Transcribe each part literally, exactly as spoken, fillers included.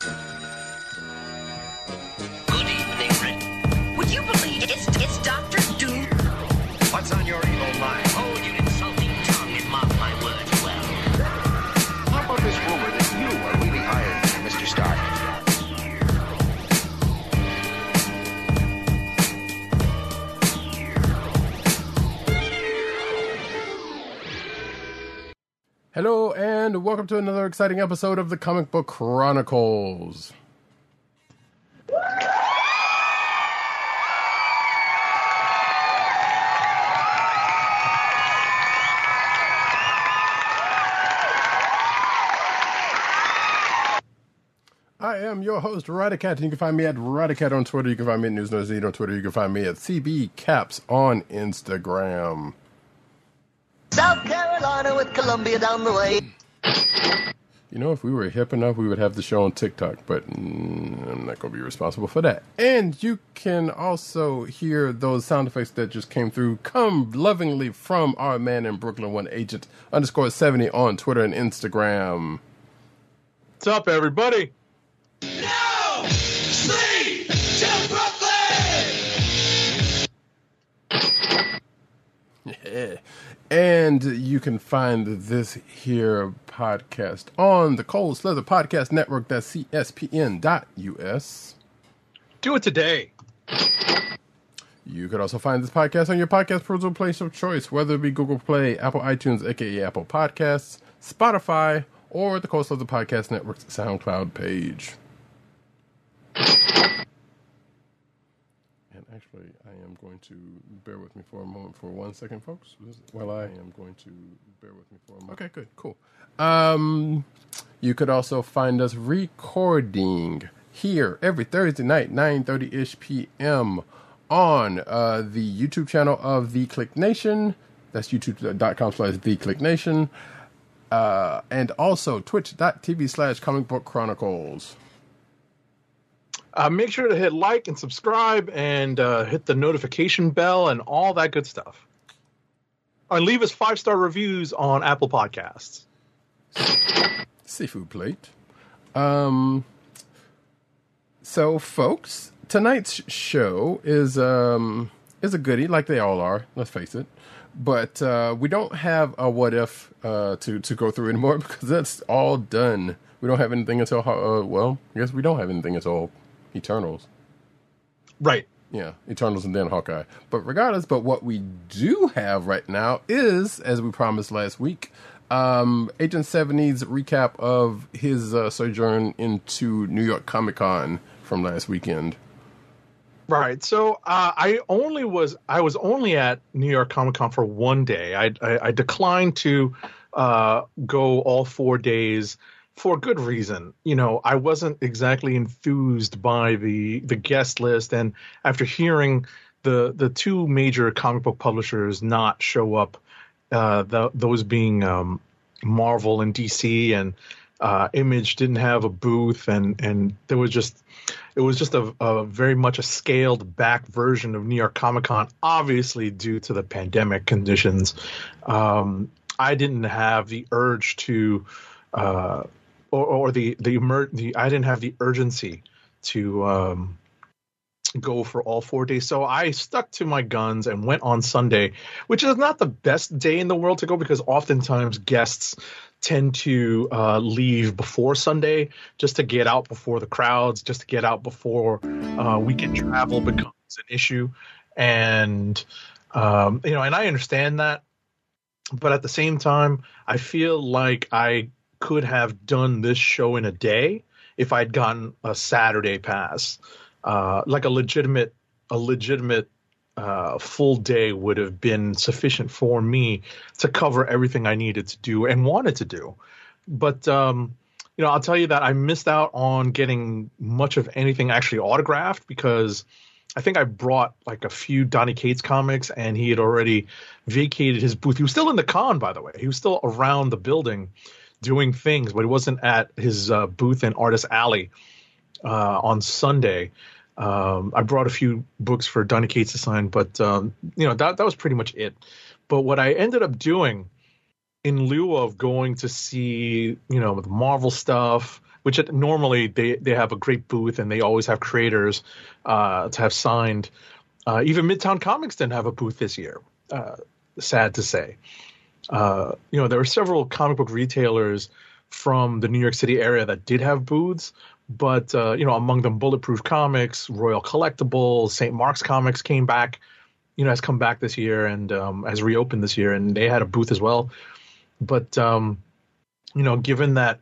Good evening, Rick. Would you believe it's, it's Doctor Doom? What's on your evil mind? Oh, you insulting tongue, it mocked my words well. How about this rumor that you are really hired, Mister Stark? Hello, and welcome to another exciting episode of the Comic Book Chronicles. I am your host, Ryder Cat, and you can find me at Ryder Cat on Twitter. You can find me at NewsNotesNeed on Twitter. You can find me at CBcaps on Instagram. South Carolina with Columbia down the way. You know, if we were hip enough, we would have the show on TikTok, but mm, I'm not going to be responsible for that. And you can also hear those sound effects that just came through come lovingly from our man in Brooklyn, one agent underscore seventy on Twitter and Instagram. What's up, everybody? No sleep till Brooklyn! Yeah. And you can find this here podcast on the Cold Slither Podcast Network. That's C S P N dot U S. Do it today. You could also find this podcast on your podcast portal place of choice, whether it be Google Play, Apple iTunes, aka Apple Podcasts, Spotify, or the Cold Slither Podcast Network's SoundCloud page. And actually, I am going to bear with me for a moment, for one second, folks. Well, I am going to bear with me for a moment. Okay, good, cool. Um, you could also find us recording here every Thursday night, nine thirty-ish p m on uh, the YouTube channel of The Click Nation. That's youtube.com slash The Click Nation. Uh, and also twitch.tv slash Comic Book Chronicles. Uh, make sure to hit like and subscribe and uh, hit the notification bell and all that good stuff. And leave us five-star reviews on Apple Podcasts. Seafood plate. Um, so, folks, tonight's show is um, is a goodie, like they all are, let's face it. But uh, we don't have a what if uh, to, to go through anymore because that's all done. We don't have anything until, uh, well, I guess we don't have anything until Eternals. Right. Yeah, Eternals and then Hawkeye. But regardless, but what we do have right now is, as we promised last week, um, Agent seventy's recap of his uh, sojourn into New York Comic Con from last weekend. Right. So uh, I only was I was only at New York Comic Con for one day. I, I, I declined to uh, go all four days. For good reason. You know, I wasn't exactly enthused by the the guest list. And after hearing the the two major comic book publishers not show up, uh, the, those being um, Marvel and D C, and uh, Image didn't have a booth. And, and there was just it was just a, a very much a scaled back version of New York Comic Con, obviously due to the pandemic conditions. Um, I didn't have the urge to uh Or, or the the, emer- the I didn't have the urgency to um, go for all four days, so I stuck to my guns and went on Sunday, which is not the best day in the world to go because oftentimes guests tend to uh, leave before Sunday just to get out before the crowds, just to get out before uh, weekend travel becomes an issue, and um, you know, and I understand that, but at the same time, I feel like I could have done this show in a day if I'd gotten a Saturday pass, uh, like a legitimate, a legitimate uh, full day would have been sufficient for me to cover everything I needed to do and wanted to do. But um, you know, I'll tell you that I missed out on getting much of anything actually autographed because I think I brought like a few Donny Cates comics, and he had already vacated his booth. He was still in the con, by the way. He was still around the building doing things, but he wasn't at his uh, booth in Artist Alley uh, on Sunday. Um, I brought a few books for Donny Cates to sign, but um, you know, that, that was pretty much it. But what I ended up doing in lieu of going to see, you know, the Marvel stuff, which it, normally they, they have a great booth and they always have creators uh, to have signed. Uh, even Midtown Comics didn't have a booth this year, uh, sad to say. Uh, you know, there were several comic book retailers from the New York City area that did have booths, but, uh, you know, among them Bulletproof Comics, Royal Collectibles, Saint Mark's Comics came back, you know, has come back this year and um, has reopened this year, and they had a booth as well. But, um, you know, given that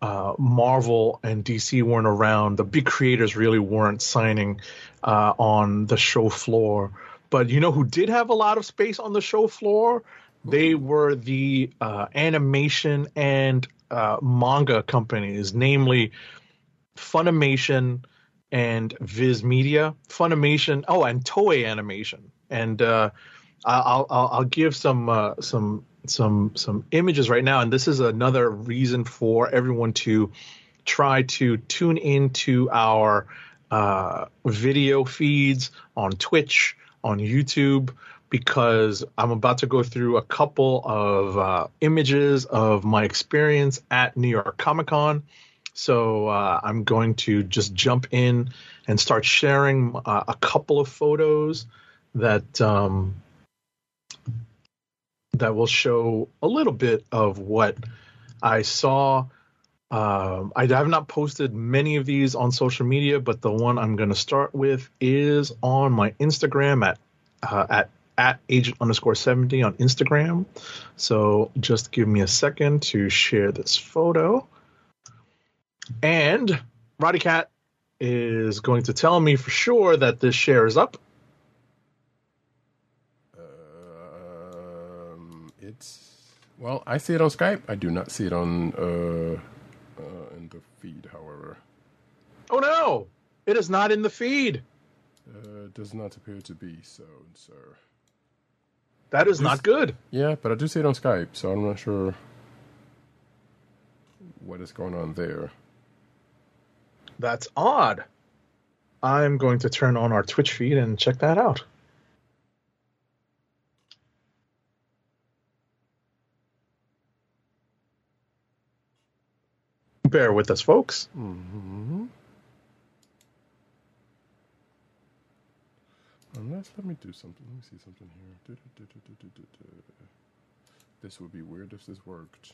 uh, Marvel and D C weren't around, the big creators really weren't signing uh, on the show floor. But you know who did have a lot of space on the show floor? They were the uh, animation and uh, manga companies, namely Funimation and Viz Media. Funimation, oh, and Toei Animation. And uh, I'll, I'll, I'll give some uh, some... some some images right now, and this is another reason for everyone to try to tune into our uh, video feeds on Twitch, on YouTube, because I'm about to go through a couple of uh, images of my experience at New York Comic Con. So uh, I'm going to just jump in and start sharing uh, a couple of photos that um, that will show a little bit of what I saw. Um, I have not posted many of these on social media, but the one I'm going to start with is on my Instagram at uh, at at agent underscore seventy on Instagram. So just give me a second to share this photo. And Ryder Cat is going to tell me for sure that this share is up. Well, I see it on Skype. I do not see it on uh, uh, in the feed, however. Oh, no! It is not in the feed! Uh, it does not appear to be so, sir. That is not good. Yeah, but I do see it on Skype, so I'm not sure what is going on there. That's odd. I'm going to turn on our Twitch feed and check that out. Bear with us, folks. Mm-hmm. Unless, let me do something. Let me see something here. Do, do, do, do, do, do, do. This would be weird if this worked.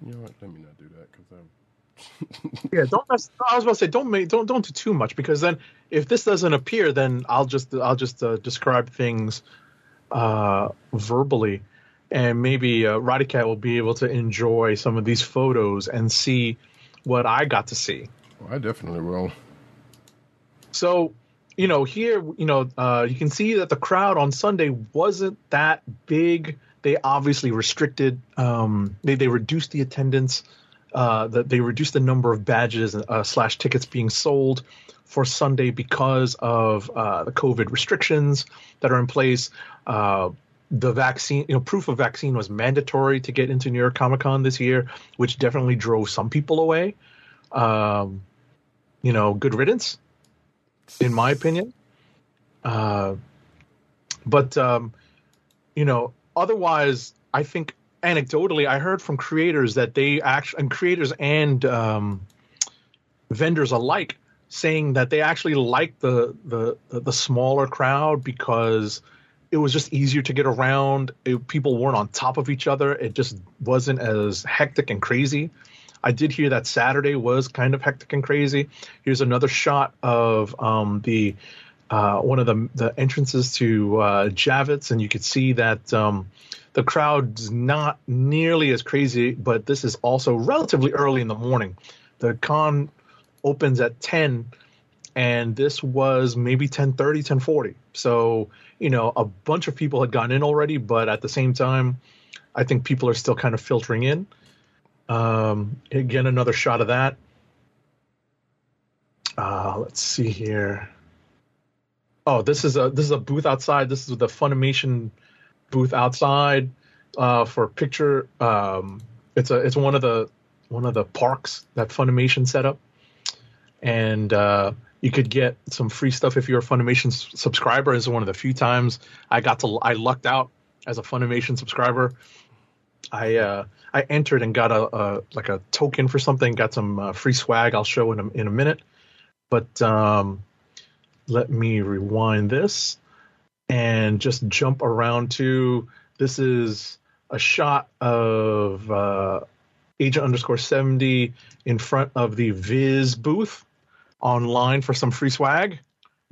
You know what? Let me not do that because I'm. yeah, don't. Mess, I was about to say, don't make, don't, don't do too much, because then if this doesn't appear, then I'll just, I'll just uh, describe things uh, verbally. And maybe uh, Ryder Cat will be able to enjoy some of these photos and see what I got to see. Well, I definitely will. So, you know, here, you know, uh, you can see that the crowd on Sunday wasn't that big. They obviously restricted. Um, they they reduced the attendance. Uh, that they reduced the number of badges uh, slash tickets being sold for Sunday because of uh, the COVID restrictions that are in place. Uh, The vaccine, you know, proof of vaccine was mandatory to get into New York Comic Con this year, which definitely drove some people away. Um, you know, good riddance, in my opinion. Uh, but, um, you know, otherwise, I think anecdotally, I heard from creators that they actually, and creators and um, vendors alike, saying that they actually like the, the, the smaller crowd because it was just easier to get around. It, people weren't on top of each other. It just wasn't as hectic and crazy. I did hear that Saturday was kind of hectic and crazy. Here's another shot of um, the uh, one of the, the entrances to uh, Javits, and you could see that um, the crowd's not nearly as crazy, but this is also relatively early in the morning. The con opens at ten, and this was maybe ten thirty, ten forty. So, you know, a bunch of people had gone in already, but at the same time, I think people are still kind of filtering in. Um, again, another shot of that. Uh, let's see here. Oh, this is a this is a booth outside. This is the Funimation booth outside uh, for picture. Um, it's a it's one of the one of the parks that Funimation set up, and uh, you could get some free stuff if you're a Funimation s- subscriber. It's one of the few times I got to I lucked out as a Funimation subscriber. I uh, I entered and got a, a like a token for something. Got some uh, free swag. I'll show in a, in a minute, but. Um, Let me rewind this and just jump around to this is a shot of uh, agent underscore seventy in front of the Viz booth online for some free swag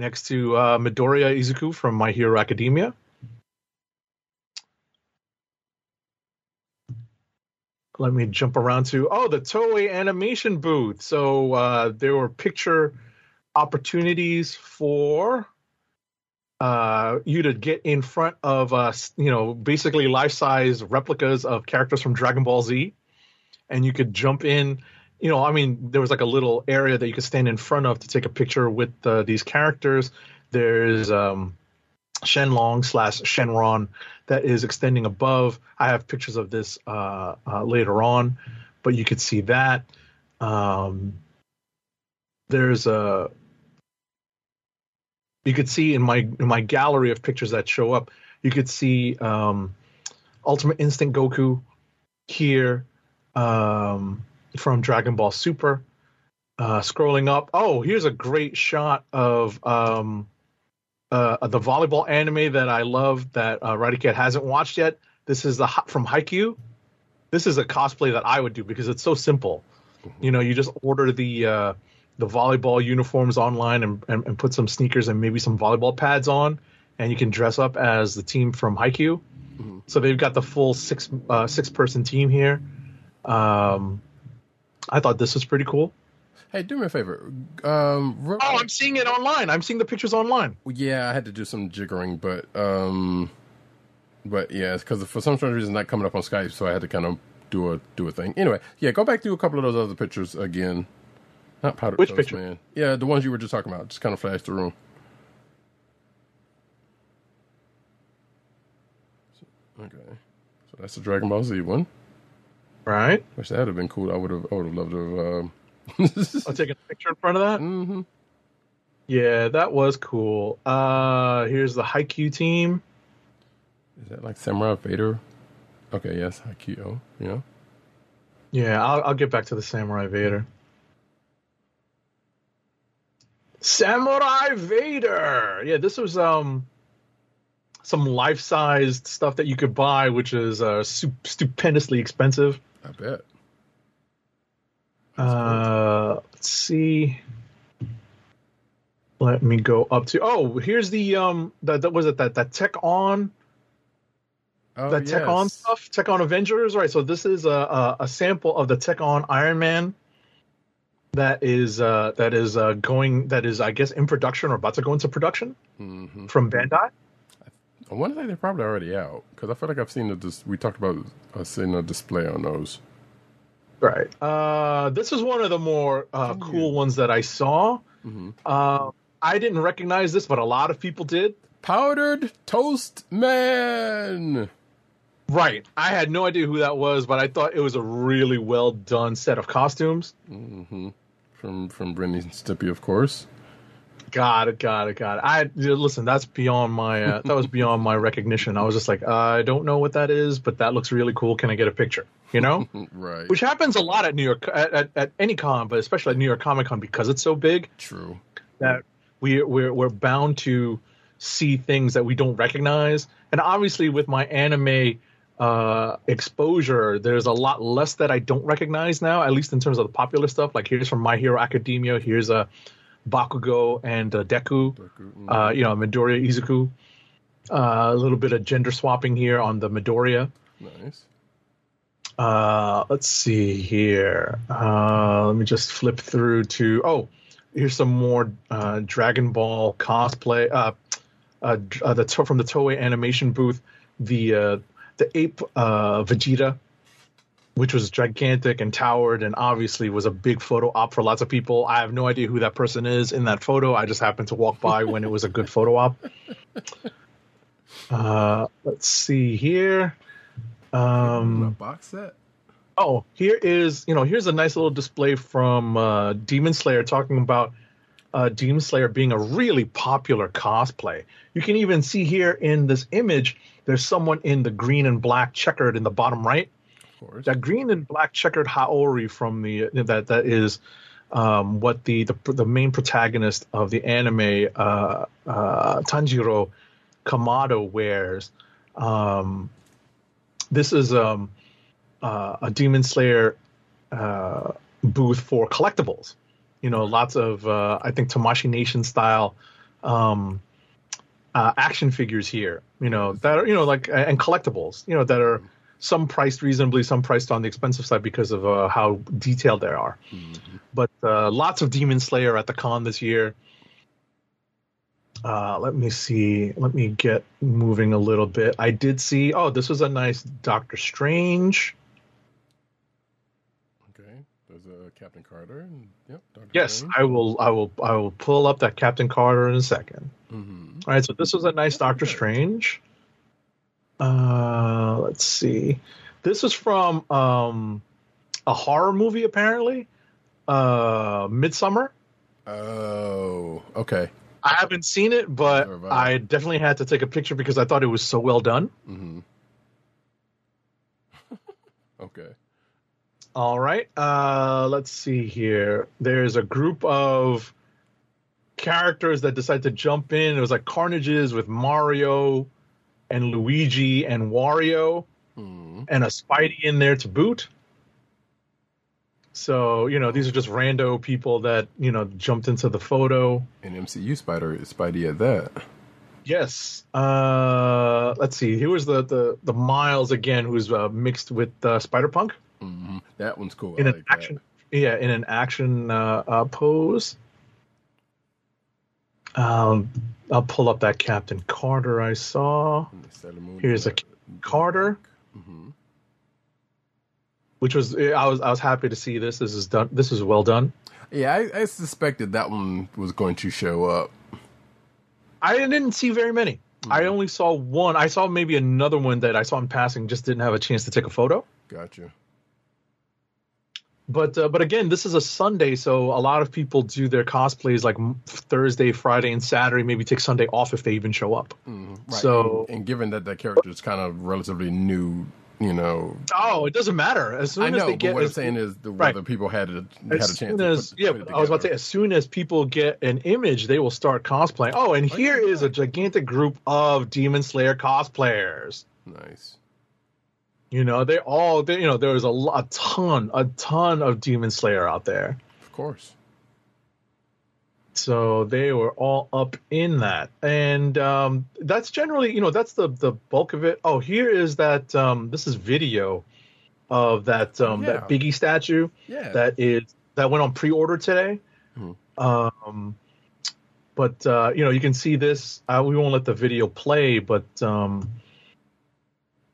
next to uh, Midoriya Izuku from My Hero Academia. Let me jump around to, oh, the Toei Animation booth. So uh, there were picture opportunities for uh, you to get in front of, uh, you know, basically life-size replicas of characters from Dragon Ball Z. And you could jump in, you know, I mean, there was like a little area that you could stand in front of to take a picture with uh, these characters. There's um, Shenlong slash Shenron that is extending above. I have pictures of this uh, uh, later on, but you could see that. Um, there's a... You could see in my in my gallery of pictures that show up, you could see um, Ultimate Instinct Goku here um, from Dragon Ball Super. Uh, scrolling up, oh, here's a great shot of um, uh, the volleyball anime that I love that uh, Ryder Cat hasn't watched yet. This is the from Haikyuu. This is a cosplay that I would do because it's so simple. You know, you just order the... Uh, the volleyball uniforms online and, and, and put some sneakers and maybe some volleyball pads on, and you can dress up as the team from Haikyuu. Mm-hmm. So they've got the full six, uh, six-person team here. Um, I thought this was pretty cool. Hey, do me a favor. Um, re- oh, I'm seeing it online. I'm seeing the pictures online. Yeah, I had to do some jiggering, but um, but yeah, because for some strange reason it's not coming up on Skype, so I had to kind of do a do a thing. Anyway, yeah, go back through a couple of those other pictures again. Not powder. Which toast, picture? Man. Yeah, the ones you were just talking about. Just kind of flashed the room. Okay, so that's the Dragon Ball Z one, right? Which that would have been cool. I would have. I would have loved to have. Um... I'll take a picture in front of that. Mm-hmm. Yeah, that was cool. Uh, here's the Haikyuu team. Is that like Samurai Vader? Okay, yes, Haikyuu. Yeah. Yeah, I'll, I'll get back to the Samurai Vader. Samurai Vader. Yeah, this was um some life-sized stuff that you could buy, which is uh, stupendously expensive. I bet. Uh, let's see. Let me go up to. Oh, here's the um. That that was it. That that Tech On. Oh, that yes. Tech On stuff. Tech On Avengers. Right. So this is a a, a sample of the Tech On Iron Man. That is uh, that is uh, going. That is, I guess, in production or about to go into production mm-hmm. from Bandai. I want to say they're probably already out because I feel like I've seen the. Dis- we talked about uh, seeing a display on those. Right. Uh, this is one of the more uh, oh, cool yeah. ones that I saw. Mm-hmm. Uh, I didn't recognize this, but a lot of people did. Powdered Toast Man. Right. I had no idea who that was, but I thought it was a really well done set of costumes. Mm-hmm. From from Brittany and Stippy, of course. Got it. Got it. Got it. I listen. That's beyond my. Uh, that was beyond my recognition. I was just like, uh, I don't know what that is, but that looks really cool. Can I get a picture? You know, right? Which happens a lot at New York at, at, at any con, but especially at New York Comic Con because it's so big. True. That we we're we're bound to see things that we don't recognize, and obviously with my anime. Uh, exposure, there's a lot less that I don't recognize now, at least in terms of the popular stuff. Like here's from My Hero Academia, here's uh, Bakugo and uh, Deku, Deku. Uh, you know, Midoriya Izuku. Uh, a little bit of gender swapping here on the Midoriya. Nice. Uh, let's see here. Uh, let me just flip through to, oh, here's some more uh, Dragon Ball cosplay uh, uh, uh, the to- from the Toei Animation booth. The uh, The ape uh, Vegeta which was gigantic and towered and obviously was a big photo op for lots of people. I have no idea who that person is in that photo. I just happened to walk by when it was a good photo op. Uh, let's see here. Um, a box set. Oh, here is, you know, here's a nice little display from uh, Demon Slayer talking about uh, Demon Slayer being a really popular cosplay. You can even see here in this image, there's someone in the green and black checkered in the bottom right. That green and black checkered Haori from the that that is um, what the, the the main protagonist of the anime uh, uh, Tanjiro Kamado wears. Um, this is um, uh, a Demon Slayer uh, booth for collectibles. You know, lots of uh, I think Tamashii Nation style um, uh, action figures here. You know that are you know like and collectibles. You know that are. Some priced reasonably, some priced on the expensive side because of uh, how detailed they are. Mm-hmm. But uh, lots of Demon Slayer at the con this year. Uh, let me see. Let me get moving a little bit. I did see, oh, this was a nice Doctor Strange. Okay. There's a Captain Carter. And, yep. Doctor yes, Strange. I will I will, I will pull up that Captain Carter in a second. Mm-hmm. All right, so this was a nice Doctor Strange. Uh, let's see. This is from um, a horror movie, apparently. Uh, Midsommar. Oh, okay. I haven't seen it, but I definitely had to take a picture because I thought it was so well done. Mm-hmm. Okay. All right. Uh, let's see here. There's a group of characters that decide to jump in. It was like Carnages with Mario and Luigi and Wario hmm. and a Spidey in there to boot. So, you know, these are just rando people that, you know, jumped into the photo. An M C U Spider Spidey at that. Yes. Uh, let's see. Here was the, the, the Miles again, who's uh, mixed with uh, Spider-Punk. Mm-hmm. That one's cool. In I an like action, that. Yeah, in an action uh, uh, pose. Um, I'll pull up that Captain Carter I saw. Here's a Captain Carter, mm-hmm. which was I was I was happy to see this. This is done. This is well done. Yeah, I, I suspected that one was going to show up. I didn't see very many. Mm-hmm. I only saw one. I saw maybe another one that I saw in passing. Just didn't have a chance to take a photo. Gotcha. But uh, but again, this is a Sunday, so a lot of people do their cosplays like Thursday, Friday, and Saturday. Maybe take Sunday off if they even show up. Mm, right. So and, and given that that character is kind of relatively new, you know. Oh, it doesn't matter. As soon I know, as they but get, what as, I'm saying is the, right. whether people had a had as a chance. As, to put, yeah, put I was about to say as soon as people get an image, they will start cosplaying. Oh, and oh, here yeah. is a gigantic group of Demon Slayer cosplayers. Nice. You know, they all, they, you know, there was a, a ton, a ton of Demon Slayer out there. Of course. So they were all up in that. And um, that's generally, you know, that's the, the bulk of it. Oh, here is that, um, this is video of that um, yeah. that Biggie statue yeah. that is that went on pre-order today. Mm-hmm. Um, but, uh, you know, you can see this. Uh, we won't let the video play, but... Um,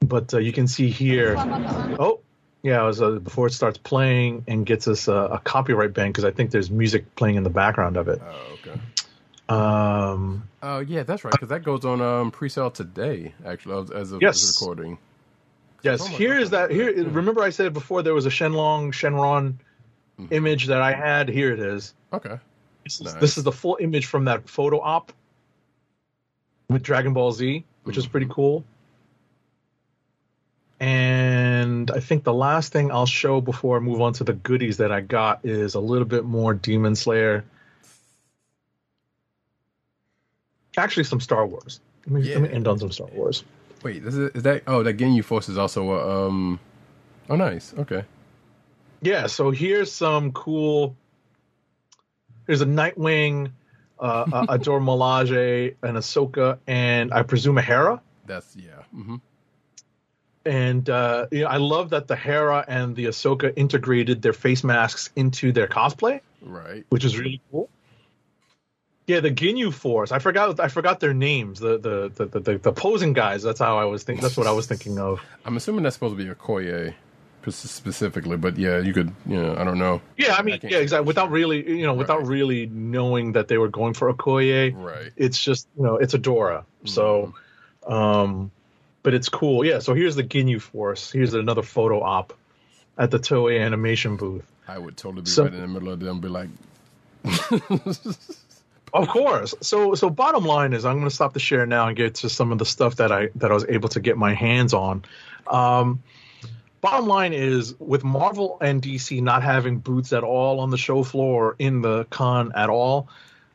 But uh, you can see here, oh, yeah, it was, uh, before it starts playing and gets us uh, a copyright ban because I think there's music playing in the background of it. Oh, okay. Um. Oh, uh, yeah, that's right, because that goes on um, pre-sale today, actually, as of yes. this recording. Yes, here is that. Here, yeah. Remember I said before there was a Shenlong, Shenron mm-hmm. image that I had? Here it is. Okay. This, nice. is, this is the full image from that photo op with Dragon Ball Z, which mm-hmm. is pretty cool. And I think the last thing I'll show before I move on to the goodies that I got is a little bit more Demon Slayer. Actually, some Star Wars. Let me, yeah. let me end on some Star Wars. Wait, is, it, is that? Oh, that Ginyu Force is also. Uh, um, oh, nice. Okay. Yeah. So here's some cool. Here's a Nightwing, uh, a, a Dora Milaje, an Ahsoka, and I presume a Hera. That's yeah. Mm-hmm. And uh, you know, I love that the Hera and the Ahsoka integrated their face masks into their cosplay, right? Which is really cool. Yeah, the Ginyu Force. I forgot. I forgot their names. The the the the, the, the posing guys. That's how I was thinking. That's what I was thinking of. I'm assuming that's supposed to be Okoye. specifically, but yeah, you could, you know, I don't know. Yeah, I mean, I yeah, exactly. Without really, you know, right. without really knowing that they were going for Okoye, right? It's just, you know, it's Adora. Mm. So, um, but it's cool. Yeah. So here's the Ginyu Force. Here's another photo op at the Toei Animation booth. I would totally be so, right in the middle of them, and be like, of course. So, so bottom line is, I'm going to stop the share now and get to some of the stuff that I that I was able to get my hands on. Um. Bottom line is, with Marvel and D C not having booths at all on the show floor or in the con at all,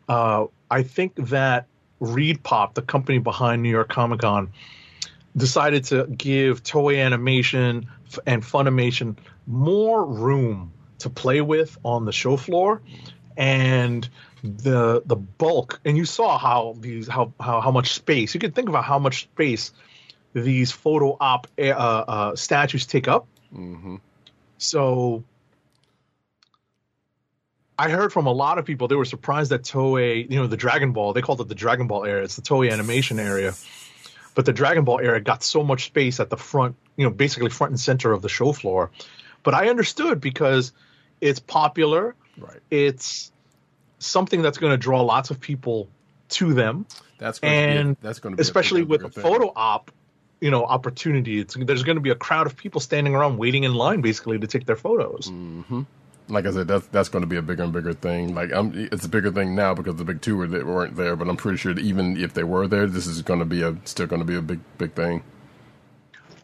uh, I think that ReedPop, the company behind New York Comic Con, decided to give Toei Animation and Funimation more room to play with on the show floor, and the the bulk. And you saw how these how how, how much space. You can think about how much space these photo op uh, uh, statues take up. Mm-hmm. So I heard from a lot of people, they were surprised that Toei, you know, the Dragon Ball, they called it the Dragon Ball area. It's the Toei Animation area. But the Dragon Ball area got so much space at the front, you know, basically front and center of the show floor. But I understood, because it's popular. Right. It's something that's going to draw lots of people to them. That's going and to be a, that's going to be especially a with a photo op. You know, opportunity. It's, there's going to be a crowd of people standing around waiting in line, basically, to take their photos. Mm-hmm. Like I said, that's that's going to be a bigger and bigger thing. Like, I'm, it's a bigger thing now because the big two were that weren't there. But I'm pretty sure that even if they were there, this is going to be a still going to be a big big thing.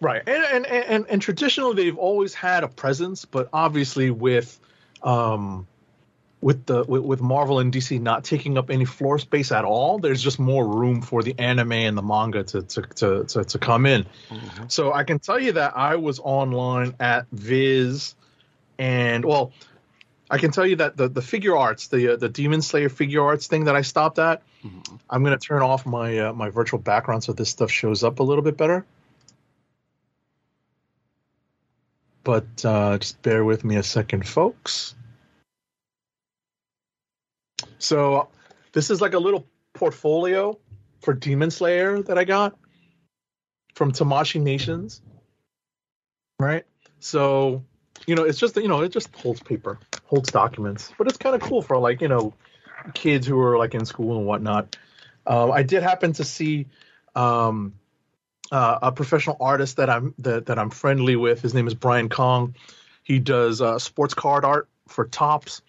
Right, and and and, and, and traditionally they've always had a presence, but obviously with, um, with the with, with Marvel and D C not taking up any floor space at all, there's just more room for the anime and the manga to to to, to, to come in. Mm-hmm. So I can tell you that I was online at Viz, and well, I can tell you that the, the figure arts, the uh, the Demon Slayer figure arts thing that I stopped at, mm-hmm. I'm going to turn off my uh, my virtual background so this stuff shows up a little bit better. But uh, just bear with me a second, folks. So this is like a little portfolio for Demon Slayer that I got from Tamashii Nations, right? So, you know, it's just, you know, it just holds paper, holds documents. But it's kind of cool for, like, you know, kids who are, like, in school and whatnot. Uh, I did happen to see um, uh, a professional artist that I'm that, that I'm friendly with. His name is Brian Kong. He does uh, sports card art for Topps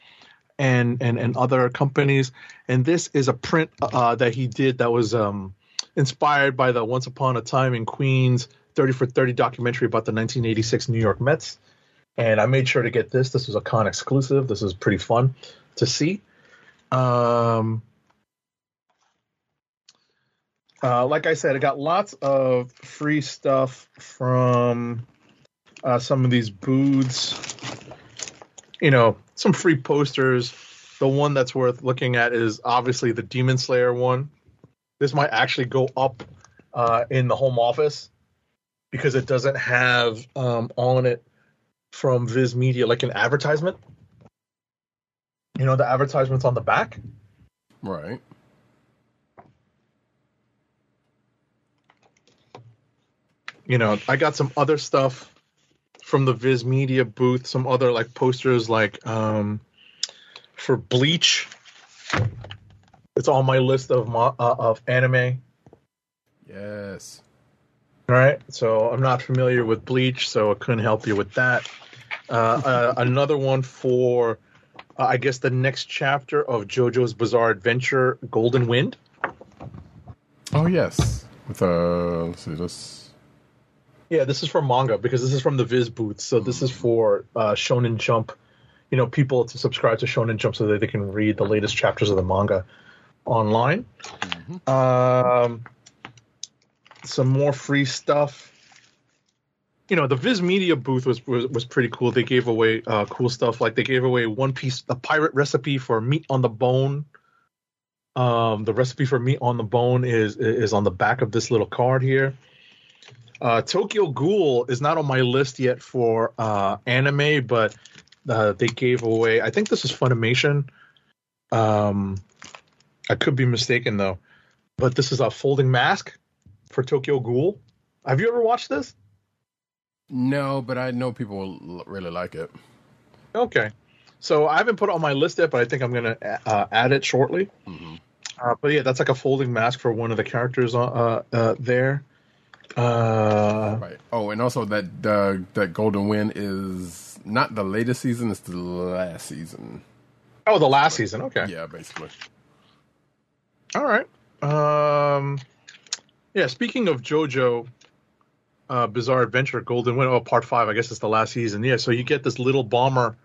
and and and other companies, and this is a print uh that he did that was um inspired by the Once Upon a Time in Queens thirty for thirty documentary about the nineteen eighty-six New York Mets. And I made sure to get this this was a con exclusive. This is pretty fun to see. Um uh like I said, I got lots of free stuff from uh some of these booths, you know, some free posters. The one that's worth looking at is obviously the Demon Slayer one. This might actually go up uh, in the home office because it doesn't have um, on it from Viz Media like an advertisement. You know, the advertisement's on the back. Right. You know, I got some other stuff from the Viz Media booth, some other like posters, like um, for Bleach. It's on my list of uh, of anime. Yes. All right. So I'm not familiar with Bleach, so I couldn't help you with that. Uh, uh, another one for, uh, I guess, the next chapter of JoJo's Bizarre Adventure, Golden Wind. Oh yes, with uh, let's see this. Yeah, this is from manga because this is from the Viz booth. So this is for uh, Shonen Jump, you know, people to subscribe to Shonen Jump so that they can read the latest chapters of the manga online. Mm-hmm. Um, some more free stuff. You know, the Viz Media booth was was, was pretty cool. They gave away uh, cool stuff, like they gave away one piece, the pirate recipe for meat on the bone. Um, the recipe for meat on the bone is is on the back of this little card here. Uh, Tokyo Ghoul is not on my list yet for uh, anime, but uh, they gave away, I think this is Funimation. Um, I could be mistaken, though. But this is a folding mask for Tokyo Ghoul. Have you ever watched this? No, but I know people will really like it. Okay. So I haven't put it on my list yet, but I think I'm going to uh, add it shortly. Mm-hmm. Uh, but yeah, that's like a folding mask for one of the characters uh, uh, there. Uh, right. Oh, and also that uh, that Golden Wind is not the latest season; it's the last season. Oh, the last season. Okay. Yeah, basically. All right. Um, yeah. Speaking of JoJo uh, Bizarre Adventure, Golden Wind. Oh, part five. I guess it's the last season. Yeah. So you get this little bomber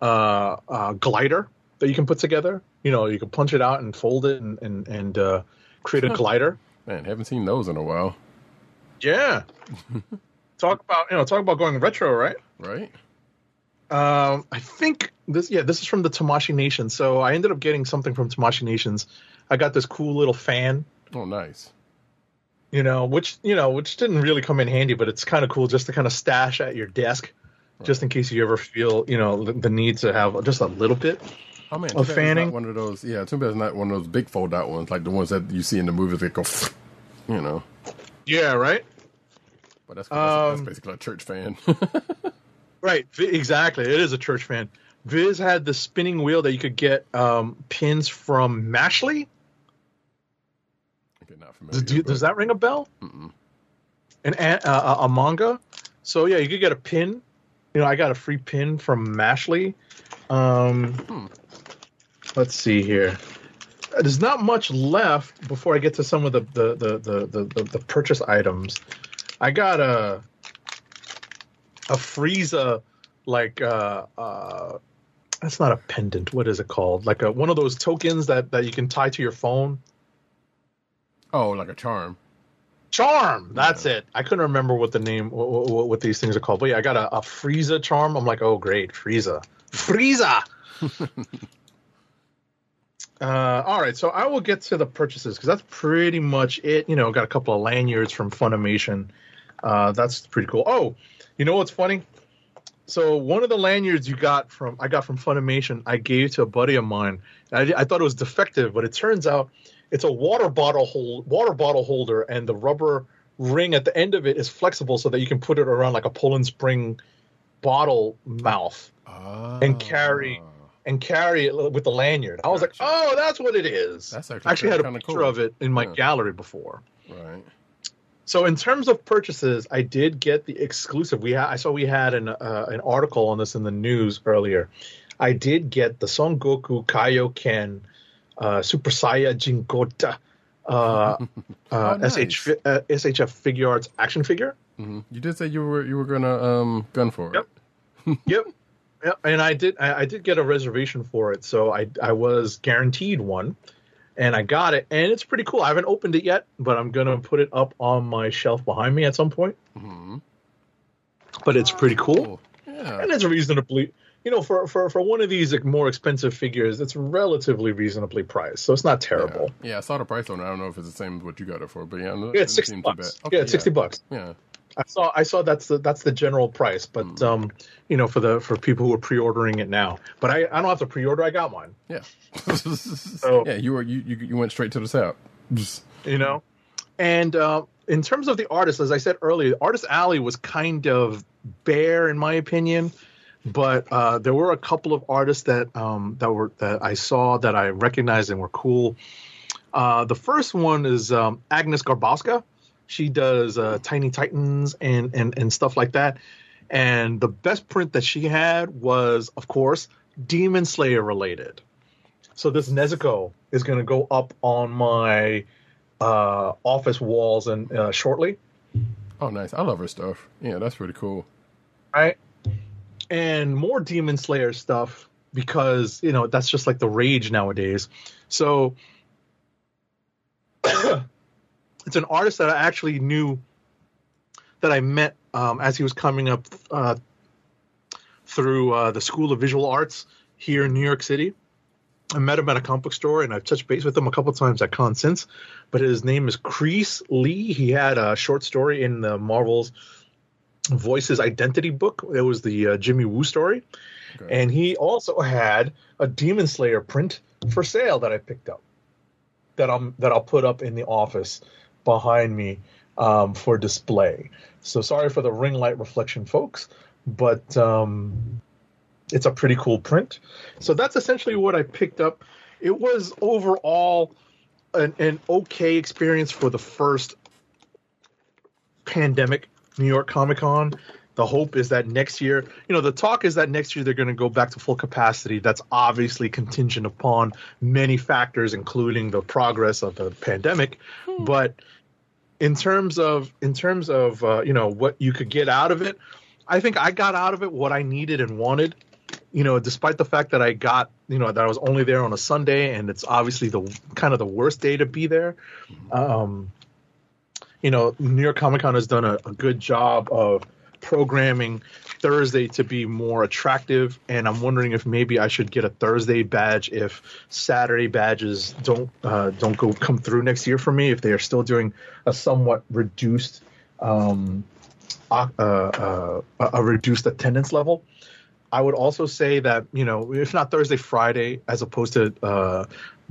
uh, uh, glider that you can put together. You know, you can punch it out and fold it and and, and uh, create a glider. Man, haven't seen those in a while. Yeah. Talk about, you know, talk about going retro, right? Right. Um, I think this, yeah, this is from the Tamashii Nations. So I ended up getting something from Tamashii Nations. I got this cool little fan. Oh, nice. You know, which, you know, which didn't really come in handy, but it's kind of cool just to kind of stash at your desk, right, just in case you ever feel, you know, the, the need to have just a little bit oh, man, of fanning. Not one of those, yeah, too bad it's not one of those big fold out ones, like the ones that you see in the movies that go, you know. Yeah, right? But that's, um, that's basically a church fan. Right, exactly. It is a church fan. Viz had the spinning wheel that you could get um, pins from Mashley. Okay, not familiar. Does, but... does that ring a bell? Mm-mm. An, uh, a manga? So, yeah, you could get a pin. You know, I got a free pin from Mashley. Um, hmm. Let's see here. There's not much left before I get to some of the the, the, the, the, the, the purchase items. I got a a Frieza, like uh, uh, that's not a pendant. What is it called? Like a, one of those tokens that, that you can tie to your phone. Oh, like a charm. Charm. That's yeah. it. I couldn't remember what the name what, what, what these things are called. But yeah, I got a, a Frieza charm. I'm like, oh great, Frieza, Frieza. Uh, all right, so I will get to the purchases because that's pretty much it. You know, got a couple of lanyards from Funimation. Uh, that's pretty cool. Oh, you know what's funny? So one of the lanyards you got from I got from Funimation, I gave to a buddy of mine. I, I thought it was defective, but it turns out it's a water bottle hold, water bottle holder, and the rubber ring at the end of it is flexible so that you can put it around like a Poland Spring bottle mouth oh. and carry. And carry it with the lanyard. I was gotcha. like, "Oh, that's what it is." That's actually, I actually had a picture cool. of it in my yeah. gallery before. Right. So, in terms of purchases, I did get the exclusive. We ha- I saw we had an uh, an article on this in the news earlier. I did get the Son Goku Kaioken uh, Super Saiyan Gota uh, uh, nice. S H, uh, S H F Figure Arts action figure. Mm-hmm. You did say you were you were gonna um, gun for it. Yep. Yep. And I did I did get a reservation for it, so I I was guaranteed one, and I got it, and it's pretty cool. I haven't opened it yet, but I'm going to put it up on my shelf behind me at some point. Mm-hmm. But it's pretty cool. Oh, yeah. And it's reasonably, you know, for, for, for one of these more expensive figures, it's relatively reasonably priced, so it's not terrible. Yeah, yeah I saw the price on it. I don't know if it's the same as what you got it for, but yeah. No, yeah, it's sixty bucks. Okay, yeah, it's yeah. sixty bucks. Yeah. I saw. I saw that's the that's the general price, but mm. um, you know, for the for people who are pre-ordering it now. But I, I don't have to pre-order. I got mine. Yeah. so, yeah. You were you, you you went straight to the top. You know, and uh, in terms of the artist, as I said earlier, Artist Alley was kind of bare in my opinion, but uh, there were a couple of artists that um that were that I saw that I recognized and were cool. Uh, the first one is um, Agnes Garbowska. She does uh, Tiny Titans and, and, and stuff like that. And the best print that she had was, of course, Demon Slayer related. So this Nezuko is going to go up on my uh, office walls and uh, shortly. Oh, nice. I love her stuff. Yeah, that's pretty cool. Right? And more Demon Slayer stuff because, you know, that's just like the rage nowadays. So... It's an artist that I actually knew that I met um, as he was coming up uh, through uh, the School of Visual Arts here in New York City. I met him at a comic book store, and I've touched base with him a couple times at con since. But his name is Crease Lee. He had a short story in the Marvel's Voices Identity book. It was the uh, Jimmy Woo story. Okay. And he also had a Demon Slayer print for sale that I picked up that, I'm, that I'll put up in the office behind me um, for display. So sorry for the ring light reflection, folks, but um, it's a pretty cool print. So that's essentially what I picked up. It was overall an, an okay experience for the first pandemic New York Comic Con. The hope is that next year, you know, the talk is that next year they're going to go back to full capacity. That's obviously contingent upon many factors, including the progress of the pandemic. Hmm. But in terms of in terms of, uh, you know, what you could get out of it, I think I got out of it what I needed and wanted, you know, despite the fact that I got, you know, that I was only there on a Sunday. And it's obviously the kind of the worst day to be there. Um, you know, New York Comic Con has done a, a good job of programming Thursday to be more attractive, and I'm wondering if maybe I should get a Thursday badge if Saturday badges don't uh, don't go come through next year for me, if they are still doing a somewhat reduced um, uh, uh, a reduced attendance level. I would also say that, you know, if not Thursday, Friday, as opposed to uh,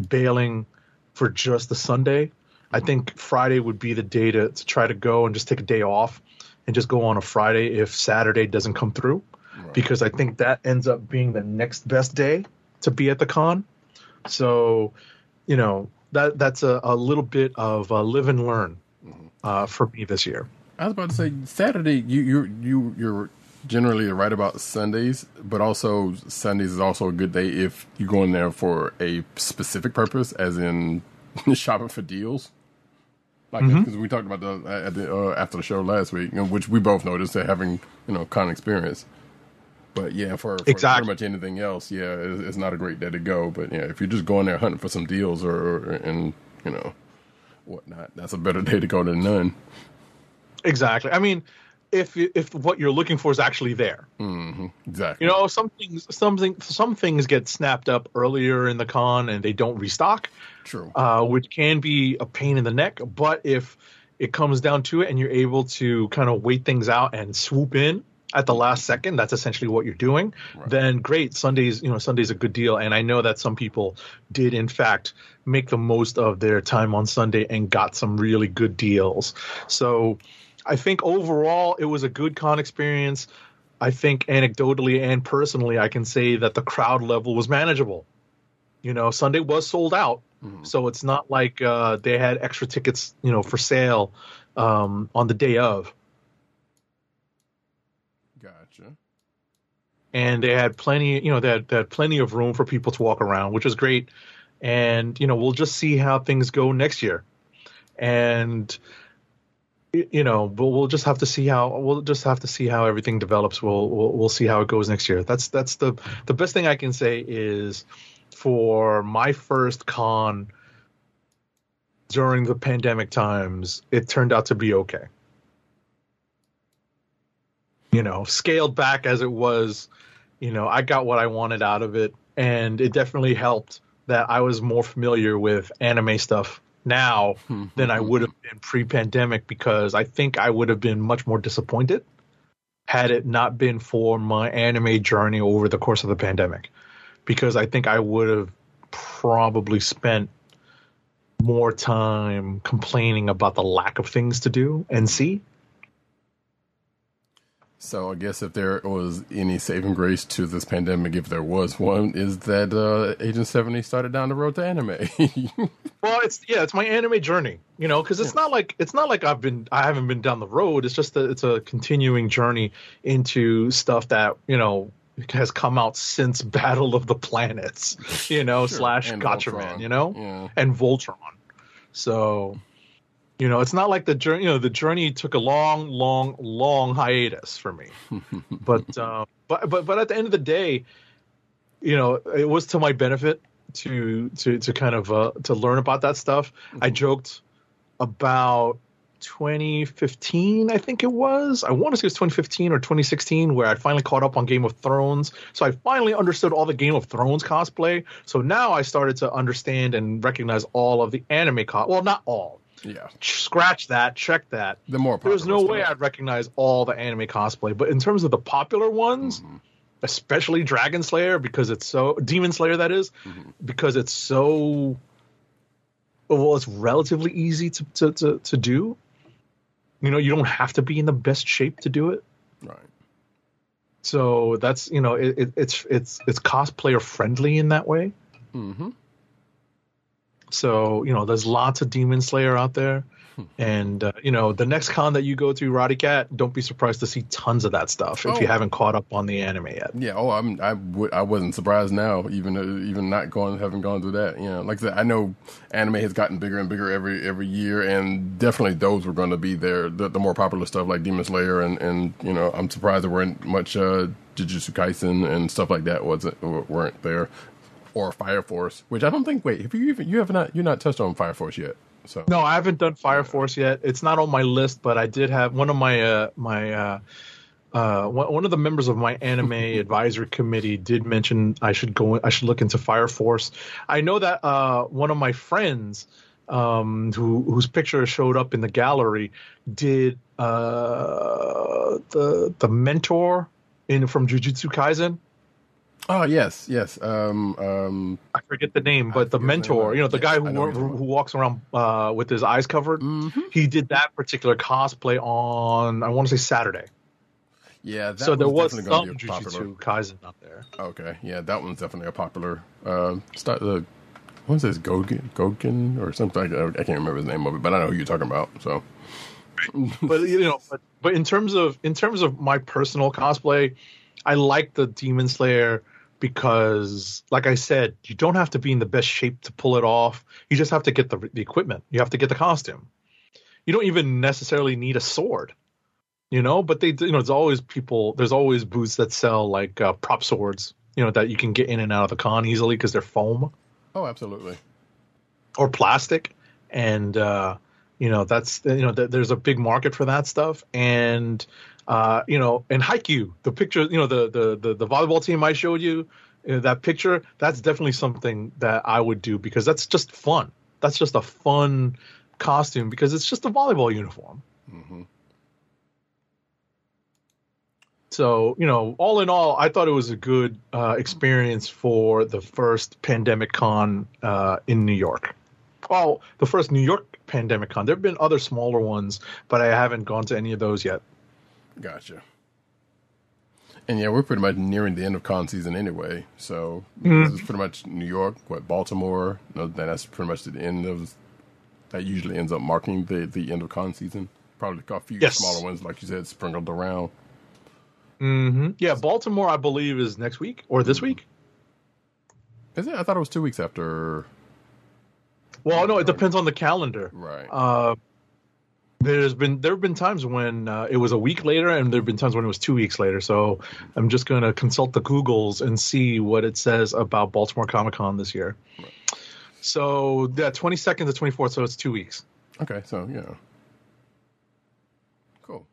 bailing for just the Sunday, I think Friday would be the day to, to try to go and just take a day off and just go on a Friday if Saturday doesn't come through, right? Because I think that ends up being the next best day to be at the con. So, you know, that that's a, a little bit of a live and learn uh, for me this year. I was about to say Saturday, you, you, you, you're generally right about Sundays, but also Sundays is also a good day if you go in there for a specific purpose, as in shopping for deals. Like, because mm-hmm. we talked about the, uh, the uh, after the show last week, you know, which we both noticed that having, you know, con experience. But yeah, for, for exactly. pretty much anything else, yeah, it's, it's not a great day to go. But yeah, if you're just going there hunting for some deals or, or and you know whatnot, that's a better day to go than none. Exactly. I mean, if if what you're looking for is actually there, mm-hmm. exactly. You know, some things, something, some things get snapped up earlier in the con and they don't restock. True. Uh, which can be a pain in the neck, but if it comes down to it and you're able to kind of wait things out and swoop in at the last second, that's essentially what you're doing. Right. Then great, Sunday's you know Sunday's a good deal, and I know that some people did in fact make the most of their time on Sunday and got some really good deals. So I think overall it was a good con experience. I think anecdotally and personally, I can say that the crowd level was manageable. You know, Sunday was sold out. So it's not like uh, they had extra tickets, you know, for sale um, on the day of. Gotcha. And they had plenty, you know, they had, they had plenty of room for people to walk around, which is great. And, you know, we'll just see how things go next year. And, you know, but we'll just have to see how we'll just have to see how everything develops. We'll we'll, we'll see how it goes next year. That's that's the the best thing I can say is, for my first con during the pandemic times, it turned out to be okay. You know, scaled back as it was, you know, I got what I wanted out of it. And it definitely helped that I was more familiar with anime stuff now than I would have been pre-pandemic, because I think I would have been much more disappointed had it not been for my anime journey over the course of the pandemic. Because I think I would have probably spent more time complaining about the lack of things to do and see. So I guess if there was any saving grace to this pandemic, if there was one, is that uh, Agent seventy started down the road to anime. Well, it's yeah, it's my anime journey, you know, because it's yeah. not like it's not like I've been I haven't been down the road. It's just that it's a continuing journey into stuff that, you know, has come out since Battle of the Planets, you know, sure. slash and Gotchaman, Voltron. you know, yeah. and Voltron. So, you know, it's not like the journey, you know, the journey took a long, long, long hiatus for me. but, um, but, but, but at the end of the day, you know, it was to my benefit to, to, to kind of, uh, to learn about that stuff. Mm-hmm. I joked about twenty fifteen, I think it was. I want to say it was twenty fifteen or twenty sixteen, where I finally caught up on Game of Thrones. So I finally understood all the Game of Thrones cosplay. So now I started to understand and recognize all of the anime cos. Well, not all. Yeah. Scratch that. Check that. The more popular There's no stuff. way I'd recognize all the anime cosplay. But in terms of the popular ones, mm-hmm. especially Dragon Slayer, because it's so... Demon Slayer, that is. Mm-hmm. Because it's so... Well, it's relatively easy to to to, to do. You know, you don't have to be in the best shape to do it. Right. So that's, you know, it, it, it's it's it's cosplayer friendly in that way. Mm-hmm. So, you know, there's lots of Demon Slayer out there. And, uh, you know, the next con that you go to, Ryder Cat, don't be surprised to see tons of that stuff if oh. you haven't caught up on the anime yet. Yeah, oh, I'm, I, w- I wasn't surprised now, even even not going, having gone through that. You know, like I said, I know anime has gotten bigger and bigger every every year, and definitely those were going to be there, the, the more popular stuff like Demon Slayer, and, and you know, I'm surprised there weren't much uh, Jujutsu Kaisen and stuff like that wasn't weren't there, or Fire Force, which I don't think. Wait, have you even you have not you're not touched on Fire Force yet? So. No, I haven't done Fire Force yet. It's not on my list, but I did have one of my uh, my uh, uh, one of the members of my anime advisory committee did mention I should go. I should look into Fire Force. I know that uh, one of my friends um, who whose picture showed up in the gallery did uh, the the mentor in from Jujutsu Kaisen. Oh yes, yes. Um, um, I forget the name, but the mentor, the you know, the yes, guy who know who walks around uh, with his eyes covered, mm-hmm. he did that particular cosplay on, I want to say, Saturday. Yeah, that so there was some Jujutsu Kaisen out there. Okay, yeah, that one's definitely a popular. Uh, start the uh, what's this Gogen Gogen or something? Like that. I can't remember the name of it, but I know who you're talking about. So, but you know, but, but in terms of in terms of my personal cosplay, I like the Demon Slayer. Because, like I said, you don't have to be in the best shape to pull it off. You just have to get the, the equipment. You have to get the costume. You don't even necessarily need a sword, you know. But they, you know, there's always people. There's always booths that sell like uh, prop swords, you know, that you can get in and out of the con easily because they're foam. Oh, absolutely. Or plastic, and uh, you know that's you know th- there's a big market for that stuff. And Uh, you know, and Haikyuu, the picture, you know, the, the, the, the volleyball team I showed you, you know, that picture, that's definitely something that I would do because that's just fun. That's just a fun costume because it's just a volleyball uniform. Mm-hmm. So, you know, all in all, I thought it was a good uh, experience for the first pandemic con uh, in New York. Oh, the first New York pandemic con. There have been other smaller ones, but I haven't gone to any of those yet. Gotcha. And yeah, we're pretty much nearing the end of con season anyway. So mm-hmm. this is pretty much New York, what, Baltimore? No, that's pretty much the end of. That usually ends up marking the, the end of con season. Probably a few yes. smaller ones, like you said, sprinkled around. Mm-hmm. Yeah, Baltimore, I believe, is next week or this week. Is it? I thought it was two weeks after. Well, no, it depends on the calendar. Right. Uh, There's been there have been times when uh, it was a week later, and there have been times when it was two weeks later. So I'm just going to consult the Googles and see what it says about Baltimore Comic Con this year. Right. So yeah, twenty-second to twenty-fourth, so it's two weeks. Okay, so yeah, cool.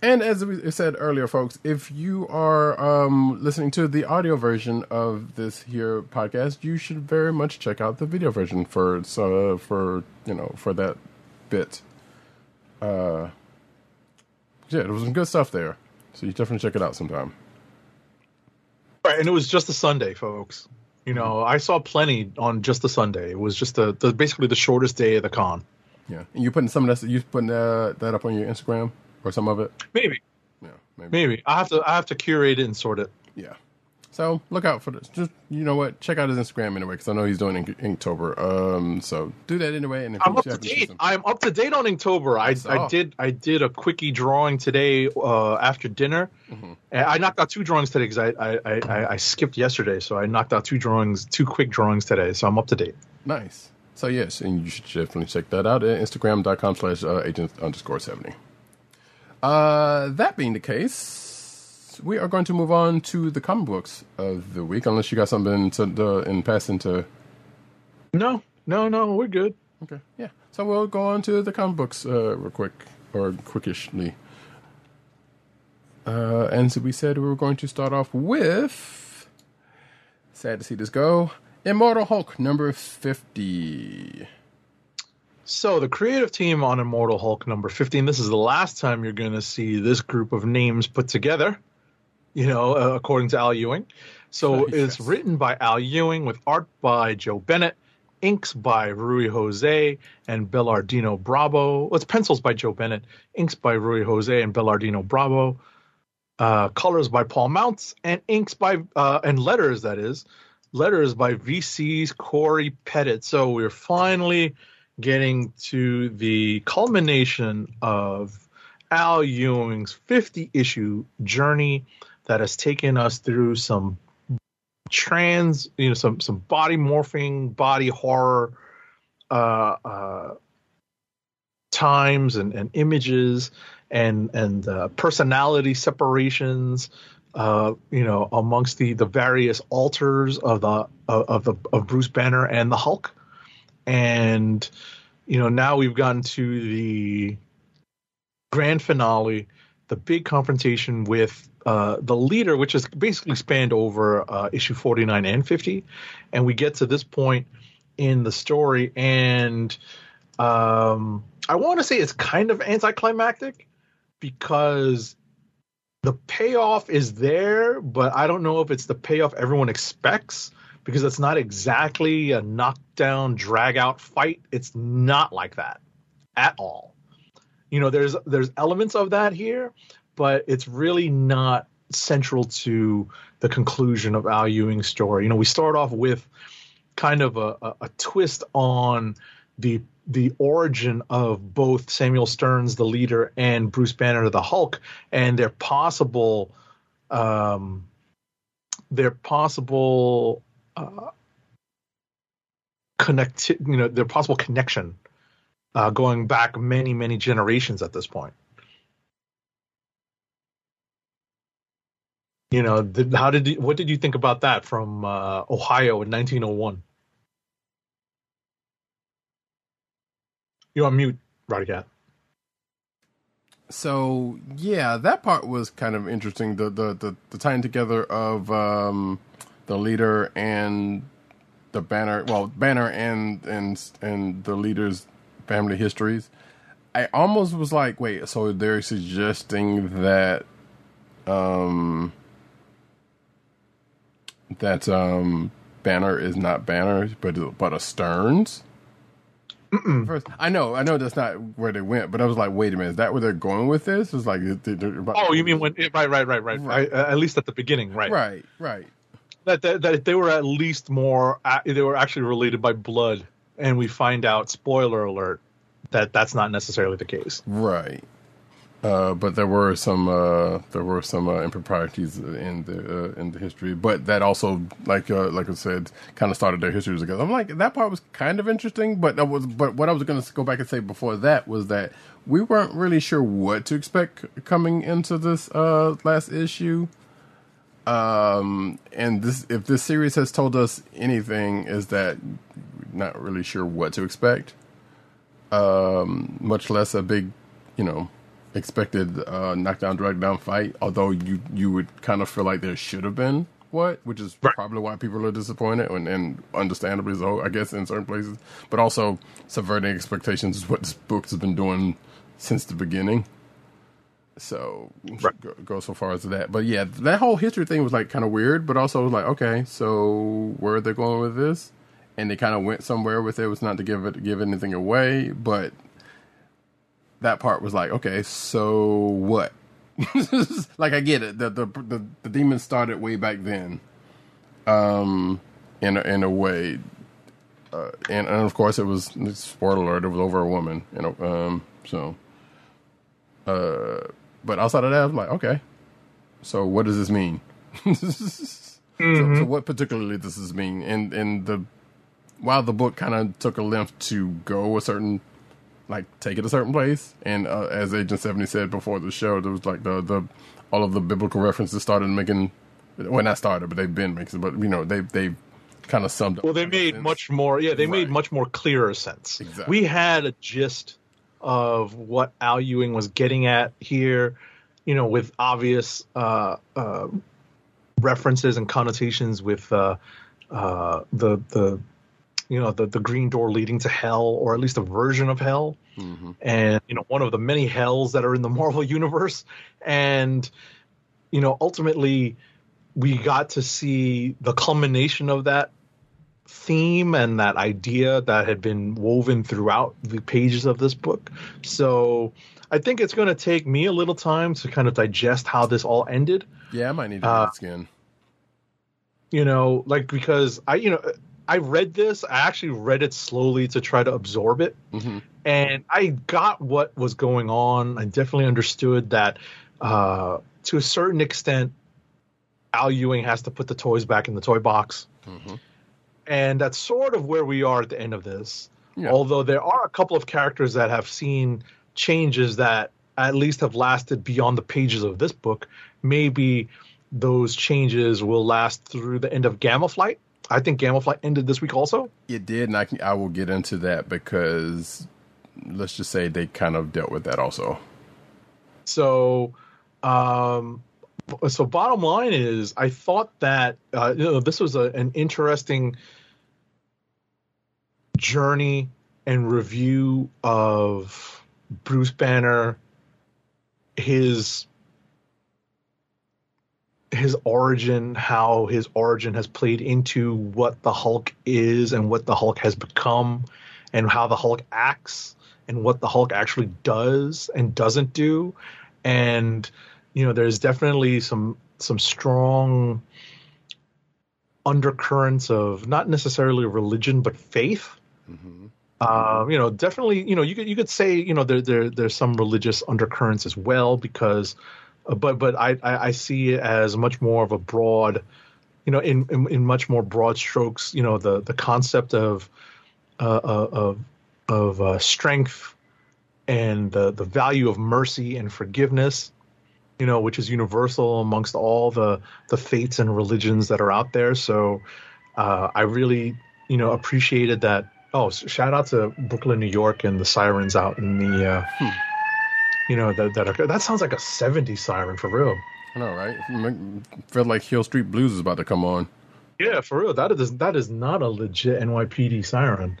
And as we said earlier, folks, if you are um, listening to the audio version of this here podcast, you should very much check out the video version for uh, for you know for that bit. Uh, yeah, there was some good stuff there, so you definitely check it out sometime. Right, and it was just a Sunday, folks. You know, mm-hmm. I saw plenty on just a Sunday. It was just a, the basically the shortest day of the con. Yeah, and you putting some of that you putting uh, that up on your Instagram or some of it? Maybe. Yeah, maybe. Maybe I have to I have to curate it and sort it. Yeah. So look out for this. Just you know what? Check out his Instagram anyway, because I know he's doing Inktober. Um, so do that anyway. And if I'm up to date. Some- I'm up to date on Inktober. I, I, I did I did a quickie drawing today uh, after dinner. Mm-hmm. I knocked out two drawings today because I I, I I skipped yesterday, so I knocked out two drawings, two quick drawings today. So I'm up to date. Nice. So yes, and you should definitely check that out at Instagram.com slash agent underscore seventy. Uh, that being the case. We are going to move on to the comic books of the week, unless you got something to, to, in passing to... No, no, no, we're good. Okay, yeah. So we'll go on to the comic books uh, real quick, or quickishly. Uh, and so we said we were going to start off with... Sad to see this go. Immortal Hulk, number fifty. So the creative team on Immortal Hulk, number fifteen. This is the last time you're going to see this group of names put together. You know, uh, according to Al Ewing. So oh, yes. It's written by Al Ewing with art by Joe Bennett inks by Rui Jose and Bellardino Bravo. Well, it's pencils by Joe Bennett, inks by Rui Jose and Bellardino Bravo, uh, colors by Paul Mounts, and inks by uh, and letters that is letters by V C's Corey Pettit. So we're finally getting to the culmination of Al Ewing's fifty issue journey that has taken us through some trans, you know, some some body morphing, body horror uh, uh, times and, and images and and uh, personality separations, uh, you know, amongst the the various alters of the of the of Bruce Banner and the Hulk, and you know now we've gotten to the grand finale, the big confrontation with uh, the leader, which is basically spanned over uh, issue forty-nine and fifty. And we get to this point in the story, and um, I want to say it's kind of anticlimactic because the payoff is there, but I don't know if it's the payoff everyone expects because it's not exactly a knockdown, drag-out fight. It's not like that at all. You know, there's there's elements of that here, but it's really not central to the conclusion of Al Ewing's story. You know, we start off with kind of a, a, a twist on the the origin of both Samuel Stearns, the leader, and Bruce Banner, the Hulk, and their possible um, their possible uh, connect. You know, their possible connection. Uh, going back many, many generations at this point. You know, did, how did you, what did you think about that from uh, Ohio in nineteen oh one? You're on mute, Ryder Cat. So yeah, that part was kind of interesting. The the the, the tying together of um, the leader and the Banner. Well, Banner and and and the leader's family histories. I almost was like, wait, so they're suggesting that um that um Banner is not Banner but but a Stearns. Mm-mm. First, I know I know that's not where they went, but I was like, wait a minute, is that where they're going with this? It's like they're, they're about oh you mean when right right right right, right. I, at least at the beginning right right right that that, that they were at least more uh, they were actually related by blood. And we find out, spoiler alert, that that's not necessarily the case. Right. Uh, but there were some uh, there were some uh, improprieties in the uh, in the history. But that also, like uh, like I said, kind of started their histories together. I'm like, that part was kind of interesting. But that was but what I was going to go back and say before that was that we weren't really sure what to expect coming into this uh, last issue. Um, and this if this series has told us anything is that not really sure what to expect, um, much less a big, you know, expected uh, knockdown, dragdown fight. Although you, you would kind of feel like there should have been what, which is right. Probably why people are disappointed and, and understandably so, I guess, in certain places. But also subverting expectations is what this book has been doing since the beginning. So right. go, go so far as that. But yeah, that whole history thing was like kind of weird, but also was like, okay, so where are they going with this? And they kind of went somewhere with it. It was not to give it give anything away, but that part was like, okay, so what? Like I get it. The, the the the demons started way back then, um, in a, in a way, uh, and, and of course it was spoiler alert. It was over a woman, you know. Um, so, uh, but outside of that, I'm like, okay, so what does this mean? Mm-hmm. So, so what particularly does this mean? And and the while the book kind of took a length to go a certain, like take it a certain place, and uh, as Agent seventy said before the show, there was like the the all of the biblical references started making, well not started, but they've been making, but you know they they kind of summed up. Well, they made sense. much more, yeah, they right. made much more clearer sense. Exactly. We had a gist of what Al Ewing was getting at here, you know, with obvious. Uh, uh, references and connotations with uh, uh, the the you know the the green door leading to hell, or at least a version of hell, mm-hmm. and you know one of the many hells that are in the Marvel universe. And you know ultimately we got to see the culmination of that theme and that idea that had been woven throughout the pages of this book. So I think it's going to take me a little time to kind of digest how this all ended. Yeah, I might need to read uh, it again. You know, like, because I, you know, I read this. I actually read it slowly to try to absorb it. Mm-hmm. And I got what was going on. I definitely understood that uh, to a certain extent, Al Ewing has to put the toys back in the toy box. Mm-hmm. And that's sort of where we are at the end of this. Yeah. Although there are a couple of characters that have seen changes that at least have lasted beyond the pages of this book. Maybe those changes will last through the end of Gamma Flight. I think Gamma Flight ended this week also. It did, and I, can, I will get into that because let's just say they kind of dealt with that also. So, um, so bottom line is, I thought that uh, you know, this was a, an interesting journey and review of Bruce Banner, his his origin, how his origin has played into what the Hulk is and what the Hulk has become, and how the Hulk acts and what the Hulk actually does and doesn't do. And, you know, there's definitely some, some strong undercurrents of not necessarily religion, but faith. Mm-hmm. Uh, you know, definitely, you know, you could, you could say, you know, there, there, there's some religious undercurrents as well, because, But but I, I see it as much more of a broad, you know, in, in, in much more broad strokes, you know, the, the concept of uh, of of uh, strength and the, the value of mercy and forgiveness, you know, which is universal amongst all the, the faiths and religions that are out there. So uh, I really, you know, appreciated that. Oh, shout out to Brooklyn, New York, and the sirens out in the. Uh, hmm. You know, that that that sounds like a seventies siren for real. I know, right? Felt like Hill Street Blues is about to come on. Yeah, for real. That is that is not a legit N Y P D siren.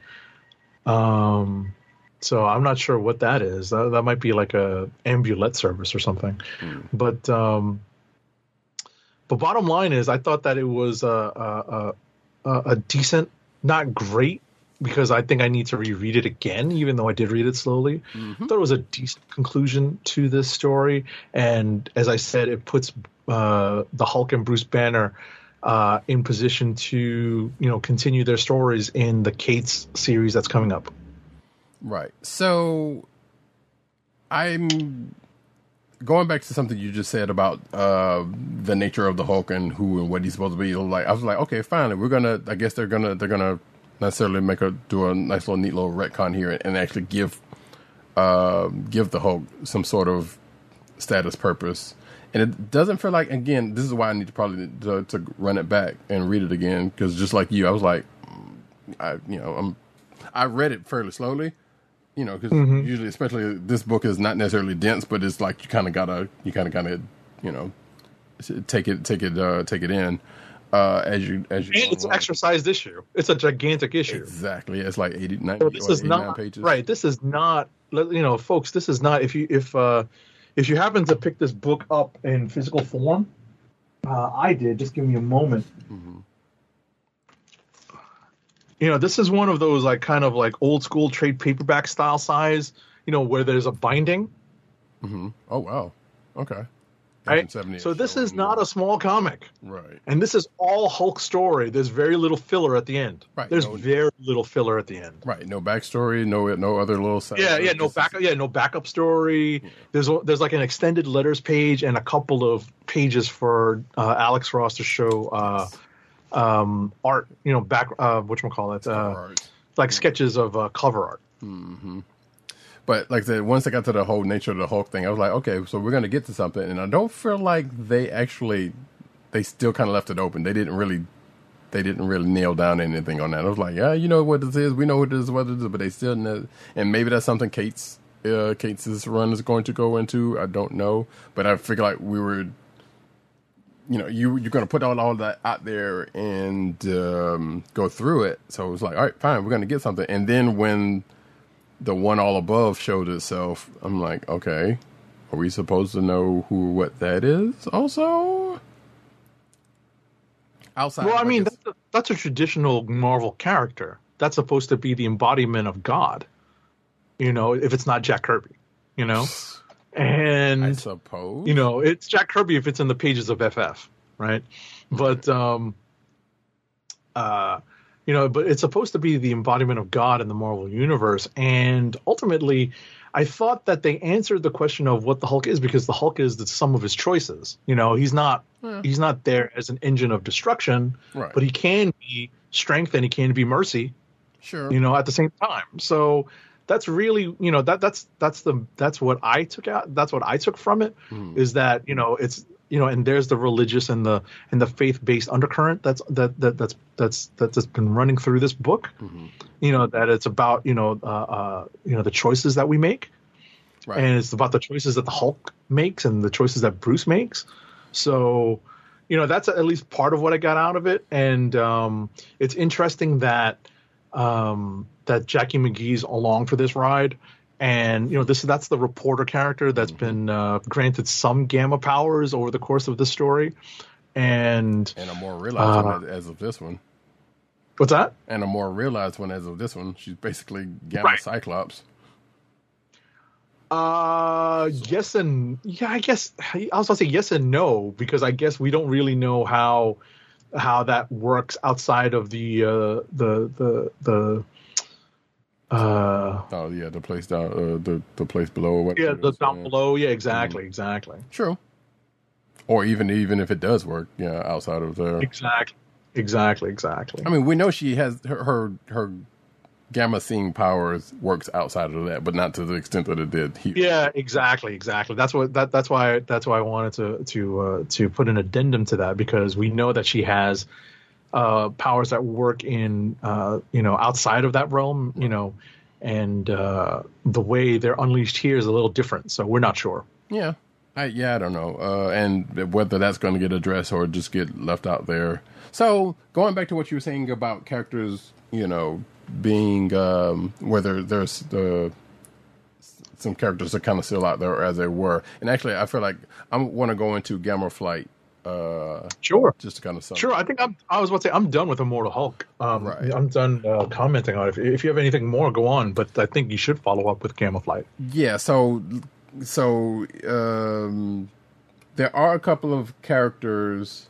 Um, so I'm not sure what that is. That, that might be like a ambulette service or something. Mm. But um, but bottom line is, I thought that it was a a, a a decent, not great, because I think I need to reread it again, even though I did read it slowly. Mm-hmm. I thought it was a decent conclusion to this story. And as I said, it puts uh, the Hulk and Bruce Banner uh, in position to, you know, continue their stories in the Kates series that's coming up. Right. So I'm going back to something you just said about uh, the nature of the Hulk and who and what he's supposed to be. Like, I was like, okay, finally, we're going to, I guess they're going to, they're going to, necessarily make a do a nice little neat little retcon here and, and actually give uh, give the Hulk some sort of status purpose, and it doesn't feel like, again, this is why I need to probably to, to run it back and read it again, because just like you, I was like, I you know I'm I read it fairly slowly, you know, because mm-hmm. usually, especially this book is not necessarily dense, but it's like you kind of gotta you kind of gotta you know take it take it uh, take it in. Uh, as you, as you, and it's an extra-sized issue. It's a gigantic issue. Exactly. It's like eighty, ninety, so this is not, pages. Right. This is not, you know, folks. This is not. If you if uh, if you happen to pick this book up in physical form, uh, I did. Just give me a moment. Mm-hmm. You know, this is one of those like kind of like old school trade paperback style size. You know, where there's a binding. Mm-hmm. Oh wow. Okay. Right? So this is not a small comic. Right. And this is all Hulk story. There's very little filler at the end. Right. There's no, very little filler at the end. Right. No backstory, no no other little side. Yeah, yeah, no back yeah, no backup story. Yeah. There's there's like an extended letters page and a couple of pages for uh, Alex Ross to show uh, um, art, you know, back uh whatchamacallit, uh, like sketches of uh, cover art. Mm-hmm. But like I said, once I got to the whole nature of the Hulk thing, I was like, okay, so we're going to get to something. And I don't feel like they actually, they still kind of left it open. They didn't really, they didn't really nail down anything on that. I was like, yeah, you know what this is. We know what this is, what it is, but they still know. And maybe that's something Kate's, uh, Kate's run is going to go into. I don't know. But I figure like we were, you know, you, you're going to put all, all that out there and um, go through it. So it was like, all right, fine, we're going to get something. And then when the one all above showed itself, I'm like, okay, are we supposed to know who, what that is also? outside. Well, I mean, that's a, that's a traditional Marvel character. That's supposed to be the embodiment of God, you know, if it's not Jack Kirby, you know. And I suppose, you know, it's Jack Kirby if it's in the pages of F F, right? But um, uh, you know, but it's supposed to be the embodiment of God in the Marvel universe. And ultimately, I thought that they answered the question of what the Hulk is, because the Hulk is the sum of his choices. You know, he's not yeah. he's not there as an engine of destruction, right. But he can be strength and he can be mercy. Sure, you know, at the same time. So that's really, you know, that that's that's the that's what I took out. That's what I took from it mm. is that, you know, it's, you know, and there's the religious and the and the faith-based undercurrent that's that, that that's that's that's been running through this book. Mm-hmm. You know, that it's about, you know, uh, uh, you know, the choices that we make, right. And it's about the choices that the Hulk makes and the choices that Bruce makes. So, you know, that's at least part of what I got out of it. And um, it's interesting that um, that Jackie McGee's along for this ride. And, you know, this that's the reporter character that's been uh, granted some gamma powers over the course of the story. And and a more realized uh, one as of this one. What's that? And a more realized one as of this one. She's basically Gamma right. Cyclops. Uh, yes and... Yeah, I guess... I was going to say yes and no, because I guess we don't really know how how that works outside of the... Uh, the the the... Uh, oh yeah, the place down, uh, the the place below. Or yeah, the down saying. below. Yeah, exactly, mm-hmm. exactly. True. Or even even if it does work, yeah, outside of there. Exactly, exactly, exactly. I mean, we know she has her her, her gamma seeing powers works outside of that, but not to the extent that it did here. Yeah, exactly, exactly. That's what that that's why that's why I wanted to to uh, to put an addendum to that, because we know that she has. Uh, powers that work in, uh, you know, outside of that realm, you know, and uh, the way they're unleashed here is a little different. So we're not sure. Yeah. I, yeah, I don't know. Uh, and whether that's going to get addressed or just get left out there. So going back to what you were saying about characters, you know, being um, whether there's the... some characters are kind of still out there as they were. And actually, I feel like I want to go into Gamma Flight. Uh, sure. Just to kind of sum sure. Up. I think I'm. I was about to say I'm done with Immortal Hulk. Um, right. I'm done uh, commenting on it. If, if you have anything more, go on. But I think you should follow up with Gamma Flight. Yeah. So, so um, there are a couple of characters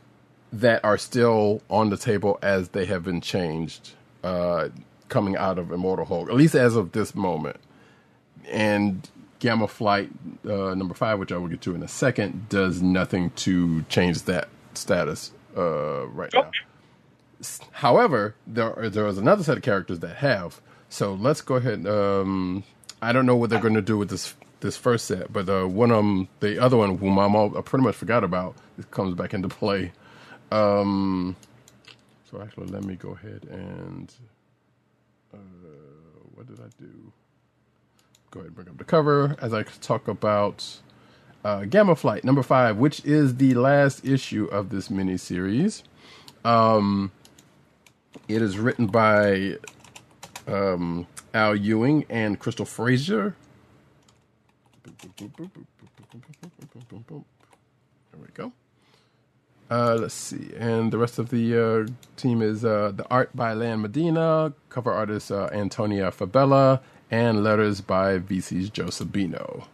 that are still on the table as they have been changed, uh, coming out of Immortal Hulk, at least as of this moment, and. Gamma Flight uh, number five, which I will get to in a second, does nothing to change that status uh, right okay. now. However, there are, there is another set of characters that have. So let's go ahead. Um, I don't know what they're going to do with this this first set, but uh, one of them, the other one, whom I'm all, I pretty much forgot about, comes back into play. Um, so actually, let me go ahead and uh, what did I do? Go ahead and bring up the cover as I talk about uh, Gamma Flight number five, which is the last issue of this miniseries. Um, it is written by um, Al Ewing and Crystal Frazier. There we go. Uh, let's see. And the rest of the uh, team is uh, the art by Lan Medina, cover artist uh, Antonia Fabella, and letters by V C's Joe Sabino.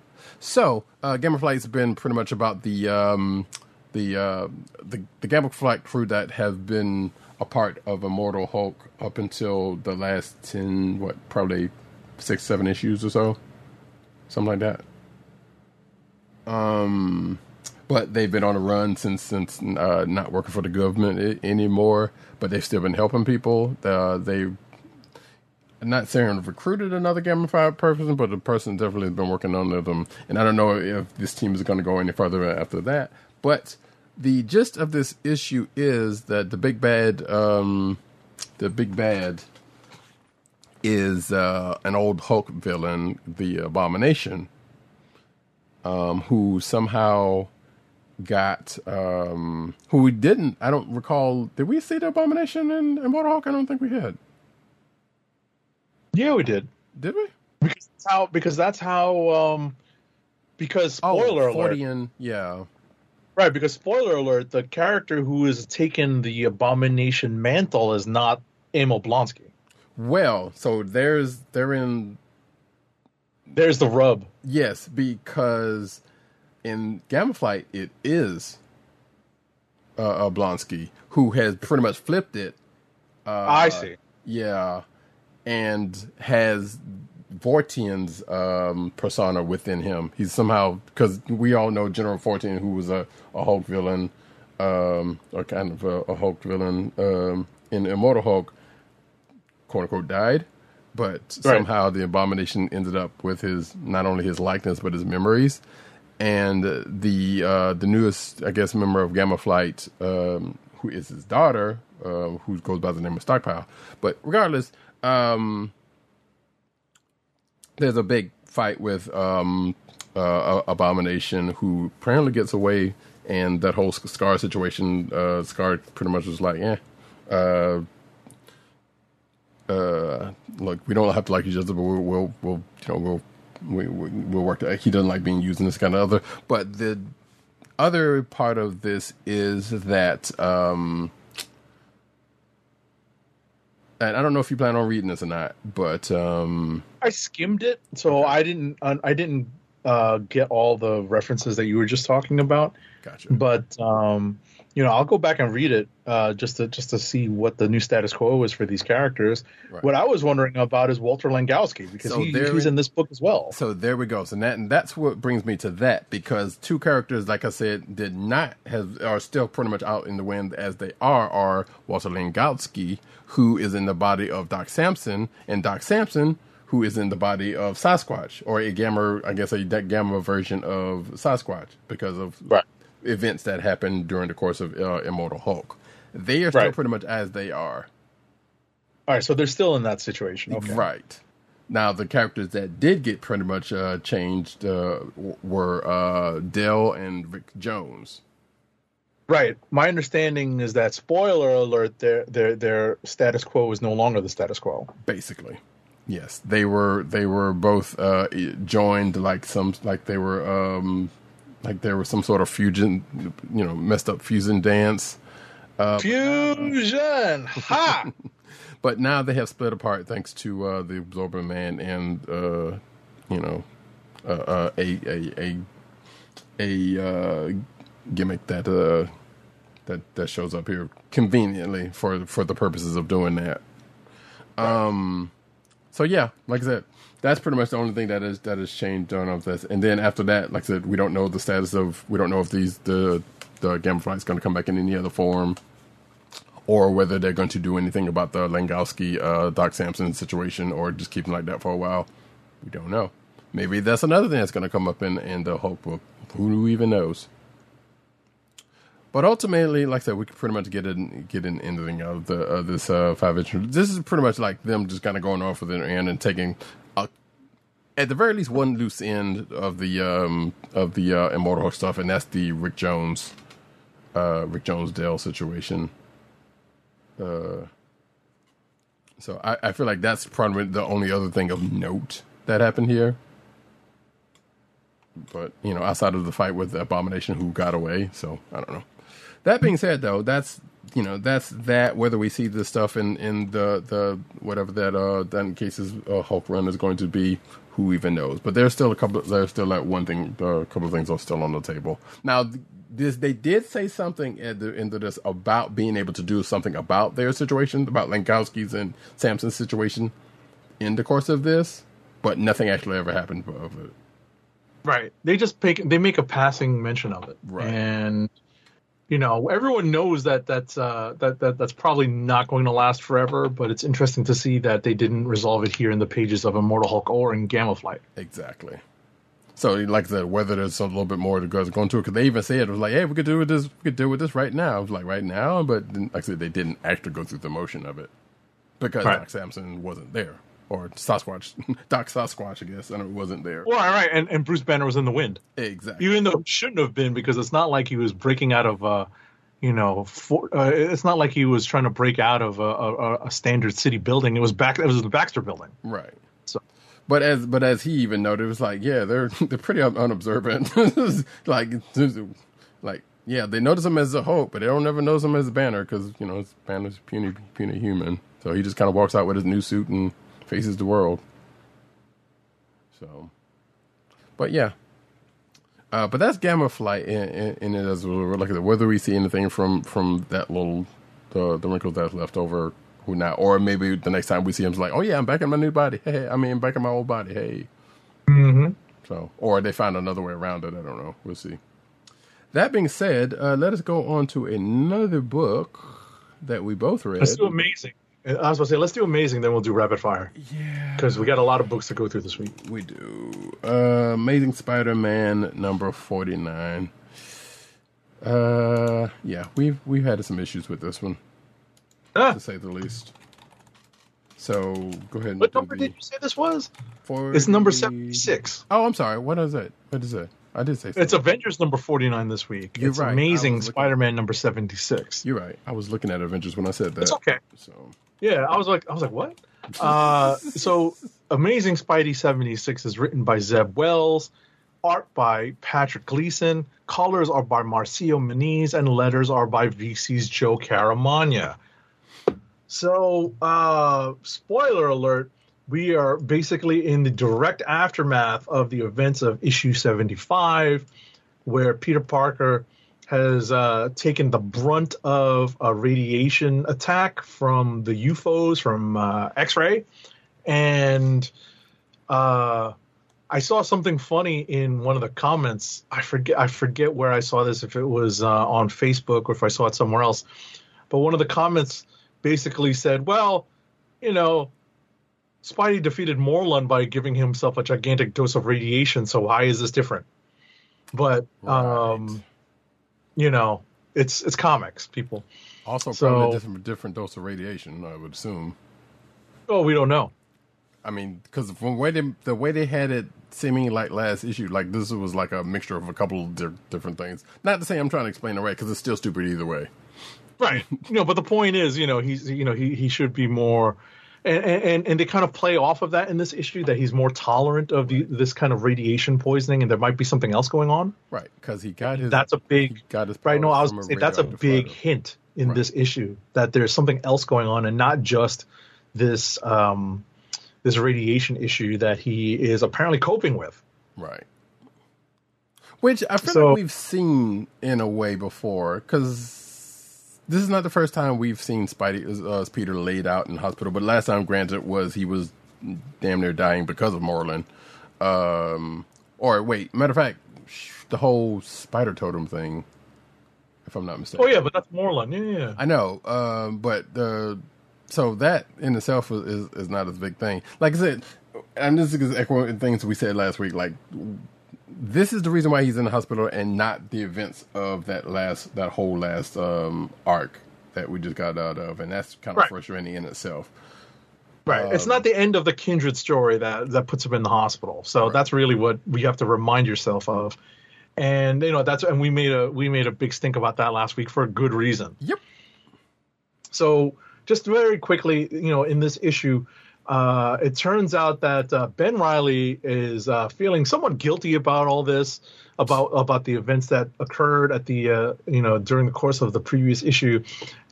So, uh, Gamma Flight's been pretty much about the um, the, uh, the the Gamma Flight crew that have been a part of Immortal Hulk up until the last ten, what, probably six, seven issues or so, something like that. Um, but they've been on a run since since uh, not working for the government I- anymore. But they've still been helping people. Uh, they. I'm not saying recruited another Gamma Flight person, but the person definitely has been working under them. And I don't know if this team is going to go any further after that. But the gist of this issue is that the big bad, um, the big bad, is uh, an old Hulk villain, the Abomination, um, who somehow got um, who we didn't. I don't recall. Did we see the Abomination in Immortal Hulk? I don't think we had. Yeah, we did. Did we? Because that's how. Because that's how. Um, because spoiler oh, Fordian, alert. Yeah. Right, because spoiler alert, the character who has taken the Abomination mantle is not Emil Blonsky. Well, so there's therein there's the rub. Yes, because in Gamma Flight it is uh, Blonsky who has pretty much flipped it. Uh, I see. Yeah, and has Vortian's um, persona within him. He's somehow, because we all know General Vortian, who was a, a Hulk villain, um, or kind of a, a Hulk villain um, in Immortal Hulk, quote unquote, died. But right. somehow the Abomination ended up with his, not only his likeness, but his memories. And the uh, the newest, I guess, member of Gamma Flight, um, who is his daughter, uh, who goes by the name of Stockpile. But regardless, um, there's a big fight with um, uh, Abomination, who apparently gets away, and that whole Scar situation. Uh, Scar pretty much was like, "Yeah, uh, uh, look, we don't have to like each other, but we'll, we'll, we'll you know, we'll, we, we, we'll work to, he doesn't like being used in this kind of other." But the other part of this is that, um, and I don't know if you plan on reading this or not, but um, I skimmed it, so okay. I didn't. I didn't uh, get all the references that you were just talking about. Gotcha. But um, you know, I'll go back and read it uh, just to just to see what the new status quo is for these characters. Right. What I was wondering about is Walter Langowski, because so he, there, he's in this book as well. So there we go. So that, and that's what brings me to that, because two characters, like I said, did not have are still pretty much out in the wind as they are. Are Walter Langowski, who is in the body of Doc Samson, and Doc Samson, who is in the body of Sasquatch, or a gamma, I guess a gamma version of Sasquatch, because of right. events that happened during the course of uh, Immortal Hulk. They are still right. pretty much as they are. All right, so they're still in that situation. Okay. Right. Now, the characters that did get pretty much uh, changed uh, were uh, Dell and Rick Jones. Right. My understanding is that, spoiler alert, their their their status quo is no longer the status quo. Basically, yes. They were they were both uh, joined like some like they were um, like there was some sort of fusion, you know, messed up fusion dance. Uh, fusion, ha! But now they have split apart thanks to uh, the Absorbing Man and uh, you know uh, uh, a a a a uh, gimmick that. Uh, That, that shows up here conveniently for for the purposes of doing that. Um, so yeah, like I said, that's pretty much the only thing that is that has changed on this. And then after that, like I said, we don't know the status of we don't know if these the the Gamafly is going to come back in any other form, or whether they're going to do anything about the Langowski uh, Doc Samson situation, or just keep them like that for a while. We don't know. Maybe that's another thing that's going to come up in in the Hulk book. Who even knows? But ultimately, like I said, we can pretty much get an get an ending out of the of this uh, five issue. This is pretty much like them just kind of going off with their end and taking, a, at the very least, one loose end of the um, of the uh, Immortal Hulk stuff, and that's the Rick Jones, uh, Rick Jones Dale situation. Uh, so I, I feel like that's probably the only other thing of note that happened here. But you know, outside of the fight with the Abomination, who got away, so I don't know. That being said, though, that's you know that's that. Whether we see this stuff in, in the, the whatever that uh Dunn Case's uh, Hulk run is going to be, who even knows? But there's still a couple. Of, there's still like one thing, uh, a couple of things are still on the table. Now, this they did say something at the end of this about being able to do something about their situation, about Langowski's and Samson's situation in the course of this, but nothing actually ever happened of it. Right. They just pick, they make a passing mention of it. Right. And, you know, everyone knows that that's, uh, that, that that's probably not going to last forever, but it's interesting to see that they didn't resolve it here in the pages of Immortal Hulk or in Gamma Flight. Exactly. So, like I said, whether there's a little bit more that goes going to it, because they even said, it was like, hey, we could do with this, we could deal with this right now. It was like, right now? But, like I said, they didn't actually go through the motion of it because right. Doc Samson wasn't there. Or Sasquatch, Doc Sasquatch, I guess, and it wasn't there. Well, all right, and, and Bruce Banner was in the wind. Exactly. Even though it shouldn't have been, because it's not like he was breaking out of, uh, you know, for, uh, it's not like he was trying to break out of a, a, a standard city building. It was back. It was the Baxter Building. Right. So, but as but as he even noted, it was like, yeah, they're they're pretty unobservant. like like Yeah, they notice him as a Hulk, but they don't ever notice him as a Banner because, you know, his Banner's a puny, puny human. So he just kind of walks out with his new suit and faces the world. So, but yeah. Uh, but that's Gamma Flight in, in, in it as we're looking at whether we see anything from, from that little, the, the wrinkles that's left over who now, or maybe the next time we see him, it's like, oh yeah, I'm back in my new body. Hey, I mean, back in my old body. Hey. Mm-hmm. So, or they find another way around it. I don't know. We'll see. That being said, uh, let us go on to another book that we both read. Let's do Amazing. I was going to say, let's do Amazing, then we'll do Rapid Fire. Yeah. Because we got a lot of books to go through this week. We do. Uh, Amazing Spider-Man number forty-nine. Uh, yeah, we've, we've had some issues with this one, ah. to say the least. So, go ahead and What number the... did you say this was? forty... It's number seventy-six. Oh, I'm sorry. What is it? What is it? I did say so. It's Avengers number forty-nine this week. You're it's right. Amazing Spider-Man number seventy-six. You're right. I was looking at Avengers when I said that. It's okay. So yeah, I was like, I was like, what? Uh, so Amazing Spidey seventy-six is written by Zeb Wells, art by Patrick Gleason, colors are by Marcio Meniz, and letters are by V C's Joe Caramagna. So uh, spoiler alert. We are basically in the direct aftermath of the events of issue seventy-five, where Peter Parker has uh, taken the brunt of a radiation attack from the U F Os, from uh, X-Ray. And uh, I saw something funny in one of the comments. I forget I forget where I saw this, if it was uh, on Facebook or if I saw it somewhere else. But one of the comments basically said, well, you know, Spidey defeated Morlun by giving himself a gigantic dose of radiation, so why is this different? But, right. um, you know, it's it's comics, people. Also, so, probably a different, different dose of radiation, I would assume. Oh, we don't know. I mean, because the, the way they had it seeming like last issue, like this was like a mixture of a couple of di- different things. Not to say I'm trying to explain it right, because it's still stupid either way. Right. You know, but the point is, you know, he's you know he he should be more... And, and and they kind of play off of that in this issue, that he's more tolerant of the, this kind of radiation poisoning, and there might be something else going on. Right, because he got his. That's a big. Got his right, no, I was. A that's a big hint in right. this issue that there's something else going on, and not just this um, this radiation issue that he is apparently coping with. Right. Which I feel so, like we've seen in a way before, because. This is not the first time we've seen Spidey uh, Peter laid out in hospital, but last time, granted, was he was damn near dying because of Morlun. Um, or wait, matter of fact, the whole spider totem thing, if I'm not mistaken. Oh yeah, but that's Morlun. Yeah, yeah. I know, um, but the so that in itself is is not as big thing. Like I said, and this is echoing things we said last week, like. This is the reason why he's in the hospital and not the events of that last, that whole last um, arc that we just got out of. And that's kind of right. frustrating in itself. Right. Um, it's not the end of the Kindred story that, that puts him in the hospital. So right. that's really what we have to remind yourself of. And, you know, that's, and we made a, we made a big stink about that last week for a good reason. Yep. So just very quickly, you know, in this issue, Uh, it turns out that uh, Ben Reilly is uh, feeling somewhat guilty about all this, about about the events that occurred at the uh, you know during the course of the previous issue,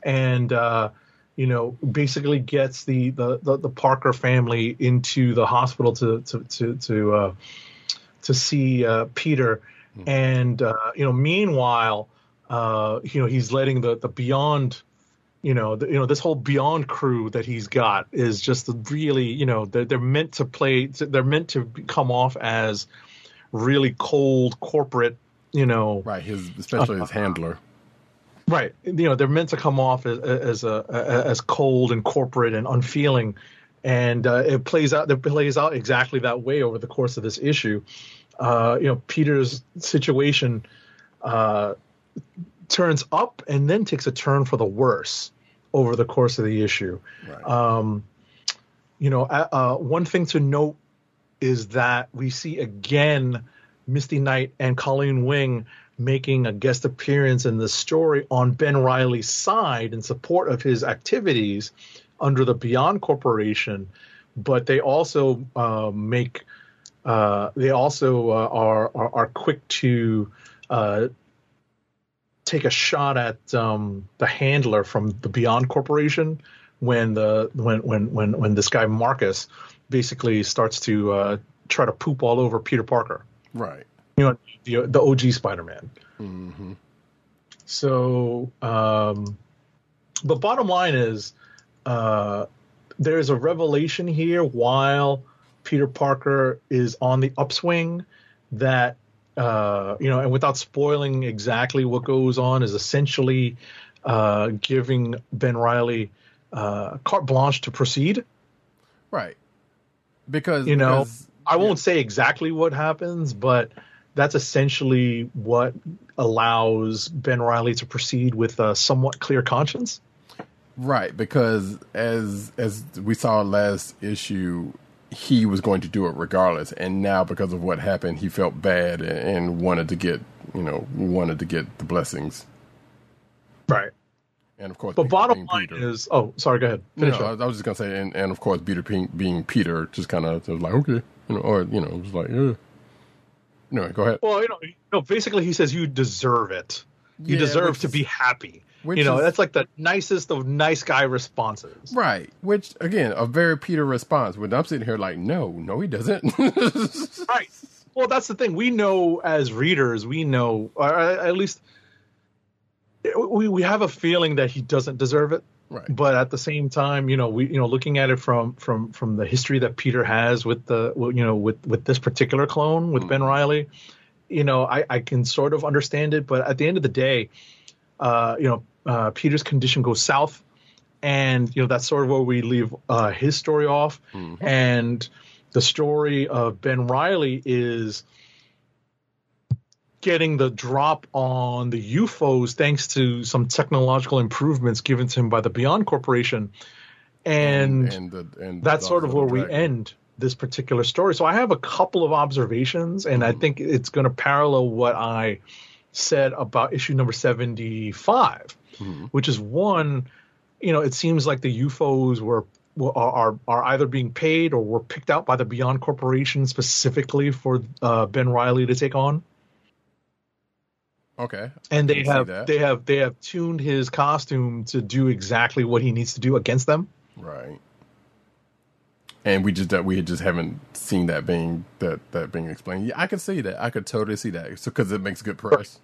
and uh, you know basically gets the, the, the, the Parker family into the hospital to to to to, uh, to see uh, Peter, mm-hmm. and uh, you know meanwhile uh, you know he's letting the the Beyond. You know, the, you know, this whole Beyond crew that he's got is just really, you know, they're, they're meant to play. They're meant to come off as really cold corporate, you know. Right. His, especially uh, his handler. Right. You know, they're meant to come off as as, a, as cold and corporate and unfeeling. And uh, it plays out it plays out exactly that way over the course of this issue. Uh, you know, Peter's situation uh turns up and then takes a turn for the worse over the course of the issue. Right. Um, you know, uh, one thing to note is that we see again Misty Knight and Colleen Wing making a guest appearance in the story on Ben Reilly's side in support of his activities under the Beyond Corporation, but they also uh, make uh, they also uh, are, are are quick to. Uh, take a shot at um, the handler from the Beyond Corporation when the when when when when this guy Marcus basically starts to uh, try to poop all over Peter Parker. Right. You know, the, the O G Spider-Man. Mm-hmm. So, um, the bottom line is uh, there is a revelation here while Peter Parker is on the upswing that, uh, you know, and without spoiling exactly what goes on, is essentially uh, giving Ben Reilly uh, carte blanche to proceed. Right. Because, you know, because, I won't yeah. say exactly what happens, but that's essentially what allows Ben Reilly to proceed with a somewhat clear conscience. Right. Because as, as we saw last issue, he was going to do it regardless, and now because of what happened, he felt bad and, and wanted to get, you know, wanted to get the blessings, right? And of course, but bottom line is, oh, sorry, go ahead. Finish no, no, I was just gonna say, and, and of course, Peter being, being Peter, just kind of was like, okay, you know, or you know, it was like, yeah. Anyway, go ahead. Well, you know, no, basically, he says you deserve it. You yeah, deserve to be happy. You know, is, that's like the nicest of nice guy responses. Right. Which, again, a very Peter response. When I'm sitting here like, no, no, he doesn't. Right. Well, that's the thing. We know as readers, we know, or at least we, we have a feeling that he doesn't deserve it. Right. But at the same time, you know, we, you know, looking at it from, from, from the history that Peter has with the, you know, with, with this particular clone, with mm. Ben Reilly, you know, I, I can sort of understand it. But at the end of the day, uh, you know, uh, Peter's condition goes south. And, you know, that's sort of where we leave uh, his story off. Mm-hmm. And the story of Ben Reilly is getting the drop on the U F Os thanks to some technological improvements given to him by the Beyond Corporation. And, and, and, the, and that's sort of where we end this particular story. So I have a couple of observations, and mm-hmm. I think it's going to parallel what I said about issue number seventy-five, mm-hmm. which is one, you know, it seems like the U F Os were, were are are either being paid or were picked out by the Beyond Corporation specifically for uh, Ben Reilly to take on. Okay. And they have they have they have tuned his costume to do exactly what he needs to do against them. Right. And we just that we just haven't seen that being that that being explained. Yeah, I could see that. I could totally see that. So because it makes good press.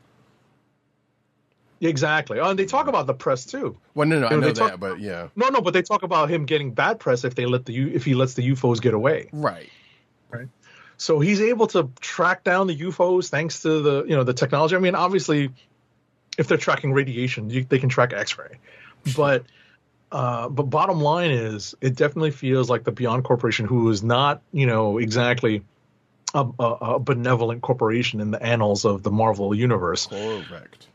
Exactly. Oh, and they talk about the press too. Well, no, no, you know, I know talk, that, but yeah. No, no, but they talk about him getting bad press if they let the if he lets the U F Os get away. Right. Right. So he's able to track down the U F Os thanks to the you know the technology. I mean, obviously, if they're tracking radiation, you, they can track X-ray, but. Uh, but bottom line is, it definitely feels like the Beyond Corporation, who is not, you know, exactly a, a, a benevolent corporation in the annals of the Marvel universe. Correct.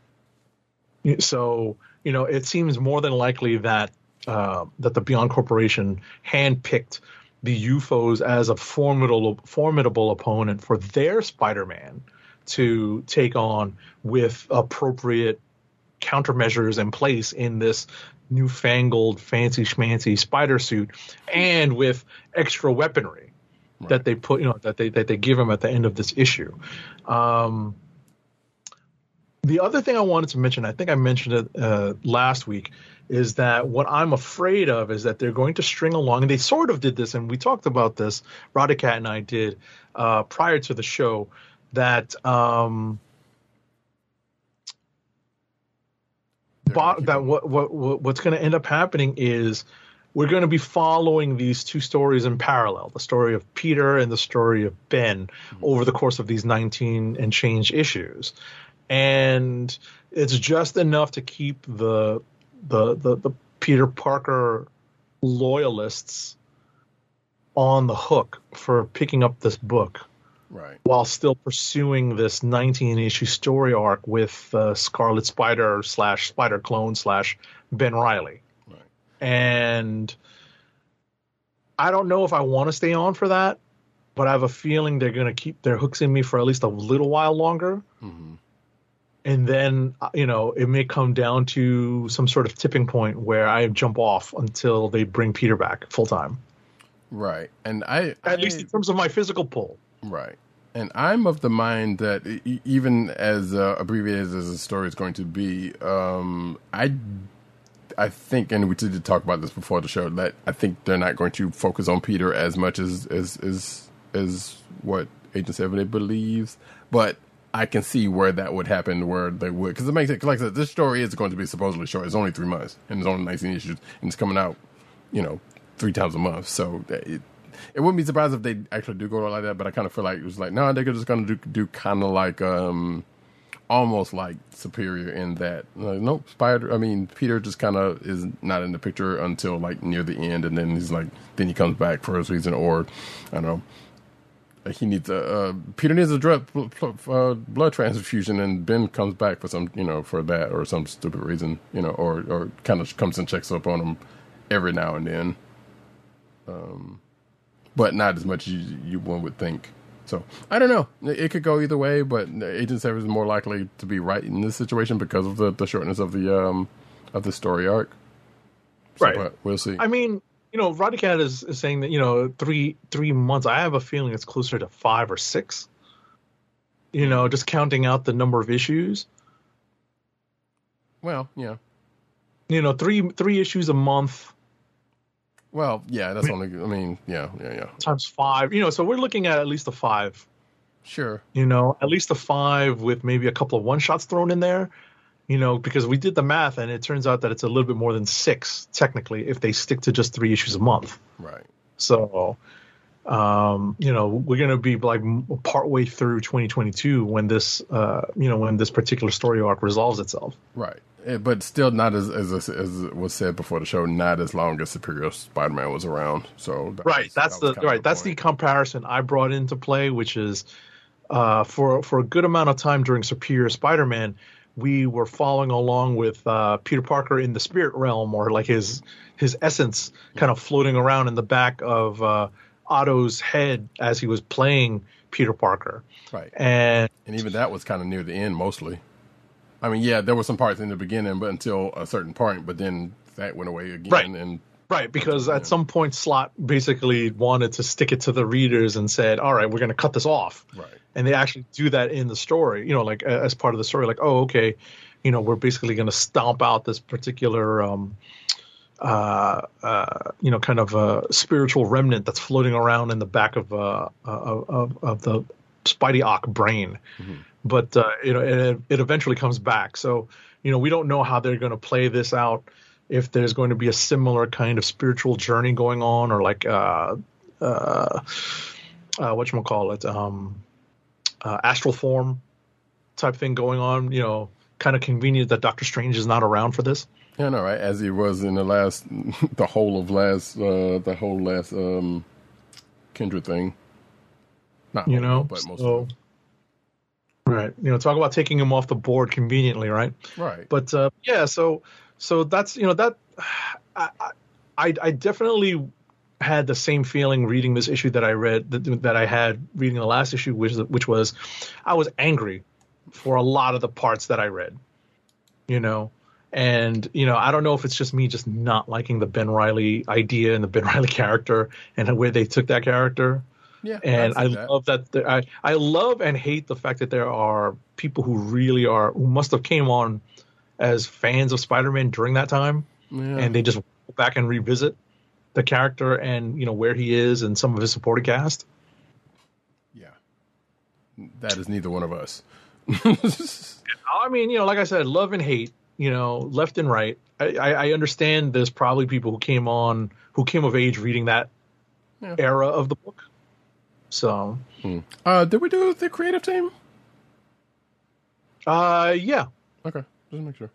So, you know, it seems more than likely that uh, that the Beyond Corporation handpicked the U F Os as a formidable, formidable opponent for their Spider-Man to take on with appropriate countermeasures in place in this newfangled fancy schmancy spider suit and with extra weaponry right. that they put, you know, that they, that they give him at the end of this issue. Um, the other thing I wanted to mention, I think I mentioned it uh, last week, is that what I'm afraid of is that they're going to string along, and they sort of did this, and we talked about this, Ryder Cat and I did uh, prior to the show, that um, Bo- that what what what's going to end up happening is we're going to be following these two stories in parallel, the story of Peter and the story of Ben mm-hmm. over the course of these nineteen and change issues. And it's just enough to keep the the the, the Peter Parker loyalists on the hook for picking up this book. Right. While still pursuing this nineteen-issue story arc with uh, Scarlet Spider slash Spider Clone slash Ben Reilly. Right. And I don't know if I want to stay on for that, but I have a feeling they're going to keep their hooks in me for at least a little while longer. Mm-hmm. And then, you know, it may come down to some sort of tipping point where I jump off until they bring Peter back full-time. Right. And I... At I, least in terms of my physical pull. Right. And I'm of the mind that e- even as uh, abbreviated as the story is going to be, um, I I think, and we did talk about this before the show, that I think they're not going to focus on Peter as much as as as, as what Agent seventy believes. But I can see where that would happen, where they would, because it makes it, like I said, this story is going to be supposedly short. It's only three months, and it's only nineteen issues, and it's coming out, you know, three times a month. So it, it wouldn't be surprised if they actually do go like that, but I kind of feel like it was like, no, they're just going to do, do kind of like, um, almost like Superior in that. Like, nope, Spider, I mean, Peter just kind of is not in the picture until like near the end, and then he's like, then he comes back for his reason, or, I don't know, he needs a, uh, Peter needs a drug, uh, blood transfusion, and Ben comes back for some, you know, for that or some stupid reason, you know, or, or kind of comes and checks up on him every now and then. Um, But not as much as you, you one would think. So, I don't know. It, it could go either way, but Agent Seven is more likely to be right in this situation because of the, the shortness of the um of the story arc. So, right. But we'll see. I mean, you know, Ryder Cat is, is saying that, you know, three three months. I have a feeling it's closer to five or six. You know, just counting out the number of issues. Well, yeah. You know, three three issues a month. Well, yeah, that's only, I mean, yeah, yeah, yeah. Times five, you know, so we're looking at at least a five. Sure. You know, at least a five with maybe a couple of one-shots thrown in there, you know, because we did the math and it turns out that it's a little bit more than six, technically, if they stick to just three issues a month. Right. So, um, you know, we're going to be like partway through twenty twenty-two when this, uh, you know, when this particular story arc resolves itself. Right. But still not as, as as was said before the show, not as long as Superior Spider-Man was around. So that right, was, that's that the right. The that's point. The comparison I brought into play, which is uh, for for a good amount of time during Superior Spider-Man, we were following along with uh, Peter Parker in the spirit realm, or like his his essence, kind of floating around in the back of uh, Otto's head as he was playing Peter Parker. Right, and and even that was kind of near the end, mostly. I mean, yeah, there were some parts in the beginning, but until a certain point, but then that went away again. Right, and, right because at some point, Slott basically wanted to stick it to the readers and said, all right, we're going to cut this off. Right. And they actually do that in the story, you know, like as part of the story, like, oh, okay, you know, we're basically going to stomp out this particular, um, uh, uh, you know, kind of uh, spiritual remnant that's floating around in the back of, uh, of, of the Spidey-Ock brain. Mm-hmm. But uh, you know, it, it eventually comes back. So, you know, we don't know how they're going to play this out. If there's going to be a similar kind of spiritual journey going on, or like uh, uh, uh, whatchamacallit, um, uh, astral form type thing going on. You know, kind of convenient that Doctor Strange is not around for this. Yeah, no, right. As he was in the last, the whole of last, uh, the whole last um, Kendra thing. Not you know, but most so, of it. Right. You know, talk about taking him off the board conveniently, right? Right. But, uh, yeah, so so that's, you know, that I, I I definitely had the same feeling reading this issue that I read, that, that I had reading the last issue, which, which was I was angry for a lot of the parts that I read, you know. And, you know, I don't know if it's just me just not liking the Ben Reilly idea and the Ben Reilly character and where they took that character. Yeah, and I, I that. love that there, I, I love and hate the fact that there are people who really are who must have came on as fans of Spider-Man during that time, yeah. and they just go back and revisit the character and you know where he is and some of his supporting cast. Yeah, that is neither one of us. I mean, you know, like I said, love and hate, you know, left and right. I, I, I understand there's probably people who came on who came of age reading that yeah. era of the book. So, hmm. uh, did we do the creative team? Uh, yeah. Okay, just make sure.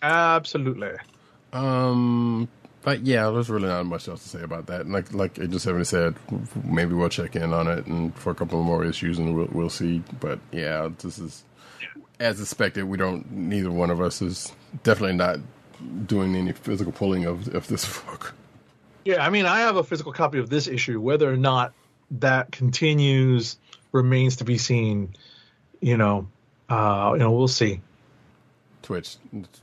Absolutely. Um, but yeah, there's really not much else to say about that. Like, like Agent seventy said, maybe we'll check in on it and for a couple more issues, and we'll we'll see. But yeah, this is yeah. as expected. We don't. Neither one of us is definitely not doing any physical pulling of of this book. Yeah, I mean, I have a physical copy of this issue, whether or not. That continues remains to be seen. You know, uh, you know, we'll see. Twitch,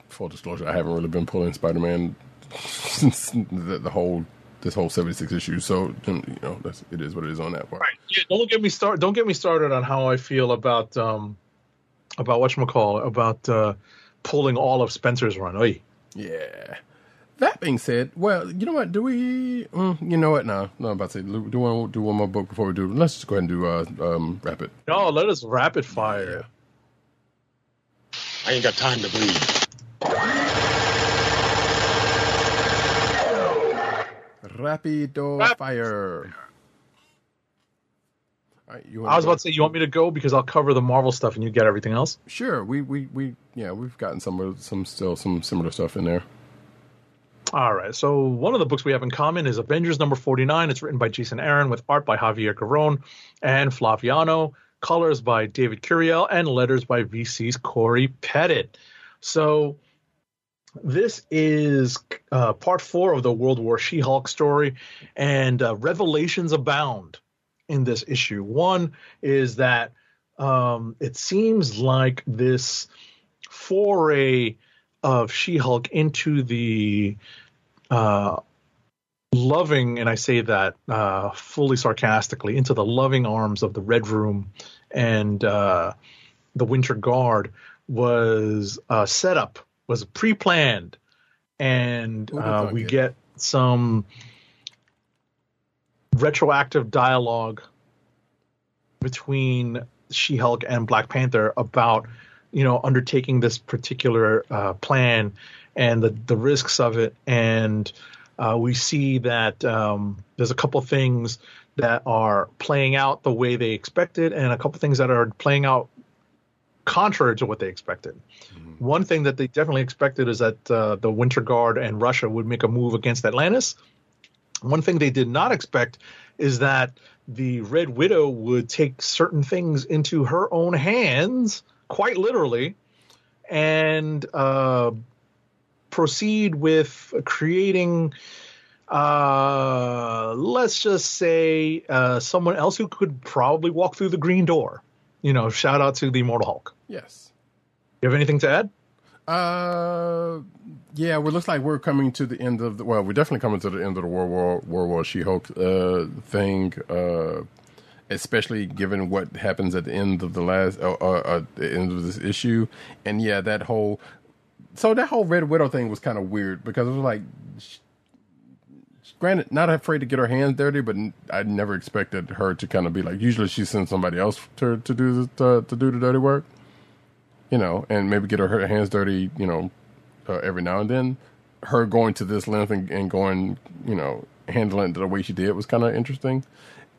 full disclosure, I haven't really been pulling Spider-Man since the, the whole this whole seventy-six issue. So, you know, that's, it is what it is on that part. Right. Yeah, don't get me start. Don't get me started on how I feel about um, about whatchamacallit, about uh, pulling all of Spencer's run. Oy. Yeah. That being said, well, you know what? Do we? Mm, you know what? No, no. I'm about to say, do one, do one more book before we do. Let's just go ahead and do uh, um, rapid. No, let us rapid fire. Yeah. I ain't got time to bleed. Rapido rapid fire. fire. All right, you I was about to say, you want me to go because I'll cover the Marvel stuff and you get everything else. Sure, we we we yeah, we've gotten some some still some similar stuff in there. All right, so one of the books we have in common is Avengers number forty-nine. It's written by Jason Aaron with art by Javier Garron and Flaviano, colors by David Curiel, and letters by V C's Corey Pettit. So this is uh, part four of the World War She-Hulk story, and uh, revelations abound in this issue. One is that um, it seems like this foray of She-Hulk into the uh, loving, and I say that uh, fully sarcastically, into the loving arms of the Red Room and uh, the Winter Guard was uh, set up, was pre-planned, and uh, we get some retroactive dialogue between She-Hulk and Black Panther about, you know, undertaking this particular uh, plan and the, the risks of it. And uh, we see that um, there's a couple things that are playing out the way they expected and a couple things that are playing out contrary to what they expected. Mm-hmm. One thing that they definitely expected is that uh, the Winter Guard and Russia would make a move against Atlantis. One thing they did not expect is that the Red Widow would take certain things into her own hands, quite literally, and uh, proceed with creating, uh, let's just say, uh, someone else who could probably walk through the green door. You know, shout out to the Immortal Hulk. Yes. You have anything to add? Uh, yeah, well, it looks like we're coming to the end of the, well, we're definitely coming to the end of the World War, World War She-Hulk uh, thing, uh, especially given what happens at the end of the last, uh, uh, uh, the end of this issue, and yeah, that whole so that whole Red Widow thing was kind of weird because it was like, she, granted, not afraid to get her hands dirty, but I never expected her to kind of be like. Usually, she sends somebody else to to do the to, to do the dirty work, you know, and maybe get her, her hands dirty, you know, uh, every now and then. Her going to this length and, and going, you know, handling it the way she did was kind of interesting.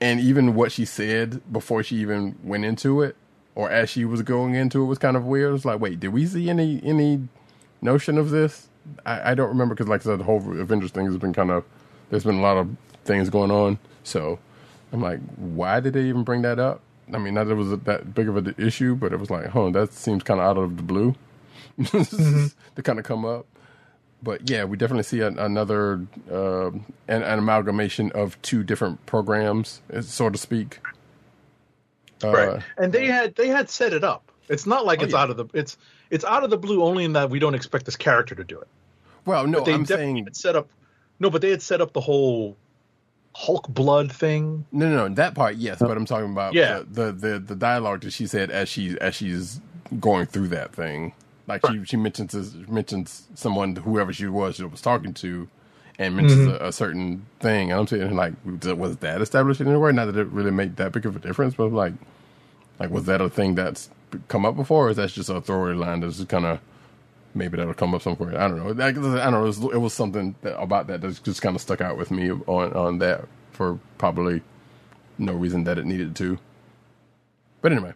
And even what she said before she even went into it, or as she was going into it, was kind of weird. It's like, wait, did we see any any notion of this? I, I don't remember because, like I said, the whole Avengers thing has been kind of, there's been a lot of things going on. So I'm like, why did they even bring that up? I mean, not that it was that big of an issue, but it was like, huh, that seems kind of out of the blue mm-hmm. to kind of come up. But yeah, we definitely see an, another uh, an, an amalgamation of two different programs, so to speak. Uh, right, and they had they had set it up. It's not like oh, it's yeah. out of the it's it's out of the blue. Only in that we don't expect this character to do it. Well, no, but they I'm saying had set up. No, but they had set up the whole Hulk blood thing. No, no, no that part, yes. But I'm talking about yeah. the, the the the dialogue that she said as she as she's going through that thing. Like right. she, she mentions mentions someone, whoever she was, she was talking to, and mentions mm-hmm. a, a certain thing. And I'm saying, like, was that established anywhere? Not that it really made that big of a difference, but like, like was that a thing that's come up before, or is that just a throwaway line that's just kind of maybe that'll come up somewhere? I don't know. I, I don't know. It was, it was something that, about that that just kind of stuck out with me on on that for probably no reason that it needed to. But anyway.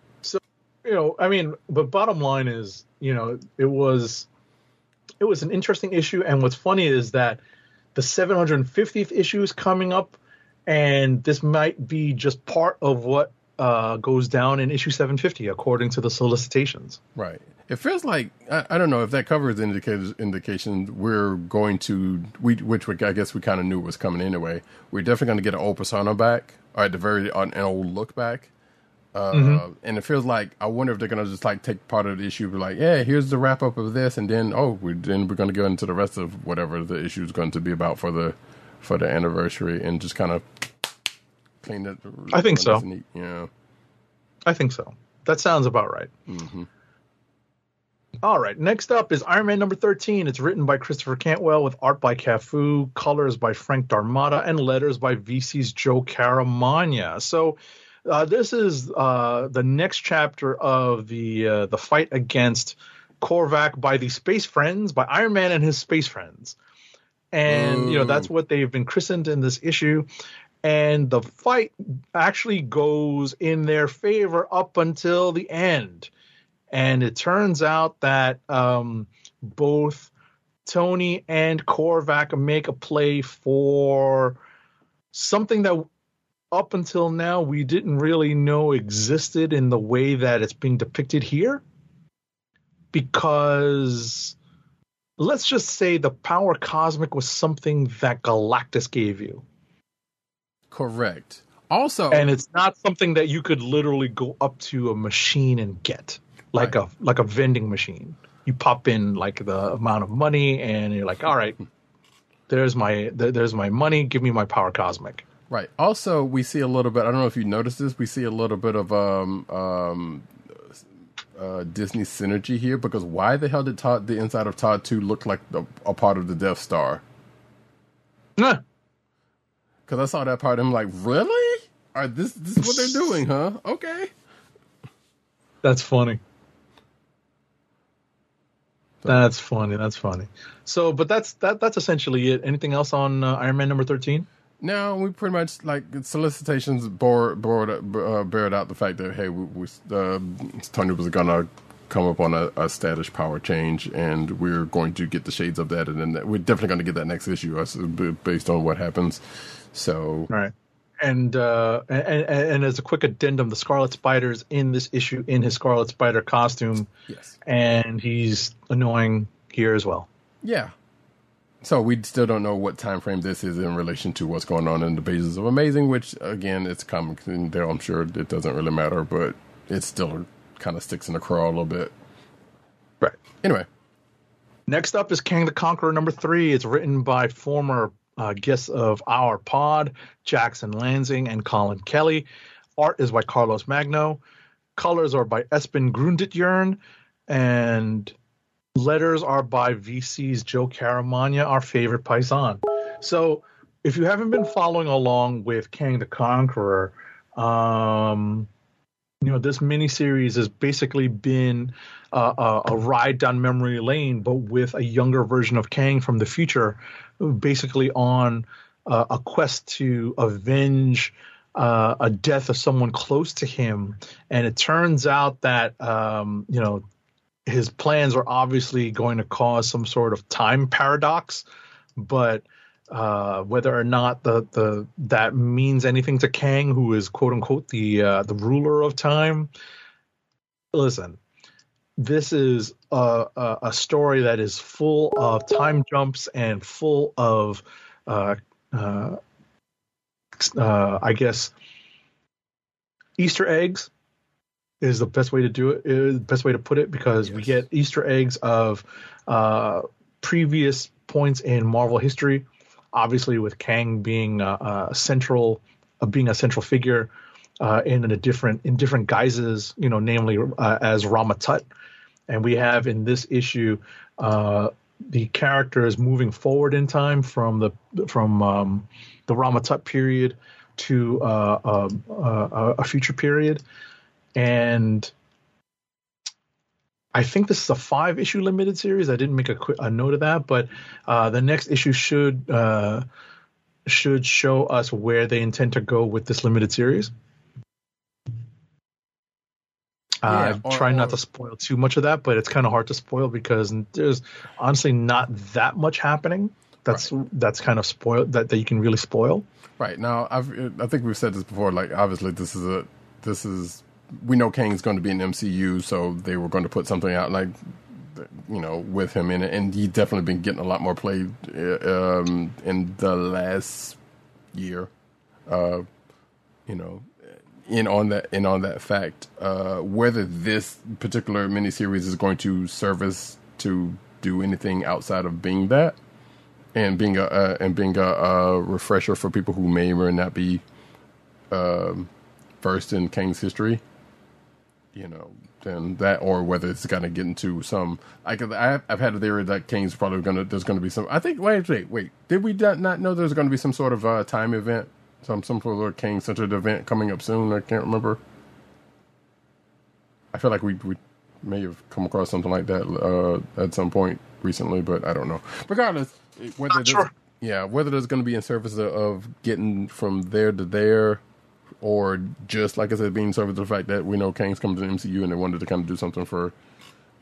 You know, I mean, but bottom line is, you know, it was it was an interesting issue. And what's funny is that the seven hundred fiftieth issue is coming up, and this might be just part of what uh, goes down in issue seven fifty, according to the solicitations. Right. It feels like, I, I don't know if that cover is indicated indication we're going to, we which we, I guess we kind of knew was coming anyway. We're definitely going to get an old persona back, or at the very, an old look back. Uh, mm-hmm. And it feels like, I wonder if they're going to just like take part of the issue, be like, yeah, here's the wrap up of this, and then oh, we, then we're going to go into the rest of whatever the issue is going to be about for the for the anniversary and just kind of cleaned it. I think so. Neat, you know? I think so. That sounds about right. Mm-hmm. All right. Next up is Iron Man number thirteen. It's written by Christopher Cantwell with art by Cafu, colors by Frank Darmatta, and letters by V C's Joe Caramagna. So uh, this is uh, the next chapter of the uh, the fight against Korvac by the Space Friends, by Iron Man and his Space Friends. And, mm. you know, that's what they've been christened in this issue. And the fight actually goes in their favor up until the end. And it turns out that um, both Tony and Korvac make a play for something that up until now we didn't really know existed in the way that it's being depicted here. Because let's just say the power cosmic was something that Galactus gave you. Correct. Also, and it's not something that you could literally go up to a machine and get. Like right. a like a vending machine. You pop in like the amount of money, and you're like, all right, there's my there's my money. Give me my power cosmic. Right. Also, we see a little bit. I don't know if you noticed this. We see a little bit of um um uh, Disney synergy here, because why the hell did Todd, the inside of Todd two look like a, a part of the Death Star? Nah. Because I saw that part, and I'm like, really? All right, this this is what they're doing, huh? Okay. That's funny. That's funny. That's funny. So, but that's that. That's essentially it. Anything else on uh, Iron Man number thirteen? No, we pretty much like solicitations bore, bore, uh, bared out the fact that hey, we, we, uh, Tony was gonna come up on a, a status power change, and we're going to get the shades of that, and then that, we're definitely going to get that next issue based on what happens. So, right. And, uh, and and as a quick addendum, the Scarlet Spider's in this issue in his Scarlet Spider costume. Yes. And he's annoying here as well. Yeah. So we still don't know what time frame this is in relation to what's going on in the pages of Amazing, which, again, it's comics in there. I'm sure it doesn't really matter, but it still kind of sticks in the craw a little bit. Right. Anyway. Next up is Kang the Conqueror number three. It's written by former Uh, guests of our pod, Jackson Lansing and Colin Kelly. Art is by Carlos Magno. Colors are by Espen Grundetjern. And letters are by V C's Joe Caramagna, our favorite Paisan. So if you haven't been following along with Kang the Conqueror, um, you know, this miniseries has basically been uh, a, a ride down memory lane, but with a younger version of Kang from the future, basically on uh, a quest to avenge uh, a death of someone close to him. And it turns out that, um, you know, his plans are obviously going to cause some sort of time paradox, but uh, whether or not the, the, that means anything to Kang, who is quote unquote the, uh, the ruler of time. Listen, this is a, a, a story that is full of time jumps and full of, uh, uh, uh, I guess, Easter eggs is the best way to do it. Is the best way to put it, because yes. we get Easter eggs of uh, previous points in Marvel history. Obviously, with Kang being a, a central, uh, being a central figure, uh, in, in a different in different guises, you know, namely uh, as Rama Tut. And we have in this issue uh, the characters moving forward in time from the from um, the Rama Tut period to uh, a, a, a future period. And I think this is a five-issue limited series. I didn't make a, qu- a note of that, but uh, the next issue should uh, should show us where they intend to go with this limited series. Yeah, I try not to spoil too much of that, but it's kind of hard to spoil because there's honestly not that much happening. That's right. That's kind of spoil that, that you can really spoil. Right now, I've, I think we've said this before. Like, obviously, this is a this is we know Kang's going to be in M C U, so they were going to put something out like you know with him in it, and he's definitely been getting a lot more play um, in the last year. Uh, you know. In on that, in on that fact, uh, whether this particular miniseries is going to service to do anything outside of being that, and being a uh, and being a, a refresher for people who may or may not be um, versed in Kang's history, you know, then that, or whether it's going to get into some. I could, I, I've had a theory that Kang's probably going to there's going to be some. I think wait wait wait did we not, not know there's going to be some sort of uh, time event, some some sort of Kang centered event coming up soon? I can't remember. I feel like we we may have come across something like that uh, at some point recently, but I don't know. Regardless, whether Not sure. yeah, whether there's going to be in service of, of getting from there to there, or just like I said, being in service of the fact that we know Kang's coming to the M C U and they wanted to kind of do something for,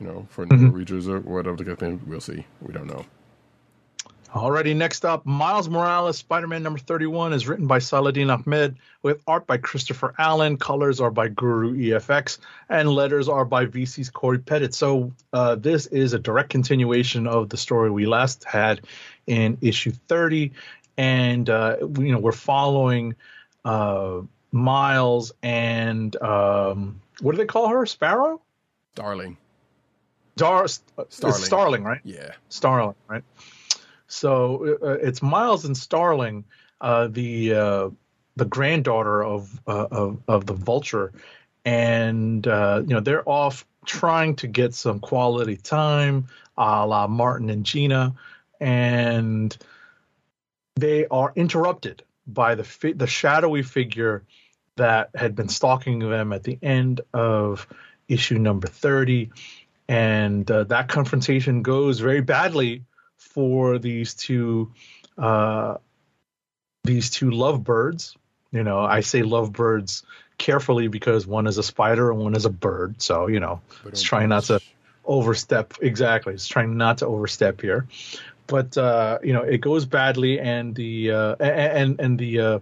you know, for mm-hmm. new readers or whatever. We'll see. We don't know. Alrighty, next up, Miles Morales, Spider-Man number thirty-one, is written by Saladin Ahmed, with art by Christopher Allen, colors are by Guru E F X, and letters are by V C's Corey Pettit. So uh, this is a direct continuation of the story we last had in issue thirty, and uh, you know, we're following uh, Miles and um, what do they call her? Sparrow? Starling. Dar- Starling. It's Starling, right? Yeah. Starling, right? So uh, it's Miles and Starling, uh, the uh, the granddaughter of, uh, of of the Vulture, and uh, you know, they're off trying to get some quality time, a la Martin and Gina, and they are interrupted by the fi- the shadowy figure that had been stalking them at the end of issue number thirty, and uh, that confrontation goes very badly for these two uh these two lovebirds. You know, I say lovebirds carefully because one is a spider and one is a bird, so you know, it's trying not to overstep. Exactly, it's trying not to overstep here, but uh you know, it goes badly, and the uh and and the uh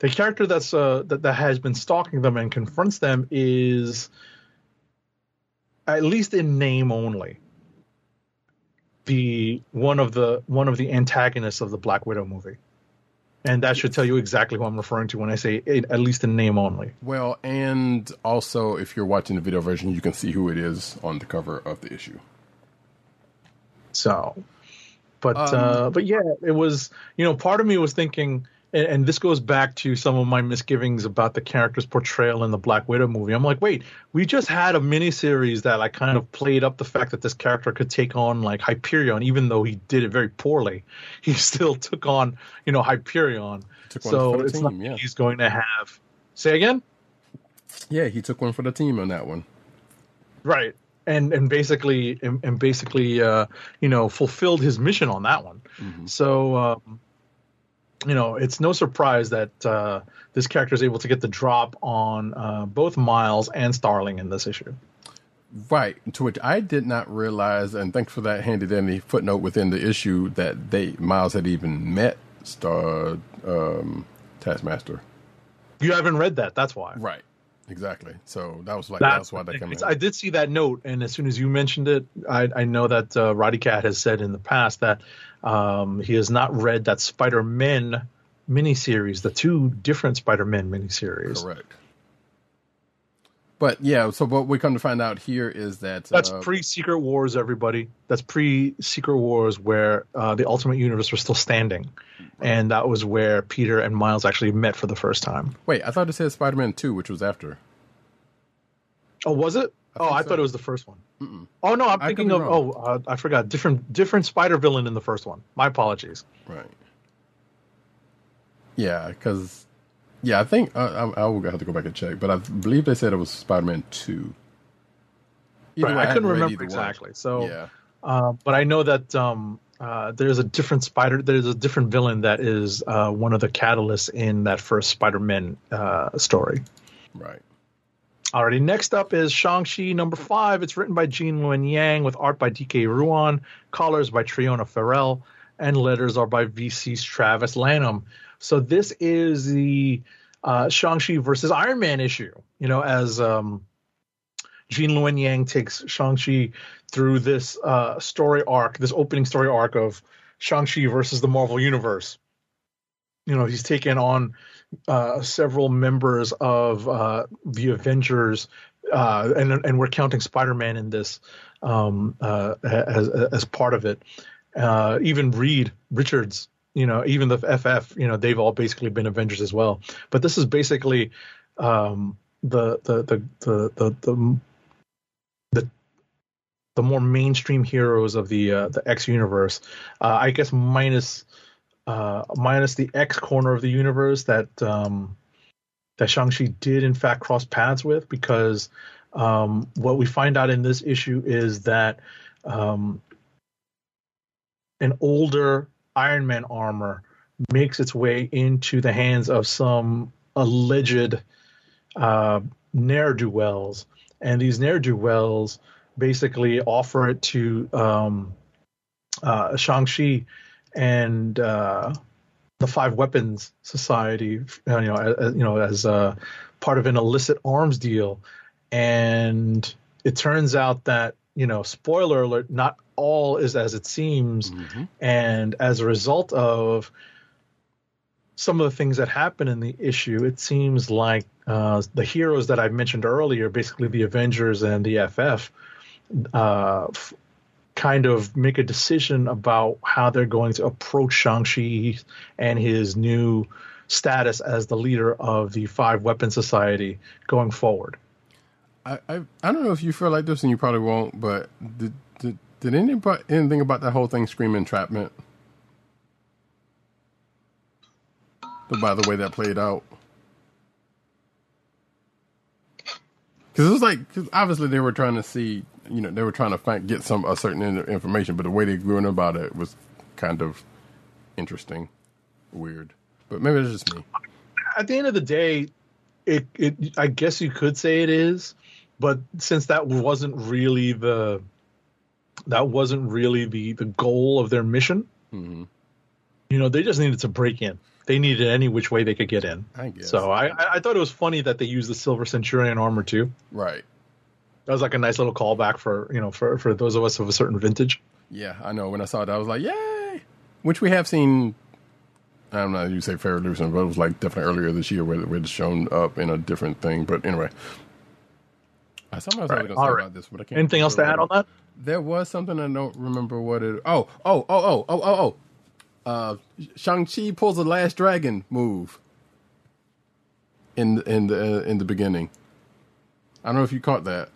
the character that's uh that, that has been stalking them and confronts them is, at least in name only, the one of the one of the antagonists of the Black Widow movie, and that should tell you exactly who I'm referring to when I say it, at least in name only. Well, and also if you're watching the video version, you can see who it is on the cover of the issue. So, but um, uh, but yeah, it was, you know, part of me was thinking, and, and this goes back to some of my misgivings about the character's portrayal in the Black Widow movie. I'm like, wait, we just had a miniseries that like kind of played up the fact that this character could take on like Hyperion, even though he did it very poorly. He still took on, you know, Hyperion. So it's team, not yeah. he's going to have. Say again? Yeah, he took one for the team on that one. Right. And and basically and, and basically uh, you know, fulfilled his mission on that one. Mm-hmm. So. Um, You know, it's no surprise that uh, this character is able to get the drop on uh, both Miles and Starling in this issue. Right, to which I did not realize, and thanks for that handy dandy footnote within the issue, that they Miles had even met Star um, Taskmaster. You haven't read that, that's why. Right, exactly. So that was like that's, that's why that came in. I did see that note, and as soon as you mentioned it, I, I know that uh, Ryder Cat has said in the past that. Um, he has not read that Spider-Man miniseries, the two different Spider-Man miniseries. Correct. But yeah, so what we come to find out here is that that's uh, pre-Secret Wars, everybody. That's pre-Secret Wars, where uh, the Ultimate Universe was still standing, right. And that was where Peter and Miles actually met for the first time. Wait, I thought it said Spider-Man two, which was after. Oh, was it? I oh, I so. thought it was the first one. Mm-mm. Oh, no, I'm thinking of, wrong. oh, uh, I forgot. Different different spider villain in the first one. My apologies. Right. Yeah, because, yeah, I think, uh, I, I will have to go back and check, but I believe they said it was Spider-Man two. Either right, way, I, I couldn't remember exactly. One. So, yeah. uh, but I know that um, uh, there's a different spider, there's a different villain that is uh, one of the catalysts in that first Spider-Man uh, story. Right. Alrighty, next up is Shang-Chi number five. It's written by Gene Luen Yang with art by D K Ruan, colors by Triona Farrell, and letters are by V C's Travis Lanham. So this is the uh, Shang-Chi versus Iron Man issue, you know, as um, Gene Luen Yang takes Shang-Chi through this uh, story arc, this opening story arc of Shang-Chi versus the Marvel Universe. You know, he's taken on uh, several members of uh, the Avengers, uh, and and we're counting Spider-Man in this um, uh, as as part of it. uh, even Reed Richards, you know, even the F F, you know, they've all basically been Avengers as well. But this is basically um, the, the, the, the, the, the, the, the more mainstream heroes of the, uh, the X universe, uh, I guess, minus, uh, minus the X corner of the universe that, um, that Shang-Chi did in fact cross paths with, because um, what we find out in this issue is that um, an older Iron Man armor makes its way into the hands of some alleged uh, ne'er-do-wells. And these ne'er-do-wells basically offer it to um, uh, Shang-Chi and uh, the Five Weapons Society, you know, as, you know, as uh, part of an illicit arms deal. And it turns out that, you know, spoiler alert, not all is as it seems. Mm-hmm. And as a result of some of the things that happen in the issue, it seems like uh, the heroes that I mentioned earlier, basically the Avengers and the F F, uh, f- kind of make a decision about how they're going to approach Shang-Chi and his new status as the leader of the Five Weapons Society going forward. I, I I don't know if you feel like this, and you probably won't, but did did, did anybody, anything about that whole thing scream entrapment? But by the way that played out, because it was like, cause obviously they were trying to see, you know, they were trying to find, get some a certain information, but the way they grew in about it was kind of interesting, weird. But maybe it's just me. At the end of the day, it it I guess you could say it is. But since that wasn't really the that wasn't really the, the goal of their mission, mm-hmm. you know, they just needed to break in. They needed any which way they could get in. I guess. So I, I thought it was funny that they used the Silver Centurion armor too. Right. That was like a nice little callback for, you know, for, for those of us of a certain vintage. Yeah, I know. When I saw that, I was like, yay! Which we have seen. I don't know. You say fairly recent, but it was like definitely earlier this year where, where it's shown up in a different thing. But anyway. I somehow was right, going to say right. about this, but I can't. Anything else to add on that? There was something I don't remember what it. Oh, oh, oh, oh, oh, oh, oh. Uh, Shang-Chi pulls the Last Dragon move in in the uh, in the beginning. I don't know if you caught that.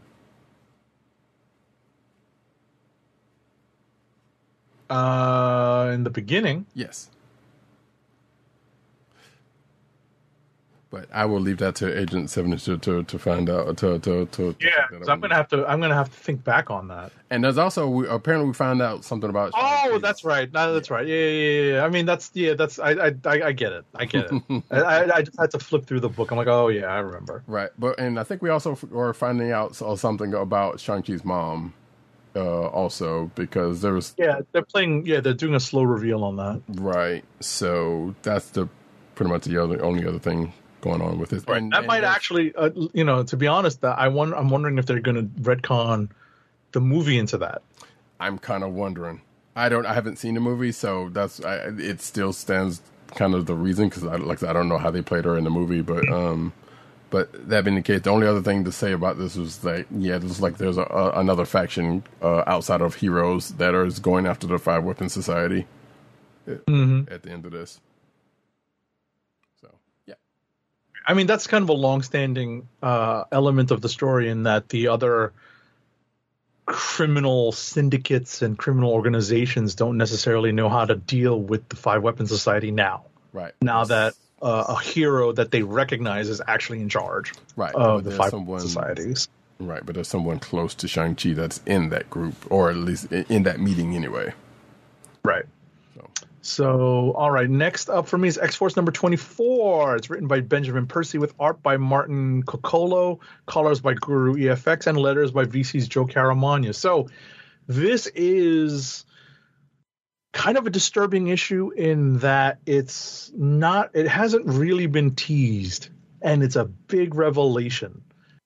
Uh, in the beginning, yes. But I will leave that to Agent Seven to to, to find out. To to to. Yeah, to so I'm gonna have to. I'm gonna have to think back on that. And there's also we, apparently we found out something about. Oh, that's right. No, that's yeah. right. Yeah, yeah, yeah. I mean, that's yeah. That's I I I get it. I get it. I I just had to flip through the book. I'm like, oh yeah, I remember. Right, but and I think we also were finding out something about Shang-Chi's mom. Uh, also, because there was yeah they're playing yeah they're doing a slow reveal on that, right? So that's the pretty much the other only other thing going on with it. Right. And, that and might actually uh, you know, to be honest, that I won- I'm wondering if they're going to retcon the movie into that. I'm kind of wondering. I don't. I haven't seen the movie, so that's I, it. Still stands kind of the reason because I like I don't know how they played her in the movie, but um. But that being the case, the only other thing to say about this was like, yeah, there's like there's a, a, another faction uh, outside of heroes that is going after the Five Weapons Society mm-hmm. at the end of this. So, yeah. I mean, that's kind of a longstanding uh, element of the story in that the other criminal syndicates and criminal organizations don't necessarily know how to deal with the Five Weapons Society now. Right. Now that... Uh, a hero that they recognize is actually in charge right. of the Five someone, Societies. Right, but there's someone close to Shang-Chi that's in that group, or at least in that meeting anyway. Right. So, so all right, next up for me is X-Force number twenty-four. It's written by Benjamin Percy with art by Martin Coccolo, colors by Guru E F X, and letters by V C's Joe Caramagna. So this is... kind of a disturbing issue in that it's not, it hasn't really been teased, and it's a big revelation,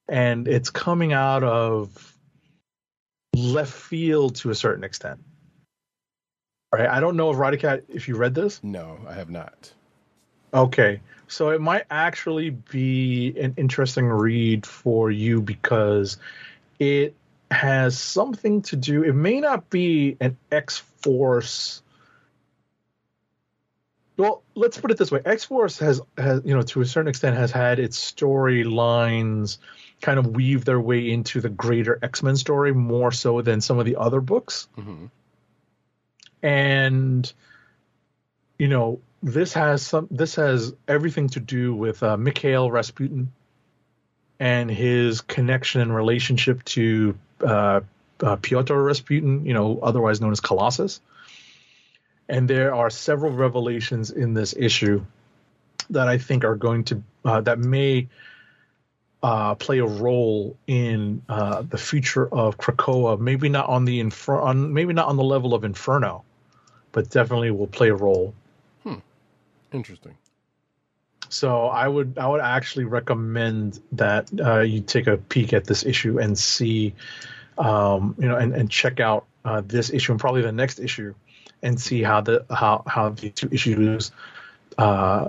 and it's coming out of left field to a certain extent. All right. I don't know if Ryder Cat, if you read this. No, I have not. Okay. So it might actually be an interesting read for you because it has something to do. It may not be an X-Force. Well, let's put it this way. X-Force has, has, you know, to a certain extent has had its storylines kind of weave their way into the greater X-Men story more so than some of the other books. Mm-hmm. And, you know, this has some, this has everything to do with uh, Mikhail Rasputin and his connection and relationship to uh, uh, Pyotr Rasputin, you know, otherwise known as Colossus. And there are several revelations in this issue that I think are going to uh, that may uh, play a role in uh, the future of Krakoa. Maybe not on the infer- on, maybe not on the level of Inferno, but definitely will play a role. Hmm. Interesting. So I would I would actually recommend that uh, you take a peek at this issue and see, um, you know, and, and check out uh, this issue and probably the next issue. And see how the how, how the two issues uh,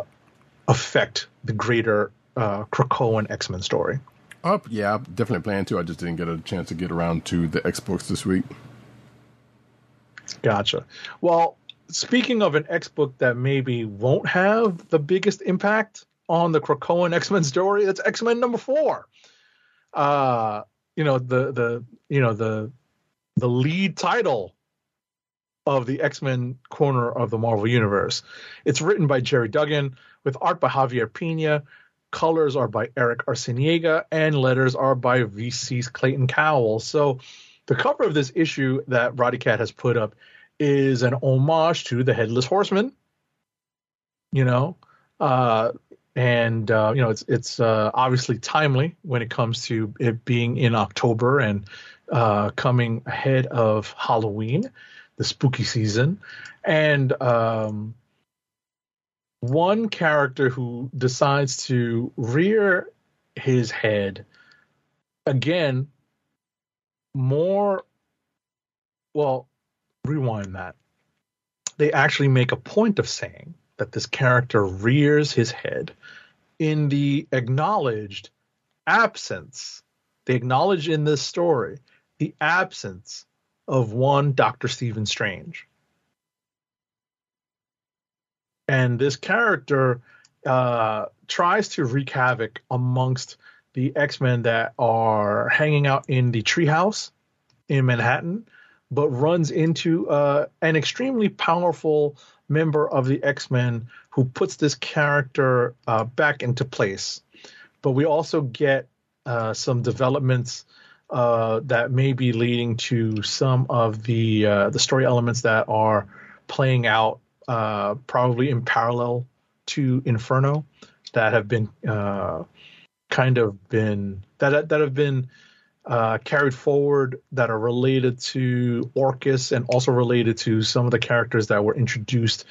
affect the greater uh, Krakoan X-Men story. Oh, yeah, I definitely plan to. I just didn't get a chance to get around to the X-Books this week. Gotcha. Well, speaking of an X-Book that maybe won't have the biggest impact on the Krakoan X-Men story, that's X-Men number four. Uh, you know the the you know the the lead title of the X-Men corner of the Marvel Universe. It's written by Jerry Duggan, with art by Javier Pena, colors are by Eric Arciniega, and letters are by V C's Clayton Cowell. So the cover of this issue that Ryder Cat has put up is an homage to the Headless Horseman, you know, uh, and, uh, you know, it's it's uh, obviously timely when it comes to it being in October and uh, coming ahead of Halloween, the spooky season. And um, one character who decides to rear his head again, more, well, rewind that. They actually make a point of saying that this character rears his head in the acknowledged absence. They acknowledge in this story the absence of one Doctor Stephen Strange. And this character uh, tries to wreak havoc amongst the X-Men that are hanging out in the treehouse in Manhattan, but runs into uh, an extremely powerful member of the X-Men who puts this character uh, back into place. But we also get uh, some developments Uh, that may be leading to some of the uh, the story elements that are playing out uh, probably in parallel to Inferno that have been uh, kind of been that that have been uh, carried forward, that are related to Orcus and also related to some of the characters that were introduced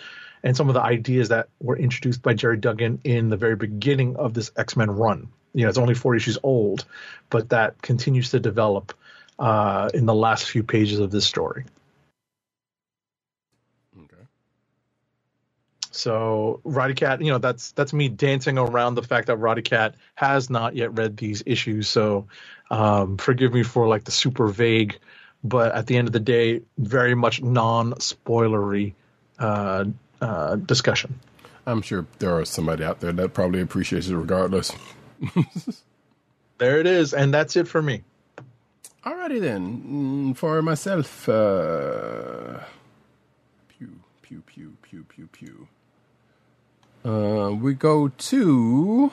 and some of the ideas that were introduced by Jerry Duggan in the very beginning of this X-Men run. You know, it's only four issues old, but that continues to develop uh, in the last few pages of this story. Okay. So, Roddy Cat, you know, that's that's me dancing around the fact that Roddy Cat has not yet read these issues. So, um, forgive me for like the super vague, but at the end of the day, very much non-spoilery uh, uh, discussion. I'm sure there are somebody out there that probably appreciates it regardless. There it is, and that's it for me. Alrighty then, for myself, uh, pew pew pew pew pew pew. Uh, we go to.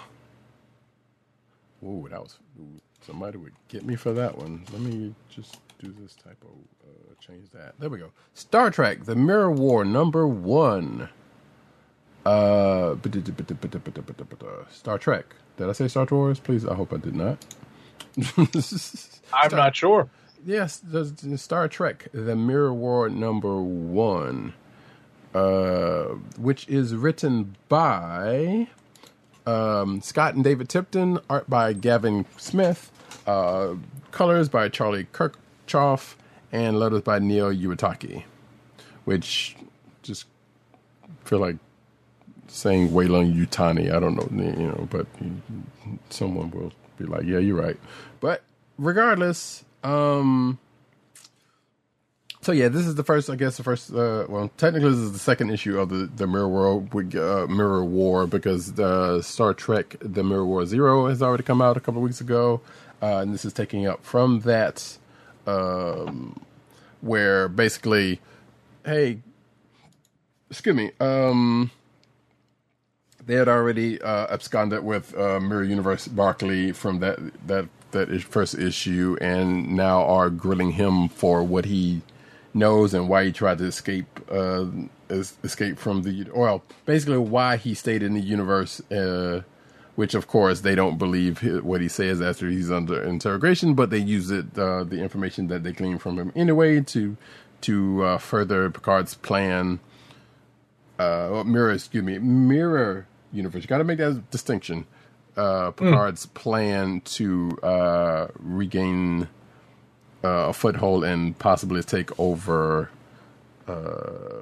Oh, that was somebody would get me for that one. Let me just do this typo. Uh, change that. There we go. Star Trek: The Mirror War number one. Uh, Star Trek. Did I say Star Wars? Please, I hope I did not. Star- I'm not sure. Yes, the, the Star Trek, The Mirror War number one, uh, which is written by um, Scott and David Tipton, art by Gavin Smith, uh, colors by Charlie Kirkchoff, and letters by Neil Uwatake, which just feel like saying Weyland Yutani, I don't know, you know, but someone will be like, yeah, you're right. But regardless, Um. So yeah, this is the first, I guess the first, uh, well, technically this is the second issue of the, the Mirror World, uh, Mirror War, because the Star Trek, the Mirror War Zero has already come out a couple of weeks ago. Uh, and this is taking up from that, um, where basically, hey, excuse me, um, they had already uh, absconded with uh, Mirror Universe Barkley from that, that, that is first issue, and now are grilling him for what he knows and why he tried to escape uh, escape from the... Well, basically why he stayed in the universe, uh, which, of course, they don't believe what he says after he's under interrogation, but they use it, uh, the information that they glean from him anyway, to to uh, further Picard's plan. Uh, well, mirror, excuse me, Mirror Universe. You got to make that distinction. Uh, Picard's mm. plan to uh, regain... Uh, a foothold and possibly take over, uh,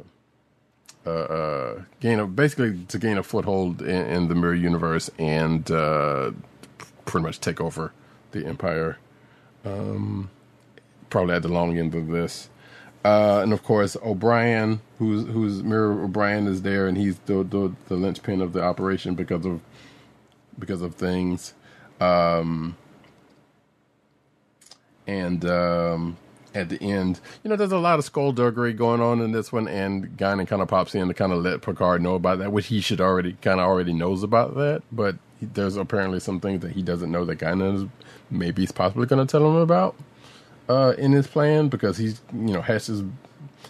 uh, uh, gain a, basically to gain a foothold in, in the Mirror Universe and uh, pretty much take over the Empire. Um, probably at the long end of this, uh, and of course O'Brien, who's who's Mirror O'Brien, is there, and he's the the, the linchpin of the operation because of because of things. Um, And um, at the end, you know, there's a lot of skullduggery going on in this one, and Guinan kind of pops in to kind of let Picard know about that, which he should already kind of already knows about that. But he, there's apparently some things that he doesn't know that Guinan is maybe he's possibly going to tell him about uh, in his plan, because he's, you know, has his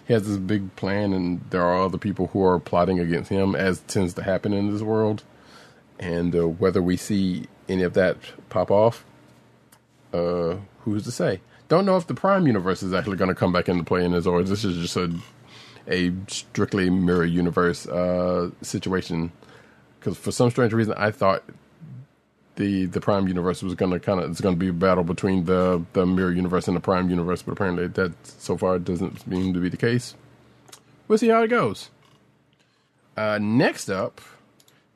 he has this big plan, and there are other people who are plotting against him, as tends to happen in this world. And uh, whether we see any of that pop off, uh. Who's to say? Don't know if the Prime Universe is actually going to come back into play in this, or this is just a, a strictly Mirror Universe uh, situation. Because for some strange reason, I thought the the Prime Universe was going to kind of it's going to be a battle between the the Mirror Universe and the Prime Universe, but apparently that so far doesn't seem to be the case. We'll see how it goes. Uh, next up,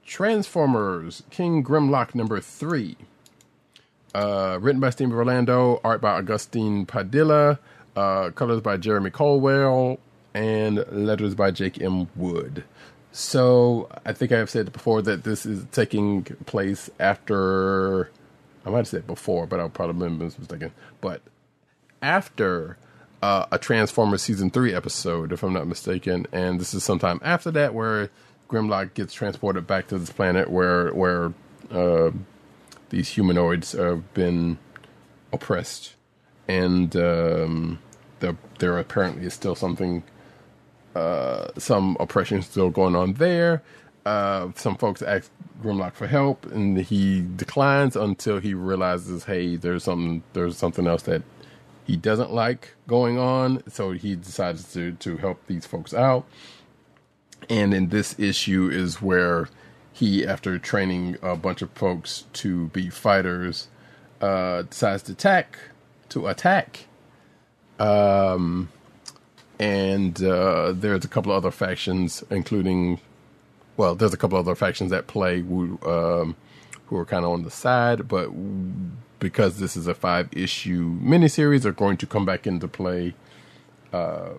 Transformers King Grimlock number three. Uh, written by Steve Orlando, art by Agustin Padilla, uh, colors by Jeremy Colwell, and letters by Jake M. Wood. So I think I have said before that this is taking place after, I might have said before, but I'll probably be mistaken, but after uh, a Transformers season three episode, if I'm not mistaken, and this is sometime after that where Grimlock gets transported back to this planet where where uh, these humanoids have been oppressed, and um, there, there apparently is still something, uh, some oppression still going on there. Uh, some folks ask Grimlock for help, and he declines until he realizes, hey, there's something, there's something else that he doesn't like going on. So he decides to to help these folks out. And in this issue is where he, after training a bunch of folks to be fighters, uh, decides to attack, to attack. Um, and uh, there's a couple of other factions, including, well, there's a couple other factions at play who, um, who are kind of on the side, but because this is a five-issue miniseries, are going to come back into play uh,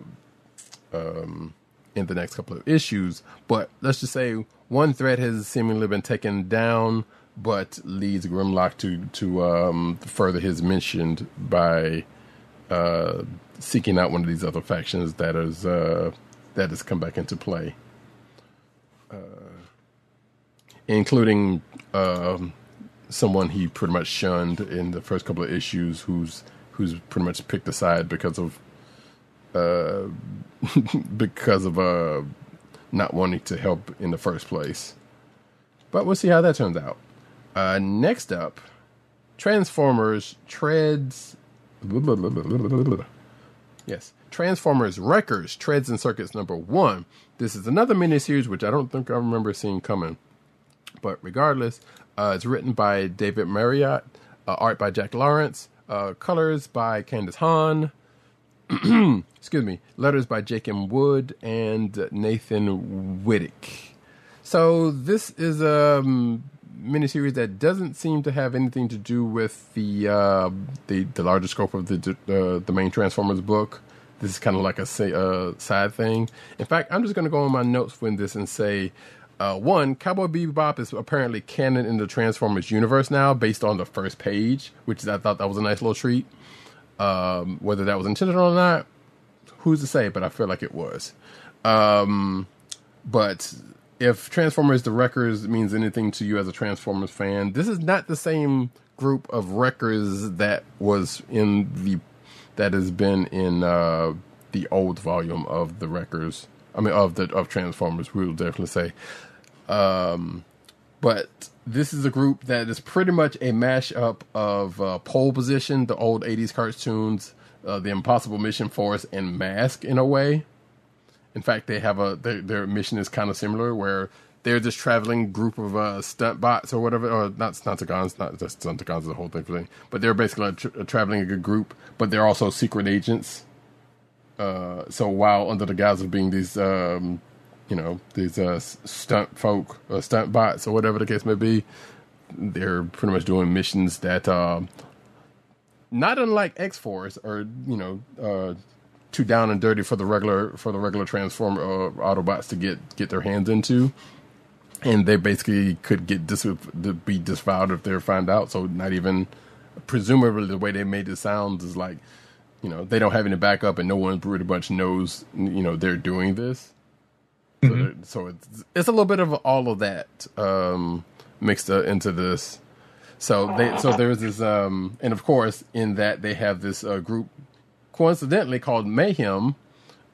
um, in the next couple of issues. But let's just say one threat has seemingly been taken down, but leads Grimlock to to um, further his mission by uh, seeking out one of these other factions that is uh, that has come back into play, uh, including uh, someone he pretty much shunned in the first couple of issues, who's who's pretty much picked aside because of uh, because of a. Uh, not wanting to help in the first place. But we'll see how that turns out. Uh, next up, Transformers Treads... Yes, Transformers Wreckers, Treads and Circuits number one. This is another miniseries, which I don't think I remember seeing coming. But regardless, uh, it's written by David Marriott, uh, art by Jack Lawrence, uh, colors by Candace Hahn, excuse me, letters by Jake M. Wood and Nathan Wittick. So this is a um, miniseries that doesn't seem to have anything to do with the uh, the, the larger scope of the uh, the main Transformers book. This is kind of like a uh, side thing. In fact, I'm just going to go in my notes from this and say, uh, one, Cowboy Bebop is apparently canon in the Transformers universe now based on the first page, which I thought that was a nice little treat. Um, whether that was intentional or not, who's to say, but I feel like it was. Um, but if Transformers the Wreckers means anything to you as a Transformers fan, this is not the same group of Wreckers that was in the that has been in uh, the old volume of the Wreckers. I mean, of the of Transformers, we will definitely say. Um, but this is a group that is pretty much a mashup of uh, Pole Position, the old eighties cartoons, uh, the Impossible Mission Force, and Mask in a way. In fact, they have a their, their mission is kind of similar, where they're just traveling group of uh, stunt bots or whatever, or not Stunticons, not just Stunticons, the whole thing, but they're basically a, tra- a traveling a good group, but they're also secret agents. Uh, so while under the guise of being these, um, you know, these uh, stunt folk, or stunt bots, or whatever the case may be, they're pretty much doing missions that, uh, not unlike X-Force or you know. Uh, too down and dirty for the regular for the regular Transformer uh, Autobots to get, get their hands into. And they basically could get dis- be disavowed if they're found out. So not even, presumably the way they made it sound is like, you know, they don't have any backup and no one pretty much knows, you know, they're doing this. Mm-hmm. So, so it's, it's a little bit of all of that um, mixed uh, into this. So they so there's this, um, and of course, in that they have this uh, group coincidentally called Mayhem,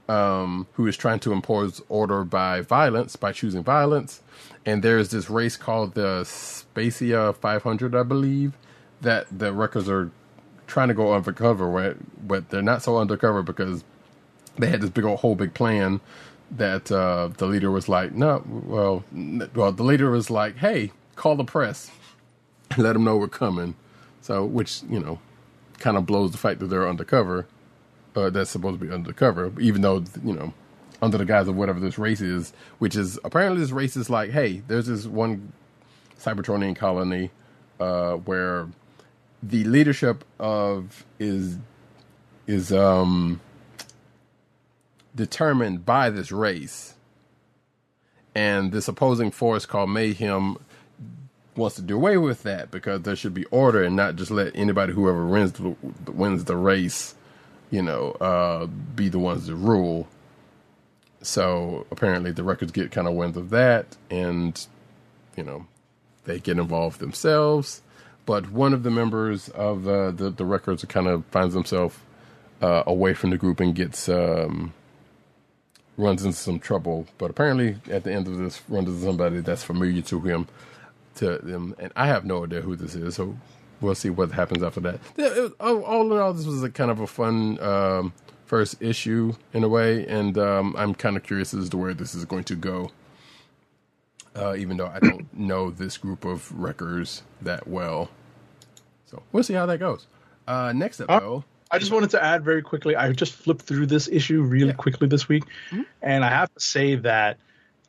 um, who is trying to impose order by violence, by choosing violence. And there's this race called the Spacia five hundred, I believe, that the Wreckers are trying to go undercover with, but they're not so undercover because they had this big old whole big plan that uh, the leader was like, no, well, well, the leader was like, hey, call the press and let them know we're coming. So, which, you know, kind of blows the fact that they're undercover. Uh, that's supposed to be undercover, even though, you know, under the guise of whatever this race is, which is apparently this race is like, hey, there's this one Cybertronian colony uh, where the leadership of is is um, determined by this race, and this opposing force called Mayhem wants to do away with that because there should be order and not just let anybody whoever wins the, wins the race. You know, uh, be the ones that rule. So apparently the Wreckers get kind of wind of that and, you know, they get involved themselves. But one of the members of uh, the, the Wreckers kind of finds himself uh, away from the group and gets, um, runs into some trouble. But apparently at the end of this, runs into somebody that's familiar to him, to them. And I have no idea who this is. So we'll see what happens after that. It was, all in all, this was a kind of a fun um, first issue in a way, and um, I'm kind of curious as to where this is going to go, uh, even though I don't know this group of Wreckers that well. So we'll see how that goes. Uh, next up, though. I just wanted to add very quickly, I just flipped through this issue really yeah. quickly this week, mm-hmm. and I have to say that,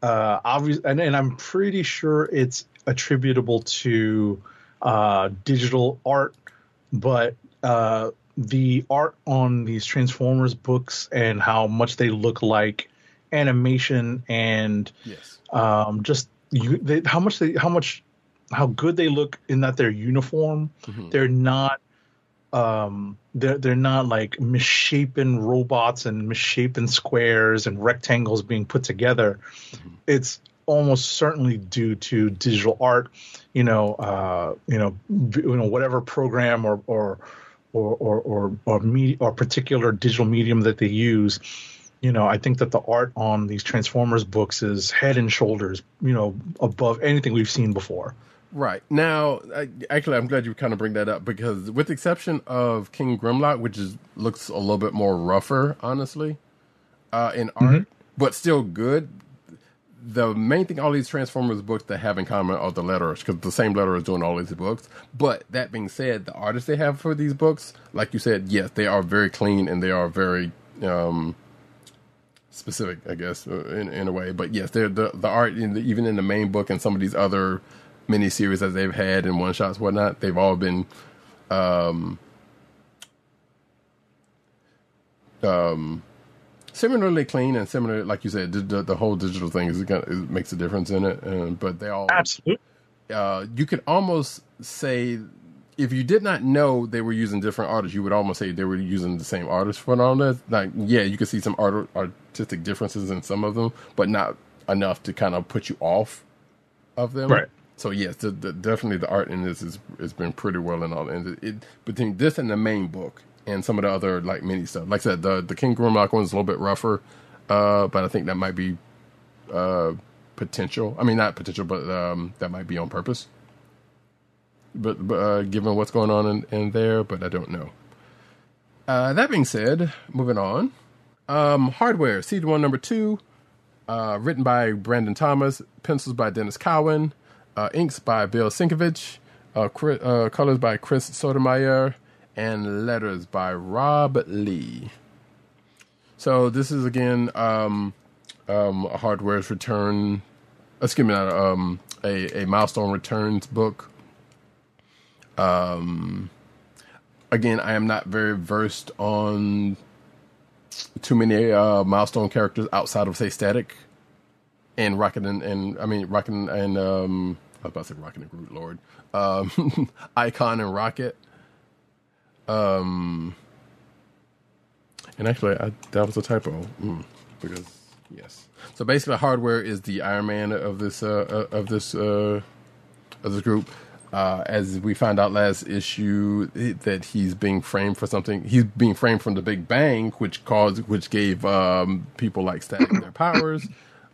uh, obviously, and, and I'm pretty sure it's attributable to uh digital art, but uh the art on these Transformers books and how much they look like animation and yes um just you they, how much they how much how good they look in that they're uniform. Mm-hmm. They're not um they're they're not like misshapen robots and misshapen squares and rectangles being put together. Mm-hmm. It's almost certainly due to digital art, you know, uh, you know, you know, whatever program or or or or or, or, me, or particular digital medium that they use. You know, I think that the art on these Transformers books is head and shoulders, you know, above anything we've seen before. Right now, I, actually, I'm glad you kind of bring that up because, with the exception of King Grimlock, which is looks a little bit more rougher, honestly, uh, in art, mm-hmm. but still good. The main thing all these Transformers books that have in common are the letters, because the same letter is doing all these books. But that being said, the artists they have for these books, like you said, yes, they are very clean and they are very um, specific, I guess, in, in a way. But yes, they're the, the art, in the, even in the main book and some of these other miniseries that they've had and one shots, whatnot, they've all been um, um, similarly clean and similar. Like you said, the, the whole digital thing is gonna, it makes a difference in it. And, but they all absolutely. Uh, you could almost say, if you did not know they were using different artists, you would almost say they were using the same artists for all that. Like, yeah, you could see some art, artistic differences in some of them, but not enough to kind of put you off of them. Right. So yes, the, the, definitely the art in this is has been pretty well and all. And it, it, between this and the main book and some of the other like mini stuff, like I said, the the King Grimlock one's a little bit rougher, uh, but I think that might be uh, potential. I mean, not potential, but um, that might be on purpose. But, but uh, given what's going on in, in there, but I don't know. Uh, that being said, moving on. Um, Hardware, Season one, Number two, uh, written by Brandon Thomas, pencils by Dennis Cowan, uh, inks by Bill Sinkovich, uh, cri- uh, colors by Chris Sotomayor, and letters by Rob Lee. So this is, again, um, um, a Hardware's return, excuse me, not, um, a, a Milestone Returns book. Um, again, I am not very versed on too many uh, milestone characters outside of, say, Static and Rocket and, and I mean, Rocket and, and um, I was about to say Rocket and Groot, Lord. Um, Icon and Rocket. Um, and actually, I, that was a typo. Mm, because, yes. So basically, Hardware is the Iron Man of this, uh, of this, uh, of this group. Uh, as we found out last issue, it, that he's being framed for something. He's being framed from the Big Bang, which caused, which gave um, people like Static their powers,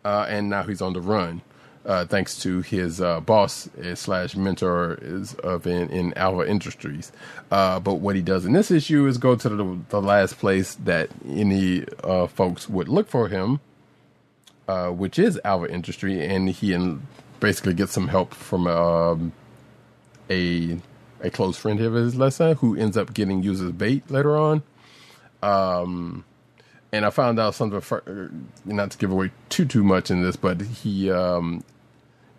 uh, and now he's on the run, uh, thanks to his uh, boss slash mentor is of in, in Alpha Industries. Uh, but what he does in this issue is go to the, the last place that any uh, folks would look for him, uh, which is Alpha Industry, and he basically gets some help from. Um, A a close friend of his, let's say, who ends up getting used as bait later on. Um, and I found out something, for, not to give away too too much in this, but he, um,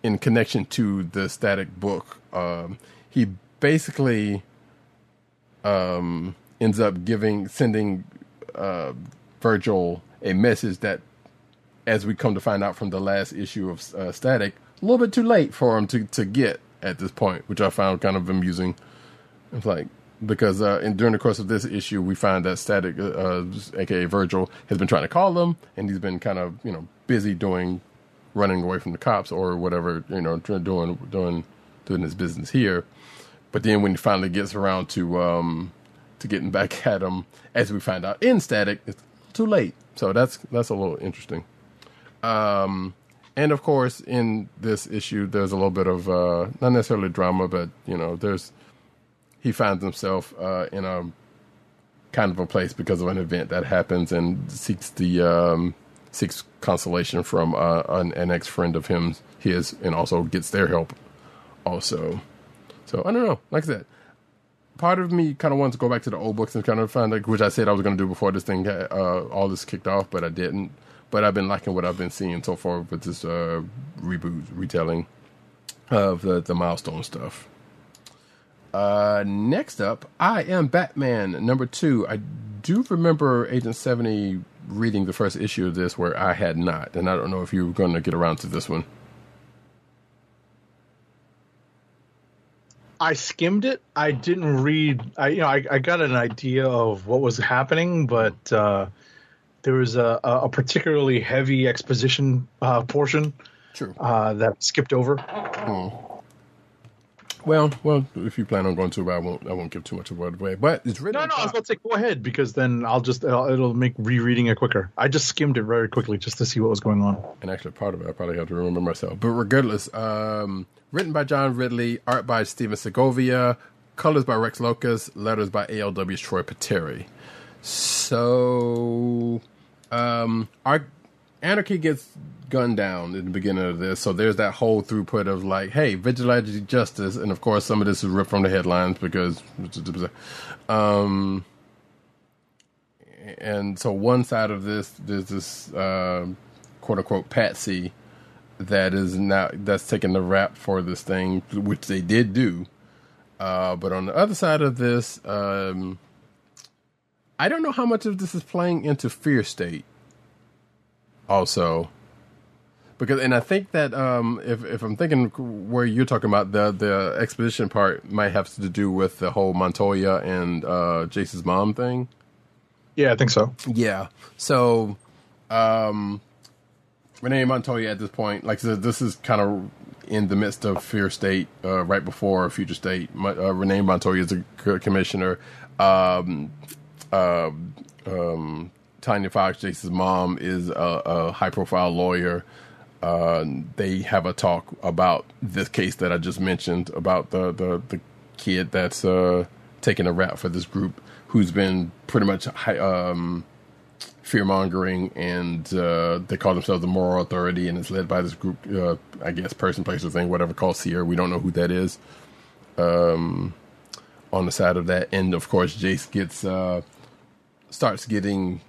in connection to the Static book, um, he basically um, ends up giving sending uh, Virgil a message that, as we come to find out from the last issue of uh, Static, a little bit too late for him to, to get. At this point, which I found kind of amusing. It's like, because uh, in, during the course of this issue, we find that Static, uh, aka Virgil, has been trying to call him, and he's been kind of, you know, busy doing, running away from the cops or whatever, you know, doing doing doing his business here. But then when he finally gets around to um, to getting back at him, as we find out in Static, it's too late. So that's that's a little interesting. Um, And, of course, in this issue, there's a little bit of, uh, not necessarily drama, but, you know, there's, he finds himself uh, in a kind of a place because of an event that happens and seeks the, um, seeks consolation from uh, an, an ex-friend of him, his, and also gets their help also. So, I don't know. Like I said, part of me kind of wants to go back to the old books and kind of find, like, which I said I was going to do before this thing, uh, all this kicked off, but I didn't. But I've been liking what I've been seeing so far with this uh, reboot, retelling of the, the milestone stuff. Uh, next up, I Am Batman, number two. I do remember Agent seventy reading the first issue of this where I had not. And I don't know if you were going to get around to this one. I skimmed it. I didn't read. I, you know, I, I got an idea of what was happening, but... Uh... There was a, a particularly heavy exposition uh, portion True. Uh, that skipped over. Mm. Well, well, if you plan on going to, I won't. I won't give too much of it away. But it's written. No, no, I was about to say go ahead because then I'll just it'll, it'll make rereading it quicker. I just skimmed it very quickly just to see what was going on. And actually, part of it I probably have to remember myself. But regardless, um, written by John Ridley, art by Steven Segovia, colors by Rex Locus, letters by A L W's Troy Pateri. So. Um, our anarchy gets gunned down in the beginning of this, so there's that whole throughput of like, hey, vigilante justice, and of course some of this is ripped from the headlines because, um, and so one side of this, there's this uh, quote unquote patsy that is not that's taking the rap for this thing, which they did do. Uh, but on the other side of this, um, I don't know how much of this is playing into Fear State also. Because, and I think that um, if if I'm thinking where you're talking about, the the expedition part might have to do with the whole Montoya and uh, Jace's mom thing. Yeah, I think so. Yeah. So, um, Renee Montoya at this point, like I said, this is kind of in the midst of Fear State, uh, right before Future State. Uh, Renee Montoya is a commissioner. Um, uh, um, Tanya Fox, Jace's mom, is a, a high-profile lawyer. Uh, they have a talk about this case that I just mentioned about the, the, the kid that's uh, taking a rap for this group, who's been pretty much um, fear-mongering, and uh, they call themselves the moral authority, and it's led by this group, uh, I guess, person, place, or thing, whatever, called Sierra. We don't know who that is. Um, on the side of that, and of course, Jace gets uh, starts getting...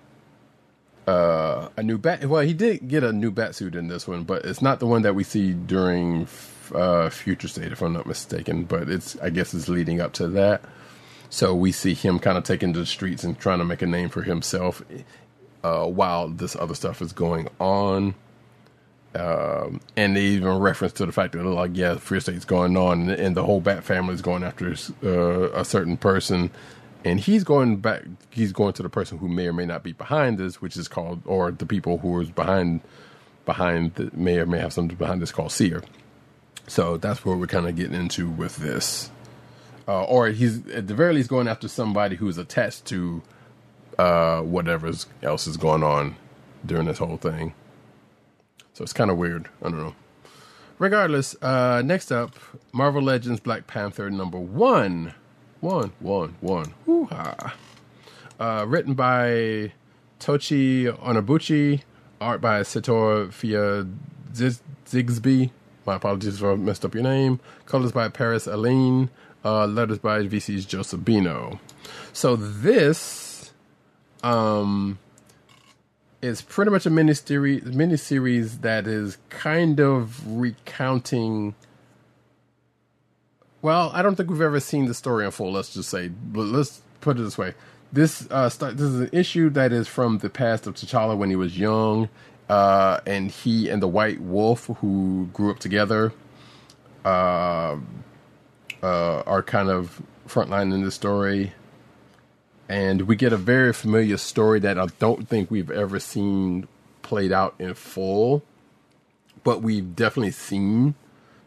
Uh, a new bat. Well, he did get a new batsuit in this one, but it's not the one that we see during f- uh, Future State, if I'm not mistaken. But it's, I guess, it's leading up to that. So we see him kind of taking to the streets and trying to make a name for himself, uh, while this other stuff is going on. Um, and they even reference to the fact that, like, yeah, Fear State's going on, and the whole Bat family is going after uh, a certain person. And he's going back. He's going to the person who may or may not be behind this, which is called, or the people who is behind, behind the, may or may have something behind this called Seer. So that's where we're kind of getting into with this. Uh, or he's at the very least going after somebody who is attached to uh, whatever else is going on during this whole thing. So it's kind of weird. I don't know. Regardless, uh, next up, Marvel Legends Black Panther number one. One, one, one. Hoo-ha. Uh, written by Tochi Onobuchi, art by Sator Fiazigsby. My apologies if I messed up your name. Colors by Paris Aline. Uh, letters by V C's Joe Sabino. So this um, is pretty much a miniseries, miniseries that is kind of recounting... Well, I don't think we've ever seen the story in full, let's just say. But let's put it this way. This uh, start, this is an issue that is from the past of T'Challa when he was young. Uh, and he and the White Wolf, who grew up together, uh, uh, are kind of frontline in this story. And we get a very familiar story that I don't think we've ever seen played out in full. But we've definitely seen,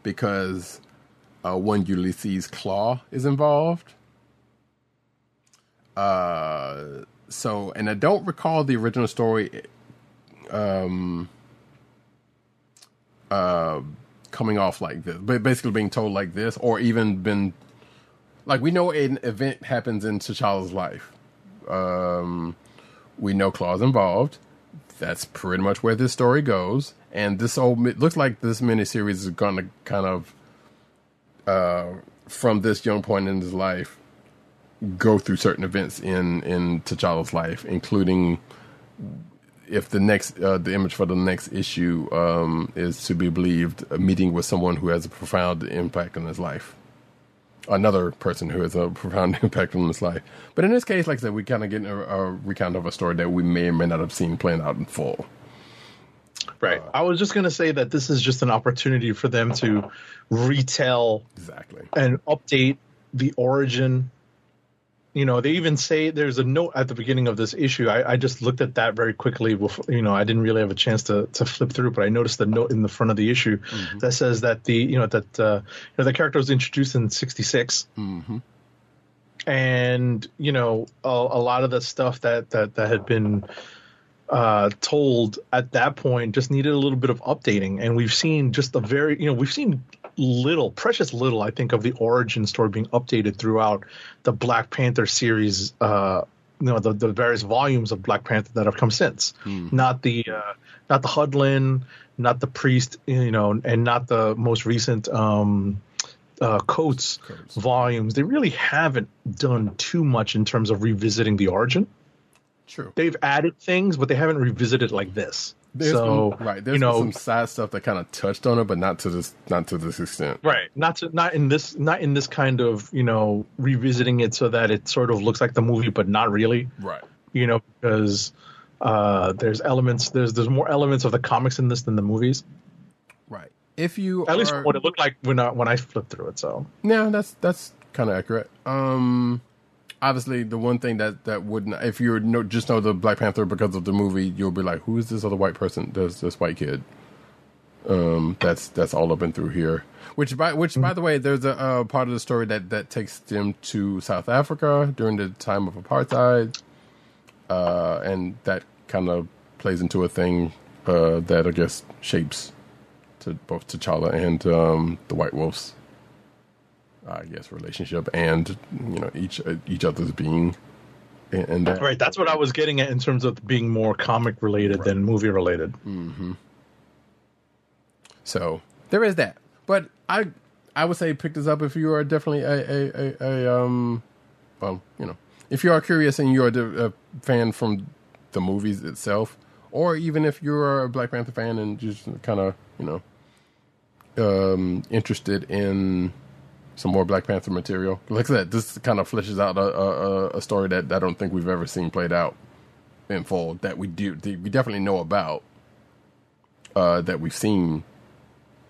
because... Uh, one Ulysses Claw is involved. Uh, so, and I don't recall the original story um, uh, coming off like this, but basically being told like this, or even been, like, we know an event happens in T'Challa's life. Um, we know Claw's involved. That's pretty much where this story goes. And this old, it looks like this miniseries is going to kind of, Uh, from this young point in his life, go through certain events in, in T'Challa's life, including if the next uh, the image for the next issue um, is to be believed, a meeting with someone who has a profound impact on his life. Another person who has a profound impact on his life. But in this case, like I said, we kind of get a, a recount of a story that we may or may not have seen playing out in full. Right. Uh, I was just going to say that this is just an opportunity for them to retell exactly and update the origin. You know, they even say there's a note at the beginning of this issue. I, I just looked at that very quickly. Before, you know, I didn't really have a chance to, to flip through, but I noticed the note in the front of the issue mm-hmm. that says that the, you know, that uh, you know, the character was introduced in sixty-six. Mm-hmm. And, you know, a, a lot of the stuff that, that, that had been Uh, told at that point just needed a little bit of updating, and we've seen just a very, you know, we've seen little, precious little, I think, of the origin story being updated throughout the Black Panther series, uh, you know, the, the various volumes of Black Panther that have come since. Mm. Not the, uh, not the Hudlin, not the Priest, you know, and not the most recent um, uh, Coates, Coates volumes. They really haven't done too much in terms of revisiting the origin. True. They've added things, but they haven't revisited like this. There's so been, right, there's you know, been some side stuff that kind of touched on it, but not to this, not to this extent. Right, not to, not in this, not in this kind of, you know, revisiting it so that it sort of looks like the movie, but not really. Right, you know, because uh, there's elements, there's there's more elements of the comics in this than the movies. Right. If you at are, least what it looked like when I, when I flipped through it. So yeah, that's that's kind of accurate. Um. Obviously, the one thing that, that wouldn't, if you know, just know the Black Panther because of the movie, you'll be like, who is this other white person? There's this white kid. Um, that's that's all up and through here. Which, by which mm-hmm. by the way, there's a uh, part of the story that, that takes them to South Africa during the time of apartheid. Uh, and that kind of plays into a thing uh, that, I guess, shapes to both T'Challa and um, the White Wolves. I guess relationship and you know each each other's being, and that. Right. That's what I was getting at in terms of being more comic related right. than movie related. Mm-hmm. So there is that, but I I would say pick this up if you are definitely a a, a, a um well you know if you are curious and you are a fan from the movies itself, or even if you are a Black Panther fan and just kind of you know um interested in. Some more Black Panther material. Like I said, this kind of fleshes out a, a, a story that I don't think we've ever seen played out in full. That we do, we definitely know about, uh, that we've seen,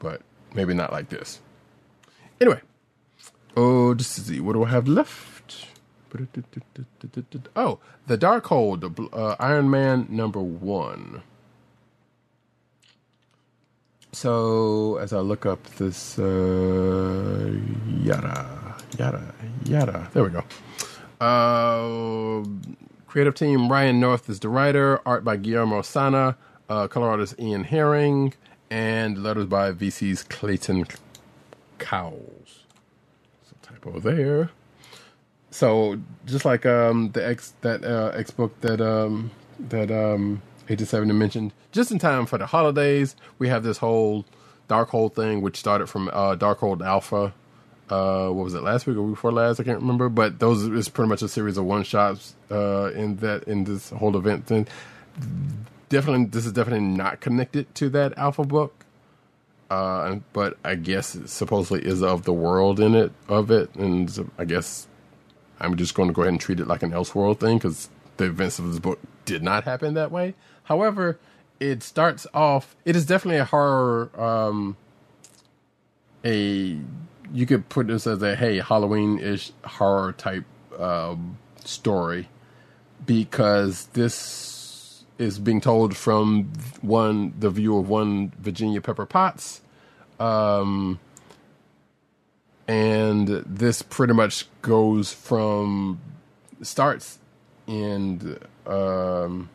but maybe not like this. Anyway, oh, just to see what do I have left? Oh, the Darkhold, uh, Iron Man number one. So, as I look up this, uh, yada, yada, yada. There we go. Uh, creative team, Ryan North is the writer. Art by Guillermo Sana. Uh, color artist, Ian Herring. And letters by V C's Clayton Cowles. There's a typo there. So, just like um, the X, that uh, X book that... Um, that um, agent seventy mentioned, just in time for the holidays, we have this whole Darkhold thing, which started from uh, Darkhold Alpha. Uh, what was it, last week or week before last? I can't remember. But those is pretty much a series of one shots uh, in that in this whole event thing. Definitely, this is definitely not connected to that Alpha book, uh, but I guess it supposedly is of the world in it of it, and so I guess I'm just going to go ahead and treat it like an Elseworld thing because the events of this book did not happen that way. However, it starts off... It is definitely a horror... Um, a You could put this as a, hey, Halloween-ish horror type um, story. Because this is being told from one the view of one Virginia Pepper Potts. Um, and this pretty much goes from... Starts in... Um,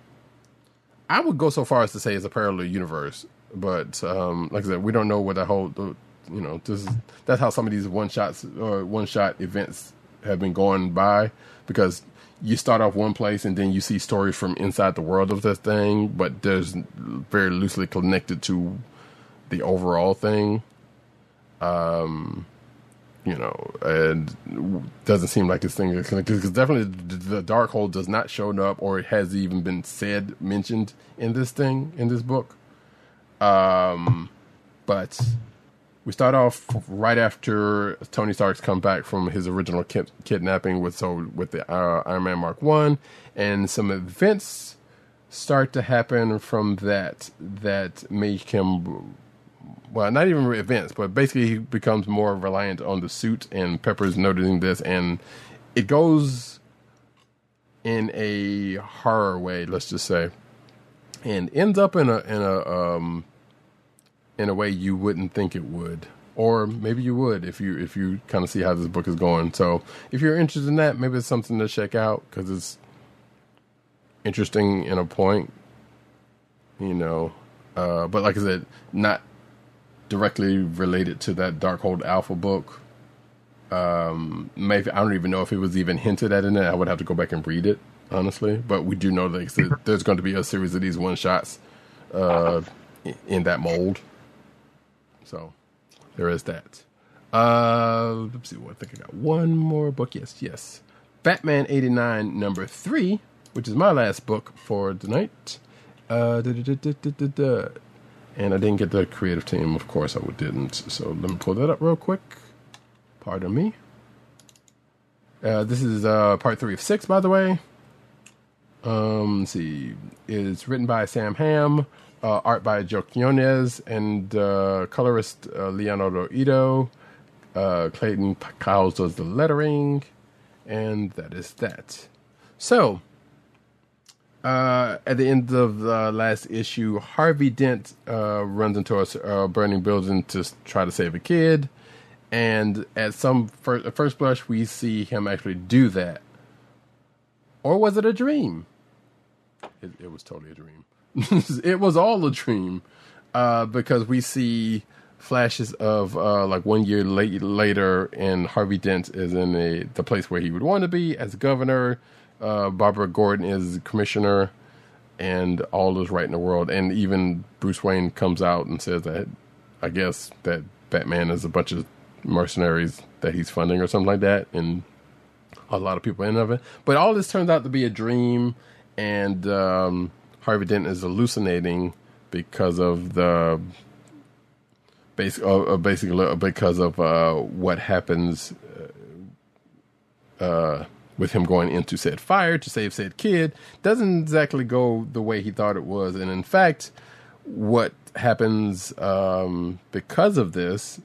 I would go so far as to say it's a parallel universe, but um, like I said, we don't know what that whole, you know, this is, that's how some of these one shots or one shot events have been going by, because you start off one place and then you see stories from inside the world of this thing, but there's very loosely connected to the overall thing. Um, you know, and doesn't seem like this thing is connected, because definitely the Darkhold does not show up, or it has even been said, mentioned in this thing, in this book. Um, but we start off right after Tony Stark's come back from his original ki- kidnapping with so with the uh, Iron Man Mark One, and some events start to happen from that that make him. Well, not even events, but basically he becomes more reliant on the suit, and Pepper's noticing this, and it goes in a horror way, let's just say, and ends up in a in a um, in a way you wouldn't think it would, or maybe you would if you if you kind of see how this book is going. So, if you're interested in that, maybe it's something to check out because it's interesting in a point, you know. Uh, but like I said, not directly related to that Darkhold Alpha book. Um, maybe I don't even know if it was even hinted at in it. I would have to go back and read it, honestly. But we do know that there's going to be a series of these one shots uh, in that mold. So there is that. Uh, let's see. I think I got one more book. Yes, yes. Batman eighty-nine number three, which is my last book for tonight. Uh, da, da, da, da, da, da. And I didn't get the creative team. Of course, I didn't. So let me pull that up real quick. Pardon me. Uh, this is uh, part three of six, by the way. Um, let's see. It's written by Sam Hamm, uh, art by Joe Quinones, and uh, colorist uh, Leonardo Ito. Uh, Clayton Cowles does the lettering. And that is that. So, uh, at the end of the last issue, Harvey Dent uh, runs into a uh, burning building to try to save a kid. And at some fir- first blush, we see him actually do that. Or was it a dream? It, it was totally a dream. It was all a dream. Uh, because we see flashes of uh, like one year late, later, and Harvey Dent is in a, the place where he would want to be as governor. Uh, Barbara Gordon is commissioner, and all is right in the world. And even Bruce Wayne comes out and says that, I guess, that Batman is a bunch of mercenaries that he's funding or something like that. And a lot of people in of it. But all this turns out to be a dream, and um, Harvey Dent is hallucinating because of the... Basic, uh, basically, because of uh, what happens uh, uh, with him going into said fire to save said kid doesn't exactly go the way he thought it was. And in fact, what happens um, because of this,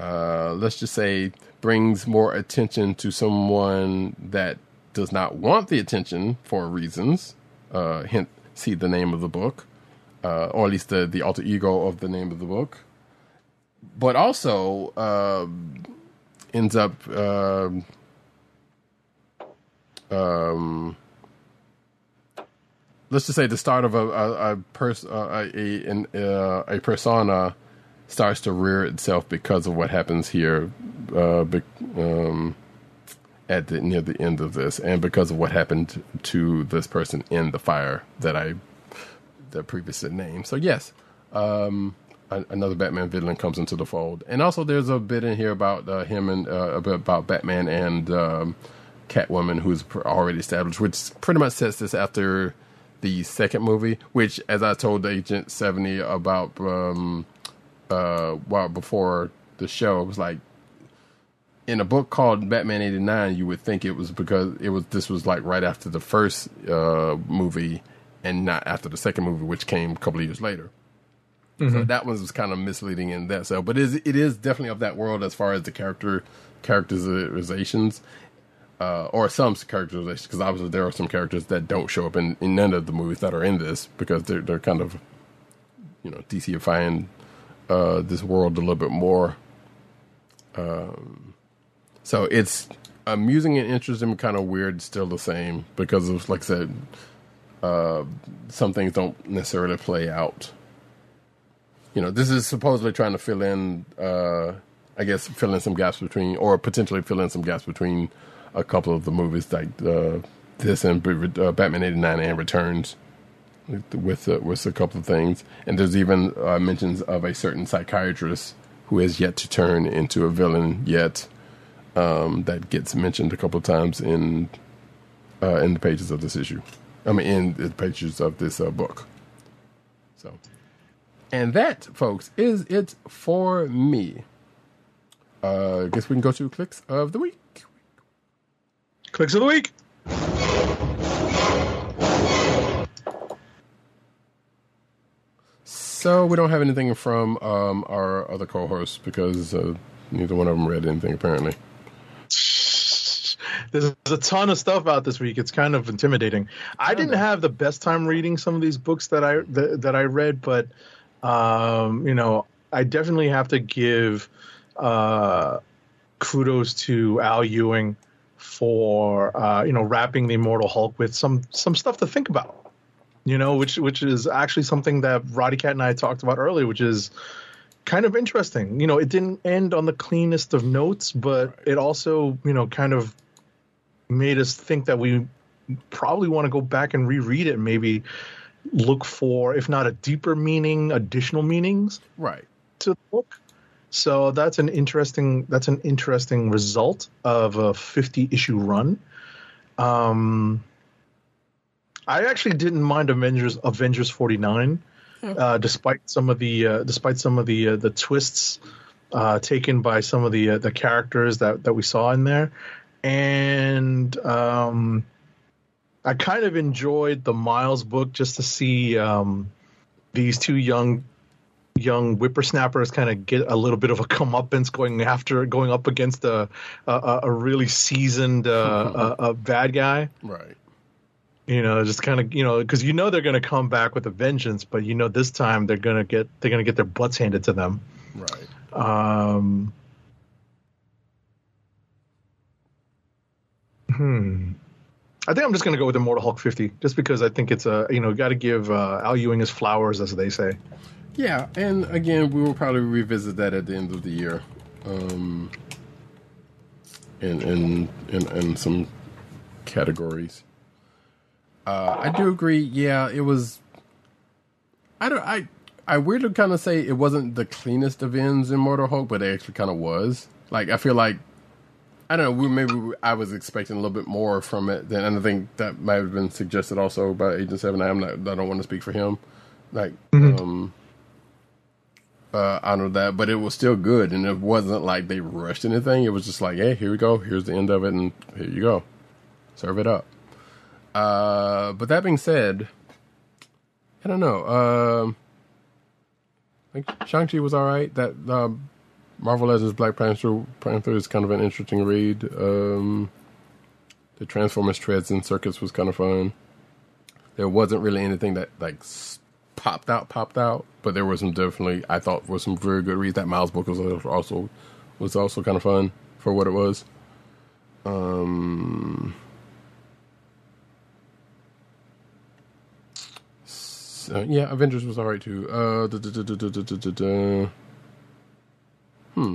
uh, let's just say, brings more attention to someone that does not want the attention for reasons. Uh, hint, see the name of the book, uh, or at least the, the alter ego of the name of the book. But also uh, ends up uh, um, let's just say the start of a a a, pers- uh, a, an, uh, a persona starts to rear itself because of what happens here uh, be- um, at the near the end of this, and because of what happened to this person in the fire that I the previous name. So yes. Um, Another Batman villain comes into the fold, and also there's a bit in here about uh, him and uh, about Batman and um, Catwoman, who's already established, which pretty much sets this after the second movie. Which, as I told Agent seventy about um, uh, while before the show, it was like in a book called Batman eighty-nine, you would think it was because it was this was like right after the first uh, movie, and not after the second movie, which came a couple of years later. Mm-hmm. So that one was kind of misleading in that. So, but it is, it is definitely of that world as far as the character characterizations, uh, or some characterizations, because obviously there are some characters that don't show up in, in none of the movies that are in this because they're they're kind of, you know, D C-ifying uh, this world a little bit more. Um, so it's amusing and interesting, kind of weird, still the same because of, like I said, uh, some things don't necessarily play out. You know, this is supposedly trying to fill in, uh, I guess, fill in some gaps between, or potentially fill in some gaps between a couple of the movies like uh, this and uh, Batman eighty-nine and Returns with, uh, with a couple of things. And there's even uh, mentions of a certain psychiatrist who has yet to turn into a villain yet um, that gets mentioned a couple of times in uh, in the pages of this issue. I mean, in the pages of this uh, book. So... And that, folks, is it for me. I uh, guess we can go to Clicks of the Week. Clicks of the Week! So we don't have anything from um, our other co-hosts because uh, neither one of them read anything, apparently. There's a ton of stuff out this week. It's kind of intimidating. I didn't have the best time reading some of these books that I, that, that I read, but... Um, you know, I definitely have to give uh, kudos to Al Ewing for, uh, you know, wrapping the Immortal Hulk with some some stuff to think about, you know, which which is actually something that Roddy Cat and I talked about earlier, which is kind of interesting. You know, it didn't end on the cleanest of notes, but it also, you know, kind of made us think that we probably want to go back and reread it and maybe look for, if not a deeper meaning, additional meanings, right, to the book. So that's an interesting that's an interesting result of a fifty issue run. Um, I actually didn't mind Avengers Avengers forty-nine, uh, despite some of the uh, despite some of the uh, the twists uh, taken by some of the uh, the characters that that we saw in there, and um, I kind of enjoyed the Miles book just to see um, these two young. young whippersnappers kind of get a little bit of a comeuppance going after going up against a a, a really seasoned uh, a, a bad guy, right? You know, just kind of you know because you know they're going to come back with a vengeance, but you know this time they're going to get they're going to get their butts handed to them, right? Um, hmm. I think I'm just going to go with Immortal Hulk fifty, just because I think it's a you know got to give uh, Al Ewing his flowers, as they say. Yeah, and again, we will probably revisit that at the end of the year, um, in, in in in some categories. Uh, I do agree. Yeah, it was. I don't. I I weirdly kind of say it wasn't the cleanest of ends in Mortal Hulk, but it actually kind of was. Like I feel like I don't know. We maybe we, I was expecting a little bit more from it than, and I think that might have been suggested also by Agent Seven. I'm not. I don't want to speak for him. Like. Mm-hmm. Um, Uh, out of that, but it was still good, and it wasn't like they rushed anything. It was just like, hey, here we go, here's the end of it, and here you go, serve it up. Uh, but that being said, I don't know. Um, uh, like Shang-Chi was all right. That uh, Marvel Legends Black Panther, Panther is kind of an interesting read. Um, the Transformers Treads and Circuits was kind of fun. There wasn't really anything that like. Popped out, popped out, but there were some definitely I thought were some very good reads. That Miles book was also was also kind of fun for what it was. Um, so yeah, Avengers was all right too. Uh, da, da, da, da, da, da, da, da. Hmm.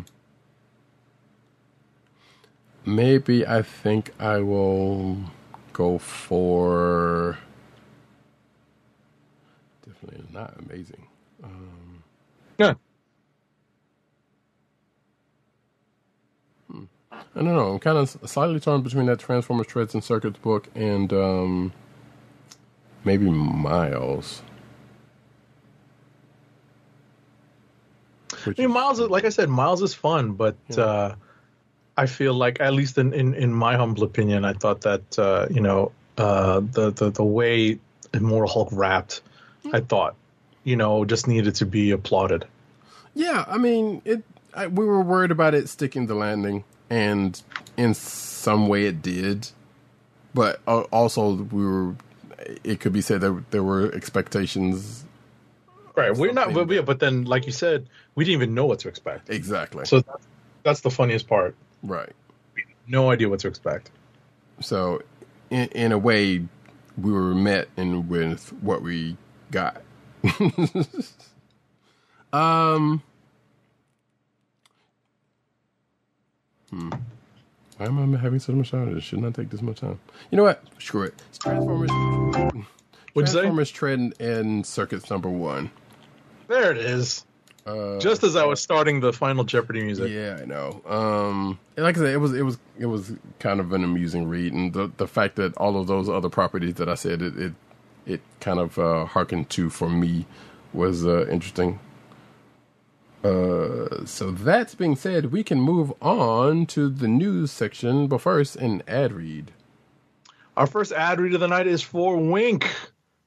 Maybe I think I will go for. Not amazing. Um, yeah. Hmm. I don't know. I'm kind of slightly torn between that Transformers Treads and Circuits book and um, maybe Miles. Which I mean, Miles, is, like I said, Miles is fun, but yeah. uh, I feel like, at least in, in, in my humble opinion, I thought that uh, you know uh, the, the the way Immortal Hulk wrapped. I thought, you know, just needed to be applauded. Yeah, I mean, it. I, we were worried about it sticking the landing, and in some way it did. But also, we were. It could be said that there were expectations. Right, we're not. But, yeah, but then, like you said, we didn't even know what to expect. Exactly. So that's, that's the funniest part. Right. We had no idea what to expect. So, in, in a way, we were met in with what we. Got. um. Hmm. Why am I having so much time? It should not take this much time. You know what? Screw it. Transformers. What'd Transformers you say? Tread and Circuits number one. There it is. Uh, Just as I was starting the Final Jeopardy music. Yeah, I know. Um, like I said, it was it was it was kind of an amusing read, and the the fact that all of those other properties that I said it. it it kind of uh, harkened to for me was uh, interesting. Uh, so that being said, we can move on to the news section, but first an ad read. Our first ad read of the night is for Wink,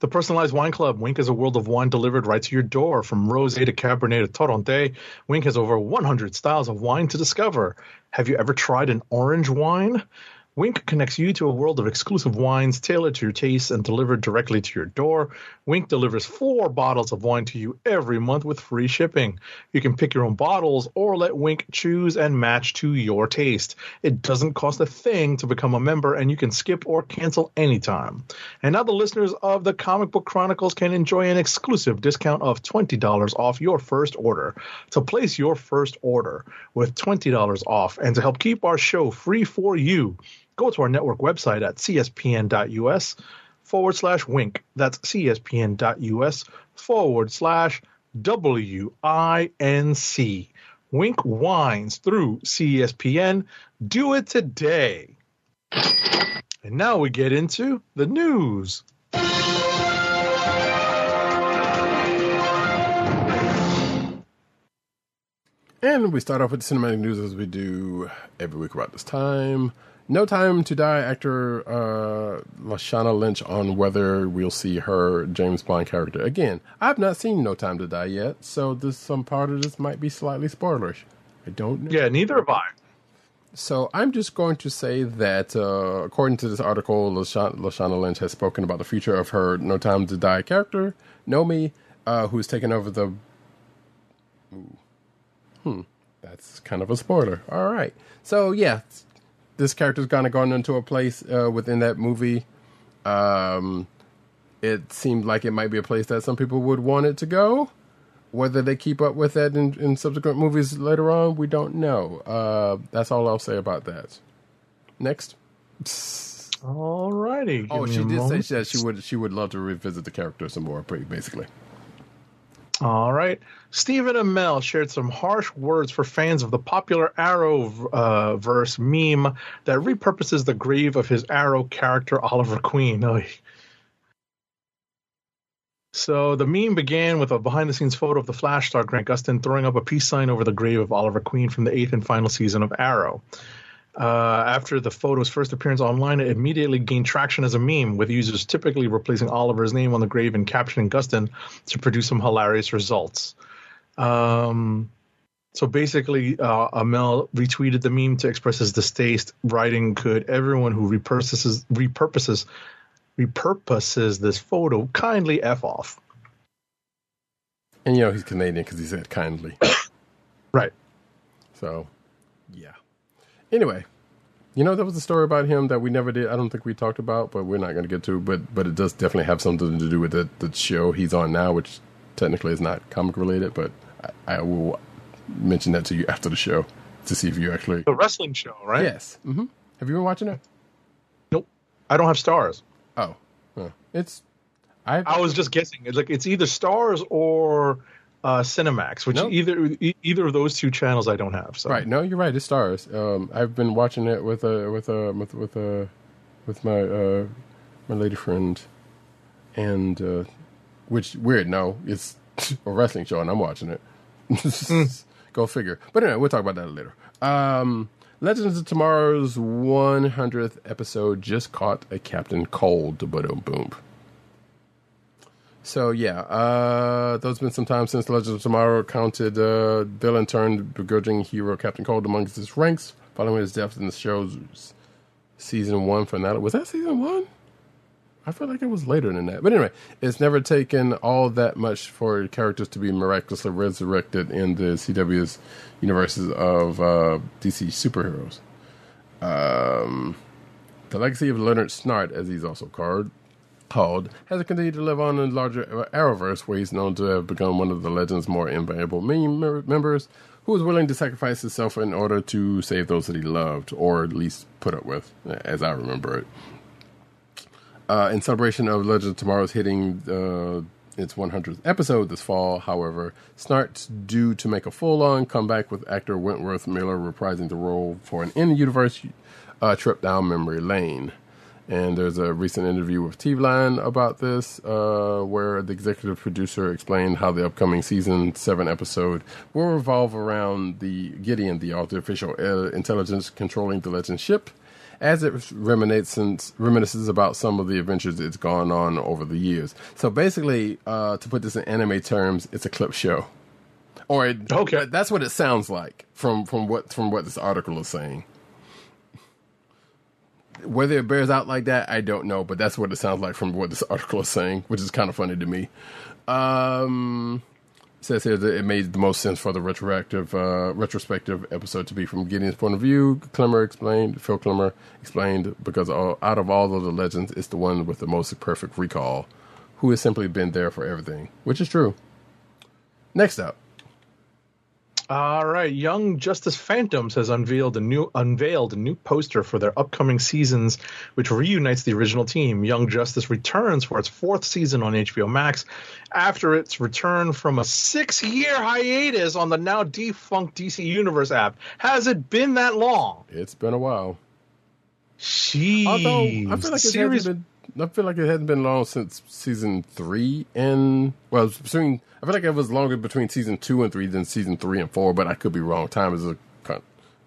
the personalized wine club. Wink is a world of wine delivered right to your door. From rosé to Cabernet to Toronté, Wink has over one hundred styles of wine to discover. Have you ever tried an orange wine? Wink connects you to a world of exclusive wines tailored to your tastes and delivered directly to your door. Wink delivers four bottles of wine to you every month with free shipping. You can pick your own bottles or let Wink choose and match to your taste. It doesn't cost a thing to become a member, and you can skip or cancel anytime. And now the listeners of the Comic Book Chronicles can enjoy an exclusive discount of twenty dollars off your first order. To place your first order with twenty dollars off and to help keep our show free for you, go to our network website at cspn.us forward slash wink. That's cspn.us forward slash W I N C. Wink wines through C S P N. Do it today. And now we get into the news. And we start off with the cinematic news as we do every week about this time. No Time to Die actor uh, Lashana Lynch on whether we'll see her James Bond character again. I've not seen No Time to Die yet, so this, some part of this might be slightly spoilerish. I don't know. Yeah, neither have I. So I'm just going to say that, uh, according to this article, Lashana, Lashana Lynch has spoken about the future of her No Time to Die character, Nomi, uh, who's taken over the... Ooh. Hmm, that's kind of a spoiler. All right. So, yeah... This character's kind of gone into a place uh, within that movie. Um, it seemed like it might be a place that some people would want it to go. Whether they keep up with that in, in subsequent movies later on, we don't know. Uh, that's all I'll say about that. Next. All righty. Oh, she did moment. say that she would she would love to revisit the character some more, pretty basically. All right. Stephen Amell shared some harsh words for fans of the popular Arrowverse uh, meme that repurposes the grave of his Arrow character, Oliver Queen. Oy. So the meme began with a behind-the-scenes photo of the Flash star Grant Gustin throwing up a peace sign over the grave of Oliver Queen from the eighth and final season of Arrow. Uh, after the photo's first appearance online, it immediately gained traction as a meme, with users typically replacing Oliver's name on the grave and captioning Gustin to produce some hilarious results. Um, so basically, uh, Amell retweeted the meme to express his distaste, writing, "Could everyone who repurposes repurposes repurposes this photo kindly F off?" And you know he's Canadian because he said kindly, right? So, yeah. Anyway, you know, there was a story about him that we never did. I don't think we talked about, but we're not going to get to. But but it does definitely have something to do with the, the show he's on now, which technically is not comic related. But I, I will mention that to you after the show to see if you actually... The wrestling show, right? Yes. Mm-hmm. Have you been watching it? Nope. I don't have stars. Oh. Huh. It's... I've... I was just guessing. It's like it's either stars or... Uh, Cinemax, which nope. either e- either of those two channels I don't have. So. Right? No, you're right. It's stars. Um, I've been watching it with a with a with with a with my uh, my lady friend, and uh, which weird. No, it's a wrestling show, and I'm watching it. mm. Go figure. But anyway, we'll talk about that later. Um, Legends of Tomorrow's one hundredth episode just caught a Captain Cold. Boom, boom. So, yeah, uh, there's been some time since Legends of Tomorrow counted uh, villain turned begrudging hero Captain Cold amongst his ranks following his death in the show's season one finale. Was that season one? I feel like it was later than that. But anyway, it's never taken all that much for characters to be miraculously resurrected in the C W's universes of uh, D C superheroes. Um, the legacy of Leonard Snart, as he's also called, Called, has continued to live on in the larger Arrowverse, where he's known to have become one of the legend's more invaluable members, who was willing to sacrifice himself in order to save those that he loved, or at least put up with, as I remember it. Uh, in celebration of Legends of Tomorrow's hitting uh, its one hundredth episode this fall, however, Snart's due to make a full-on comeback with actor Wentworth Miller reprising the role for an in-universe uh, trip down memory lane. And there's a recent interview with T-Line about this, uh, where the executive producer explained how the upcoming season seven episode will revolve around the Gideon, the artificial intelligence controlling the Legend ship, as it reminisces, reminisces about some of the adventures it's gone on over the years. So basically, uh, to put this in anime terms, it's a clip show. Or it, okay. That's what it sounds like from, from what from what this article is saying. Whether it bears out like that, I don't know, but that's what it sounds like from what this article is saying, which is kind of funny to me. Um, it says here that it made the most sense for the retroactive, uh, retrospective episode to be from Gideon's point of view. Clemmer explained, Phil Clemmer explained, because all, out of all of the legends, it's the one with the most perfect recall, who has simply been there for everything, which is true. Next up. All right, Young Justice Phantoms has unveiled a new unveiled a new poster for their upcoming seasons, which reunites the original team. Young Justice returns for its fourth season on H B O Max after its return from a six-year hiatus on the now-defunct D C Universe app. Has it been that long? It's been a while. Jeez. Although, I feel like it hasn't been, I feel like it hadn't been long since season three and well, between I feel like it was longer between season two and three than season three and four, but I could be wrong. Time is a con-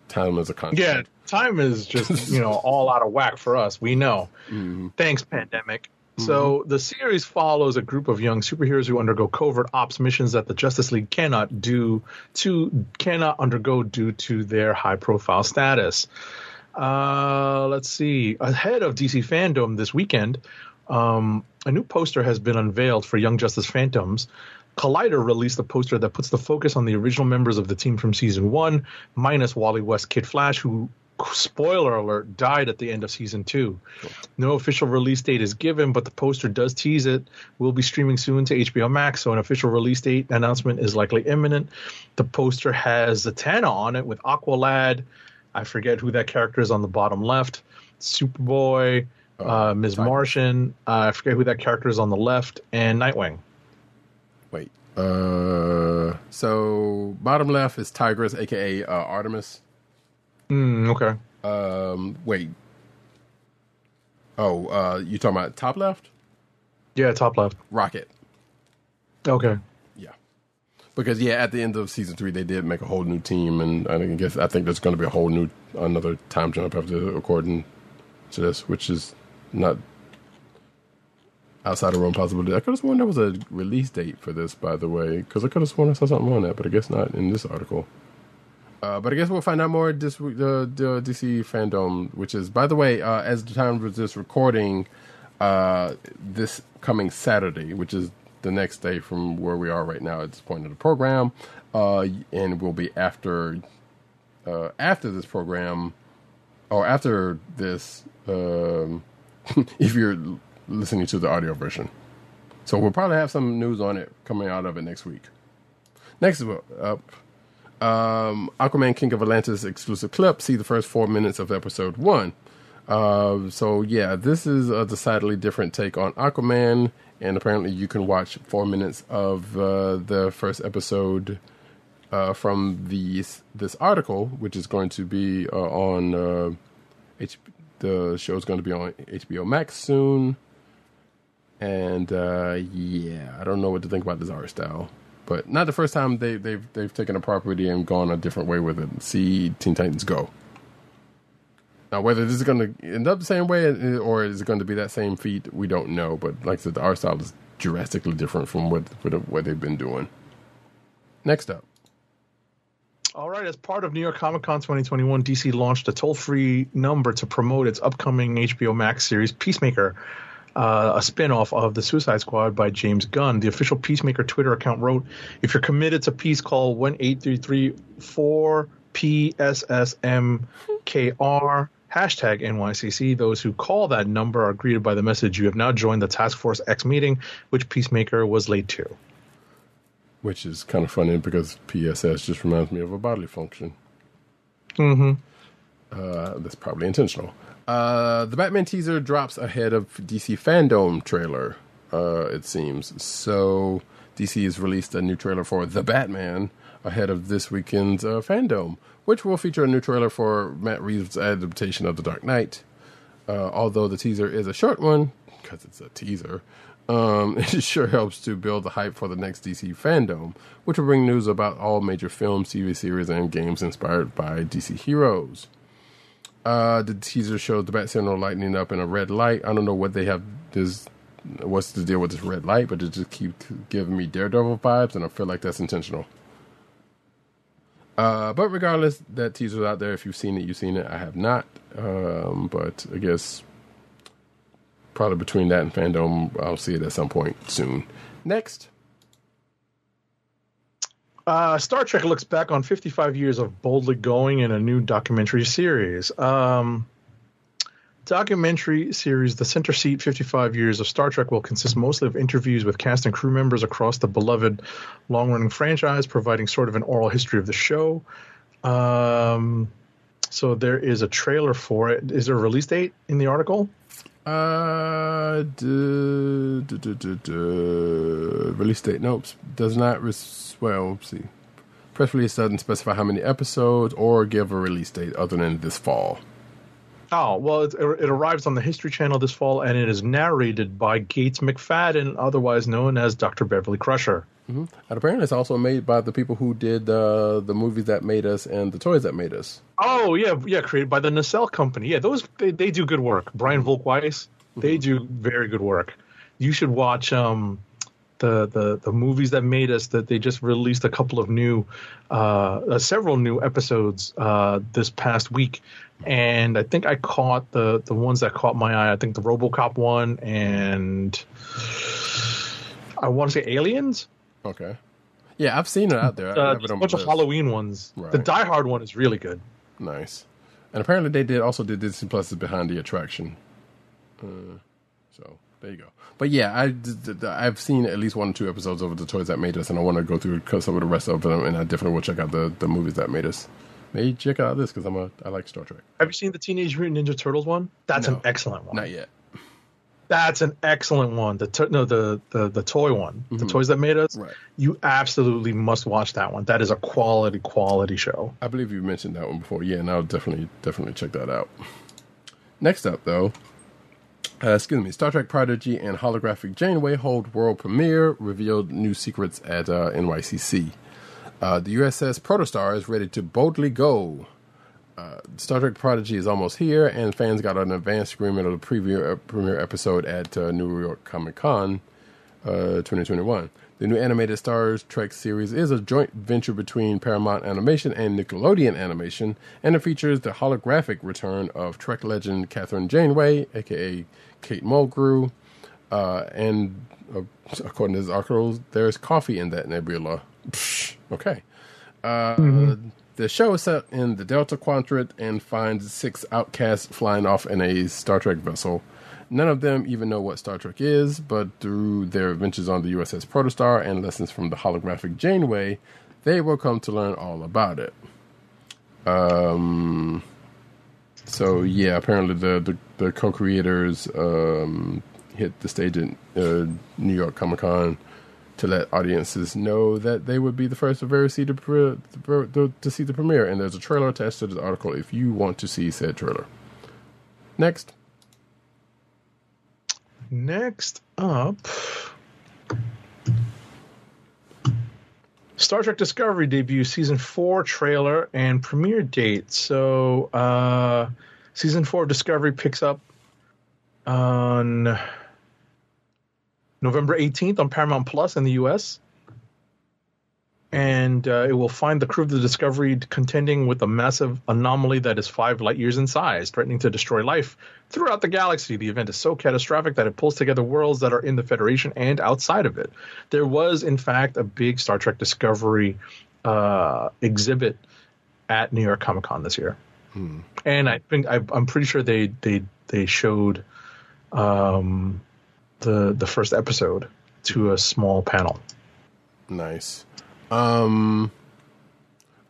time is a concept. Yeah, time is just you know all out of whack for us. We know. Mm-hmm. Thanks, pandemic. Mm-hmm. So the series follows a group of young superheroes who undergo covert ops missions that the Justice League cannot do to cannot undergo due to their high profile status. Uh, let's see. Ahead of D C Fandom this weekend, um, a new poster has been unveiled for Young Justice Phantoms. Collider released a poster that puts the focus on the original members of the team from season one, minus Wally West Kid Flash, who, spoiler alert, died at the end of season two. Cool. No official release date is given, but the poster does tease it. We'll be streaming soon to H B O Max, so an official release date announcement is likely imminent. The poster has Zatanna on it with Aqualad, I forget who that character is on the bottom left, Superboy, uh, Miz Martian, uh, I forget who that character is on the left, and Nightwing. Wait. Uh, so bottom left is Tigress, a k a. Uh, Artemis. Mm, okay. Um, wait. Oh, uh, you talking about top left? Yeah, top left. Rocket. Okay. Because yeah, at the end of season three, they did make a whole new team, and I guess I think there's going to be a whole new another time jump after according to this, which is not outside of realm possibility. I could have sworn there was a release date for this, by the way, because I could have sworn I saw something on that, but I guess not in this article. Uh, but I guess we'll find out more this week. Uh, the D C Fandom, which is, by the way, uh, as the time of this recording, uh, this coming Saturday, which is the next day from where we are right now at this point of the program, uh, and will be after uh, after this program or after this um, if you're listening to the audio version. So we'll probably have some news on it coming out of it next week. Next up, um, Aquaman King of Atlantis exclusive clip. See the first four minutes of episode one. Uh, so yeah, this is a decidedly different take on Aquaman. And apparently you can watch four minutes of uh, the first episode uh, from these, this article, which is going to be uh, on... Uh, H- the show's going to be on H B O Max soon. And uh, yeah, I don't know what to think about this art style. But not the first time they, they've they've taken a property and gone a different way with it. See Teen Titans Go. Now, whether this is going to end up the same way or is it going to be that same feat, we don't know. But like I said, the art style is drastically different from what what they've been doing. Next up. All right. As part of New York Comic Con twenty twenty-one, D C launched a toll-free number to promote its upcoming H B O Max series, Peacemaker, uh, a spinoff of The Suicide Squad by James Gunn. The official Peacemaker Twitter account wrote, "If you're committed to peace, call one eight three three four P S S M K R. Hashtag N Y C C. Those who call that number are greeted by the message, 'You have now joined the Task Force X meeting,' which Peacemaker was late to." Which is kind of funny because P S S just reminds me of a bodily function. Mm-hmm. Uh, that's probably intentional. Uh, the Batman teaser drops ahead of D C Fandom trailer, uh, it seems. So D C has released a new trailer for The Batman ahead of this weekend's uh, Fandom, which will feature a new trailer for Matt Reeves' adaptation of The Dark Knight. Uh, although the teaser is a short one, because it's a teaser, um, it sure helps to build the hype for the next D C Fandom, which will bring news about all major films, T V series, and games inspired by D C heroes. Uh, the teaser shows the Bat Sentinel lighting up in a red light. I don't know what they have this, what's the deal with this red light, but it just keeps giving me Daredevil vibes, and I feel like that's intentional. Uh, but regardless, that teaser's out there. If you've seen it, you've seen it. I have not. Um, but I guess probably between that and Fandom, I'll see it at some point soon. Next. Uh, Star Trek looks back on fifty-five years of boldly going in a new documentary series. Um, documentary series The Center Seat, fifty-five years of Star Trek, will consist mostly of interviews with cast and crew members across the beloved long-running franchise, providing sort of an oral history of the show. Um, so there is a trailer for it. Is there a release date in the article? Uh, duh, duh, duh, duh, duh. Release date, nope, does not, res- well, let's see. Press release doesn't specify how many episodes or give a release date other than this fall. Oh, well, it, it arrives on the History Channel this fall, and it is narrated by Gates McFadden, otherwise known as Doctor Beverly Crusher. Mm-hmm. And apparently it's also made by the people who did uh, the movies that made us and the toys that made us. Oh, yeah, yeah, created by the Nacelle Company. Yeah, those they, they do good work. Brian Volkweis, mm-hmm. they do very good work. You should watch um, the, the, the movies that made us, that they just released a couple of new, uh, uh, several new episodes uh, this past week. And I think I caught the, the ones that caught my eye. I think the RoboCop one and I want to say Aliens. Okay. Yeah, I've seen it out there. I uh, have it on a bunch of list. Halloween ones. Right. The Die Hard one is really good. Nice. And apparently they did also did Disney Plus's Behind the Attraction. Uh, so there you go. But yeah, I, I've seen at least one or two episodes of The Toys That Made Us, and I want to go through some of the rest of them, and I definitely will check out the, the movies that made us. Maybe check out this because I'm a I like Star Trek. Have you seen the Teenage Mutant Ninja Turtles one? That's no, an excellent one. Not yet. That's an excellent one. The t- no the, the the toy one, mm-hmm. the toys that made us. Right. You absolutely must watch that one. That is a quality quality show. I believe you mentioned that one before. Yeah, and I'll definitely definitely check that out. Next up, though, uh, excuse me, Star Trek Prodigy and Holographic Janeway hold world premiere. Revealed new secrets at uh, N Y C C. Uh, the U S S Protostar is ready to boldly go. Uh, Star Trek Prodigy is almost here, and fans got an advance screening of the preview, uh, premiere episode at uh, New York Comic Con uh, twenty twenty-one. The new animated Star Trek series is a joint venture between Paramount Animation and Nickelodeon Animation, and it features the holographic return of Trek legend Catherine Janeway, a k a. Kate Mulgrew, uh, and uh, according to this article, there's coffee in that nebula. Okay. Uh, mm-hmm. The show is set in the Delta Quadrant and finds six outcasts flying off in a Star Trek vessel. None of them even know what Star Trek is, but through their adventures on the U S S Protostar and lessons from the holographic Janeway, they will come to learn all about it. Um. So, yeah, apparently the, the, the co-creators um, hit the stage at uh, New York Comic Con to let audiences know that they would be the first to ever see the, to, to see the premiere. And there's a trailer attached to this article if you want to see said trailer. Next. Next up, Star Trek Discovery debut season four trailer and premiere date. So uh, season four of Discovery picks up on November eighteenth on Paramount Plus in the U S, and uh, it will find the crew of the Discovery contending with a massive anomaly that is five light years in size, threatening to destroy life throughout the galaxy. The event is so catastrophic that it pulls together worlds that are in the Federation and outside of it. There was, in fact, a big Star Trek Discovery uh, exhibit at New York Comic Con this year, hmm. and I think I, I'm pretty sure they they they showed. Um, the the first episode to a small panel. Nice. Um,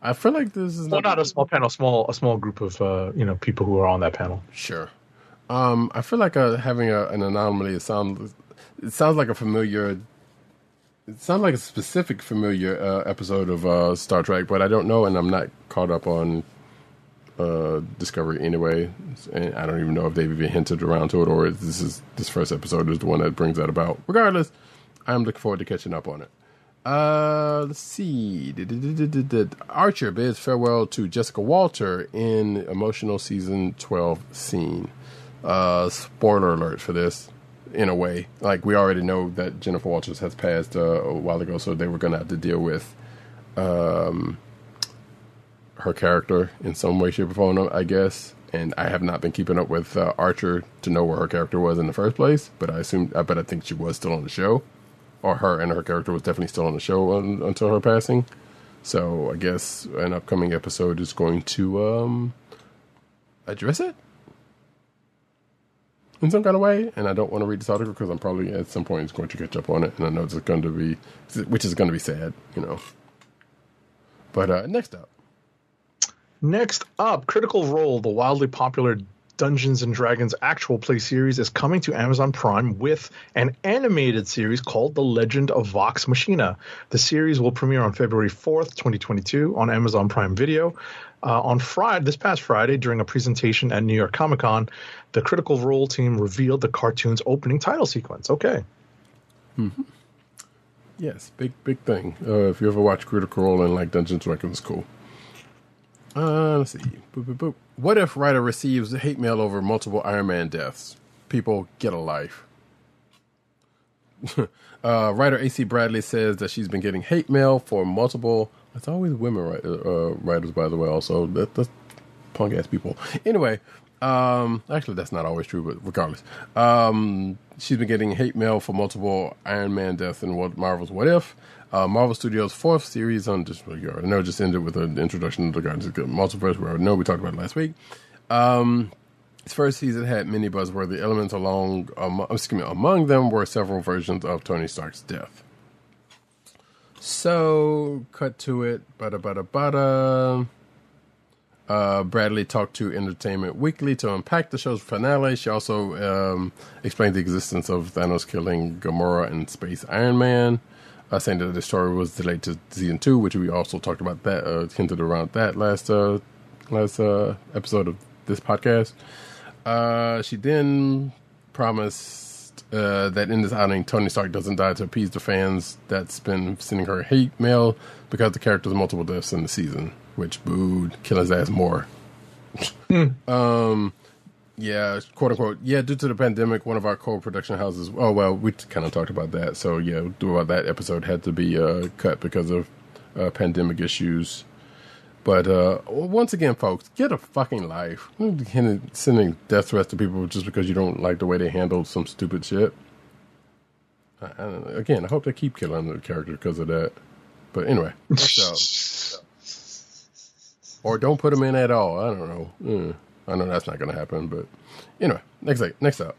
I feel like this is well, not, not a small panel, small a small group of uh, you know people who are on that panel. Sure. Um, I feel like uh, having a, an anomaly. It sounds it sounds like a familiar. It sounds like a specific familiar uh, episode of uh, Star Trek, but I don't know, and I'm not caught up on Uh, Discovery anyway, and I don't even know if they've even hinted around to it, or if this is this first episode is the one that brings that about. Regardless, I'm looking forward to catching up on it. Uh, let's see. Archer bids farewell to Jessica Walter in emotional season twelve scene. Uh, spoiler alert for this, in a way. Like, we already know that Jennifer Walters has passed uh, a while ago, so they were going to have to deal with um. her character in some way, shape, or form, I guess. And I have not been keeping up with uh, Archer to know where her character was in the first place, but I assume, I bet I think she was still on the show, or her and her character was definitely still on the show un, until her passing. So I guess an upcoming episode is going to um, address it in some kind of way. And I don't want to read this article because I'm probably at some point going to catch up on it, and I know it's going to be, which is going to be sad, you know. But uh, next up. Next up, Critical Role, the wildly popular Dungeons and Dragons actual play series is coming to Amazon Prime with an animated series called The Legend of Vox Machina. The series will premiere on February fourth, twenty twenty-two on Amazon Prime Video. Uh, on Friday, this past Friday, during a presentation at New York Comic Con, the Critical Role team revealed the cartoon's opening title sequence. Okay. Mm-hmm. Yes, big, big thing. Uh, if you ever watch Critical Role and like Dungeons and Dragons, cool. Uh, let's see. Boop, boop, boop. What if Ryder receives hate mail over multiple Iron Man deaths? People, get a life. uh, Ryder A C Bradley says that she's been getting hate mail for multiple... It's always women uh, writers, by the way, also. That, that's punk-ass people. Anyway, um, actually, that's not always true, but regardless. Um, she's been getting hate mail for multiple Iron Man deaths in what Marvel's What If. Uh, Marvel Studios' fourth series on Disregard. I know it just ended with an introduction to the Guardians of the Multiverse, where I know we talked about it last week. Um, its first season had many buzzworthy elements. Along, um, excuse me, among them were several versions of Tony Stark's death. So, cut to it. Bada, bada, bada. Uh, Bradley talked to Entertainment Weekly to unpack the show's finale. She also um, explained the existence of Thanos killing Gamora and Space Iron Man, uh, saying that the story was delayed to season two, which we also talked about that, uh, hinted around that last uh, last uh, episode of this podcast. Uh, she then promised Uh, that in this outing, Tony Stark doesn't die to appease the fans that's been sending her hate mail because the character's multiple deaths in the season, which booed, kill his ass more. mm. Um, yeah, quote unquote. Yeah, due to the pandemic, one of our co-production houses. Oh well, we kind of talked about that. So yeah, about that episode had to be uh, cut because of uh, pandemic issues. But uh, once again, folks, get a fucking life. Sending death threats to people just because you don't like the way they handled some stupid shit. I, I don't know. Again, I hope they keep killing the character because of that. But anyway. So, or don't put them in at all. I don't know. Mm, I know that's not going to happen. But anyway, next up. Next up.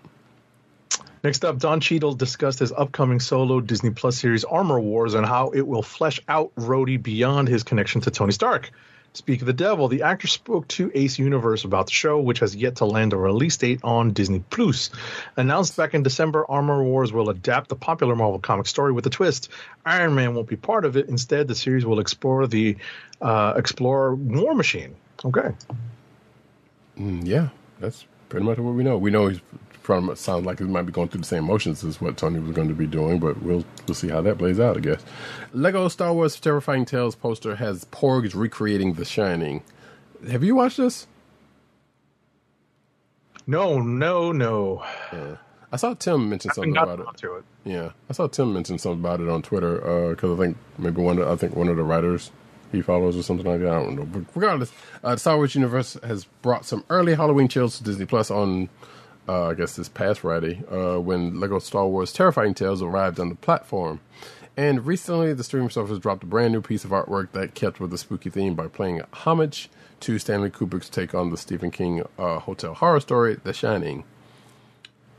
Next up, Don Cheadle discussed his upcoming solo Disney Plus series Armor Wars and how it will flesh out Rhodey beyond his connection to Tony Stark. Speak of the Devil, the actor spoke to Ace Universe about the show, which has yet to land a release date on Disney Plus. Announced back in December, Armor Wars will adapt the popular Marvel comic story with a twist. Iron Man won't be part of it. Instead, the series will explore the uh, explore War Machine. Okay. Mm, yeah, that's pretty much what we know. We know he's... From it sounds like it might be going through the same motions as what Tony was going to be doing, but we'll we'll see how that plays out, I guess. Lego Star Wars Terrifying Tales poster has Porgs recreating The Shining. Have you watched this? No, no, no. Yeah. I saw Tim mention something about it. To it. Yeah, I saw Tim mention something about it on Twitter because uh, I think maybe one of, I think one of the writers he follows or something like that. I don't know. But regardless, uh, the Star Wars universe has brought some early Halloween chills to Disney Plus on. Uh, I guess this past Friday, uh, when Lego Star Wars Terrifying Tales arrived on the platform. And recently, the streaming service dropped a brand new piece of artwork that kept with the spooky theme by paying homage to Stanley Kubrick's take on the Stephen King uh, hotel horror story, The Shining.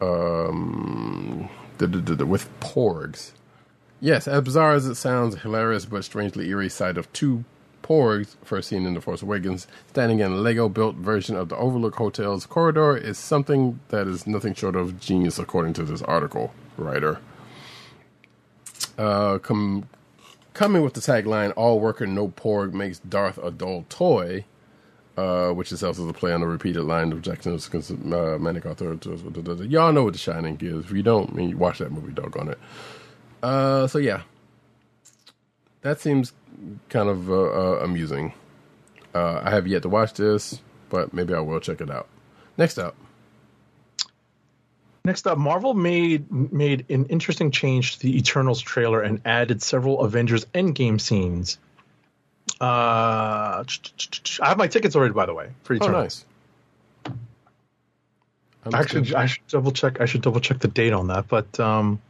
Um, with Porgs. Yes, as bizarre as it sounds, hilarious but strangely eerie sight of two Porgs, first seen in The Force Awakens, standing in a Lego-built version of the Overlook Hotel's corridor is something that is nothing short of genius, according to this article, writer. Uh, com- coming with the tagline, all worker, no Porg, makes Darth a dull toy, uh, which is also the play on the repeated line of Jackson's uh, manic author. Y'all know what The Shining is. If you don't, I mean, you watch that movie, doggone it. Uh, so, yeah. That seems... kind of uh, uh, amusing. Uh, I have yet to watch this, but maybe I will check it out. Next up. Next up, Marvel made made an interesting change to the Eternals trailer and added several Avengers Endgame scenes. Uh, I have my tickets already, by the way. For Eternals. Oh, nice. I'm Actually, gonna... I should double check. I should double check the date on that. But um,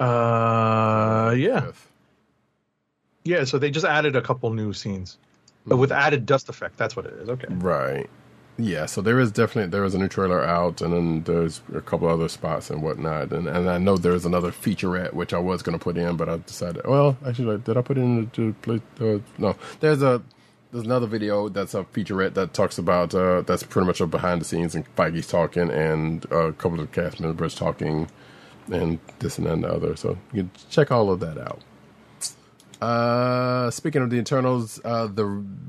uh, yeah. Yeah, so they just added a couple new scenes. But with added dust effect, that's what it is. Okay. Right. Yeah, so there is definitely, there is a new trailer out, and then there's a couple other spots and whatnot. And, and I know there's another featurette, which I was going to put in, but I decided, well, actually, did I put in the, the, the, no. There's a, there's another video that's a featurette that talks about, uh, that's pretty much a behind the scenes, and Feige's talking, and uh, a couple of cast members talking, and this and that and the other. So you can check all of that out. Uh, speaking of the Eternals, uh, the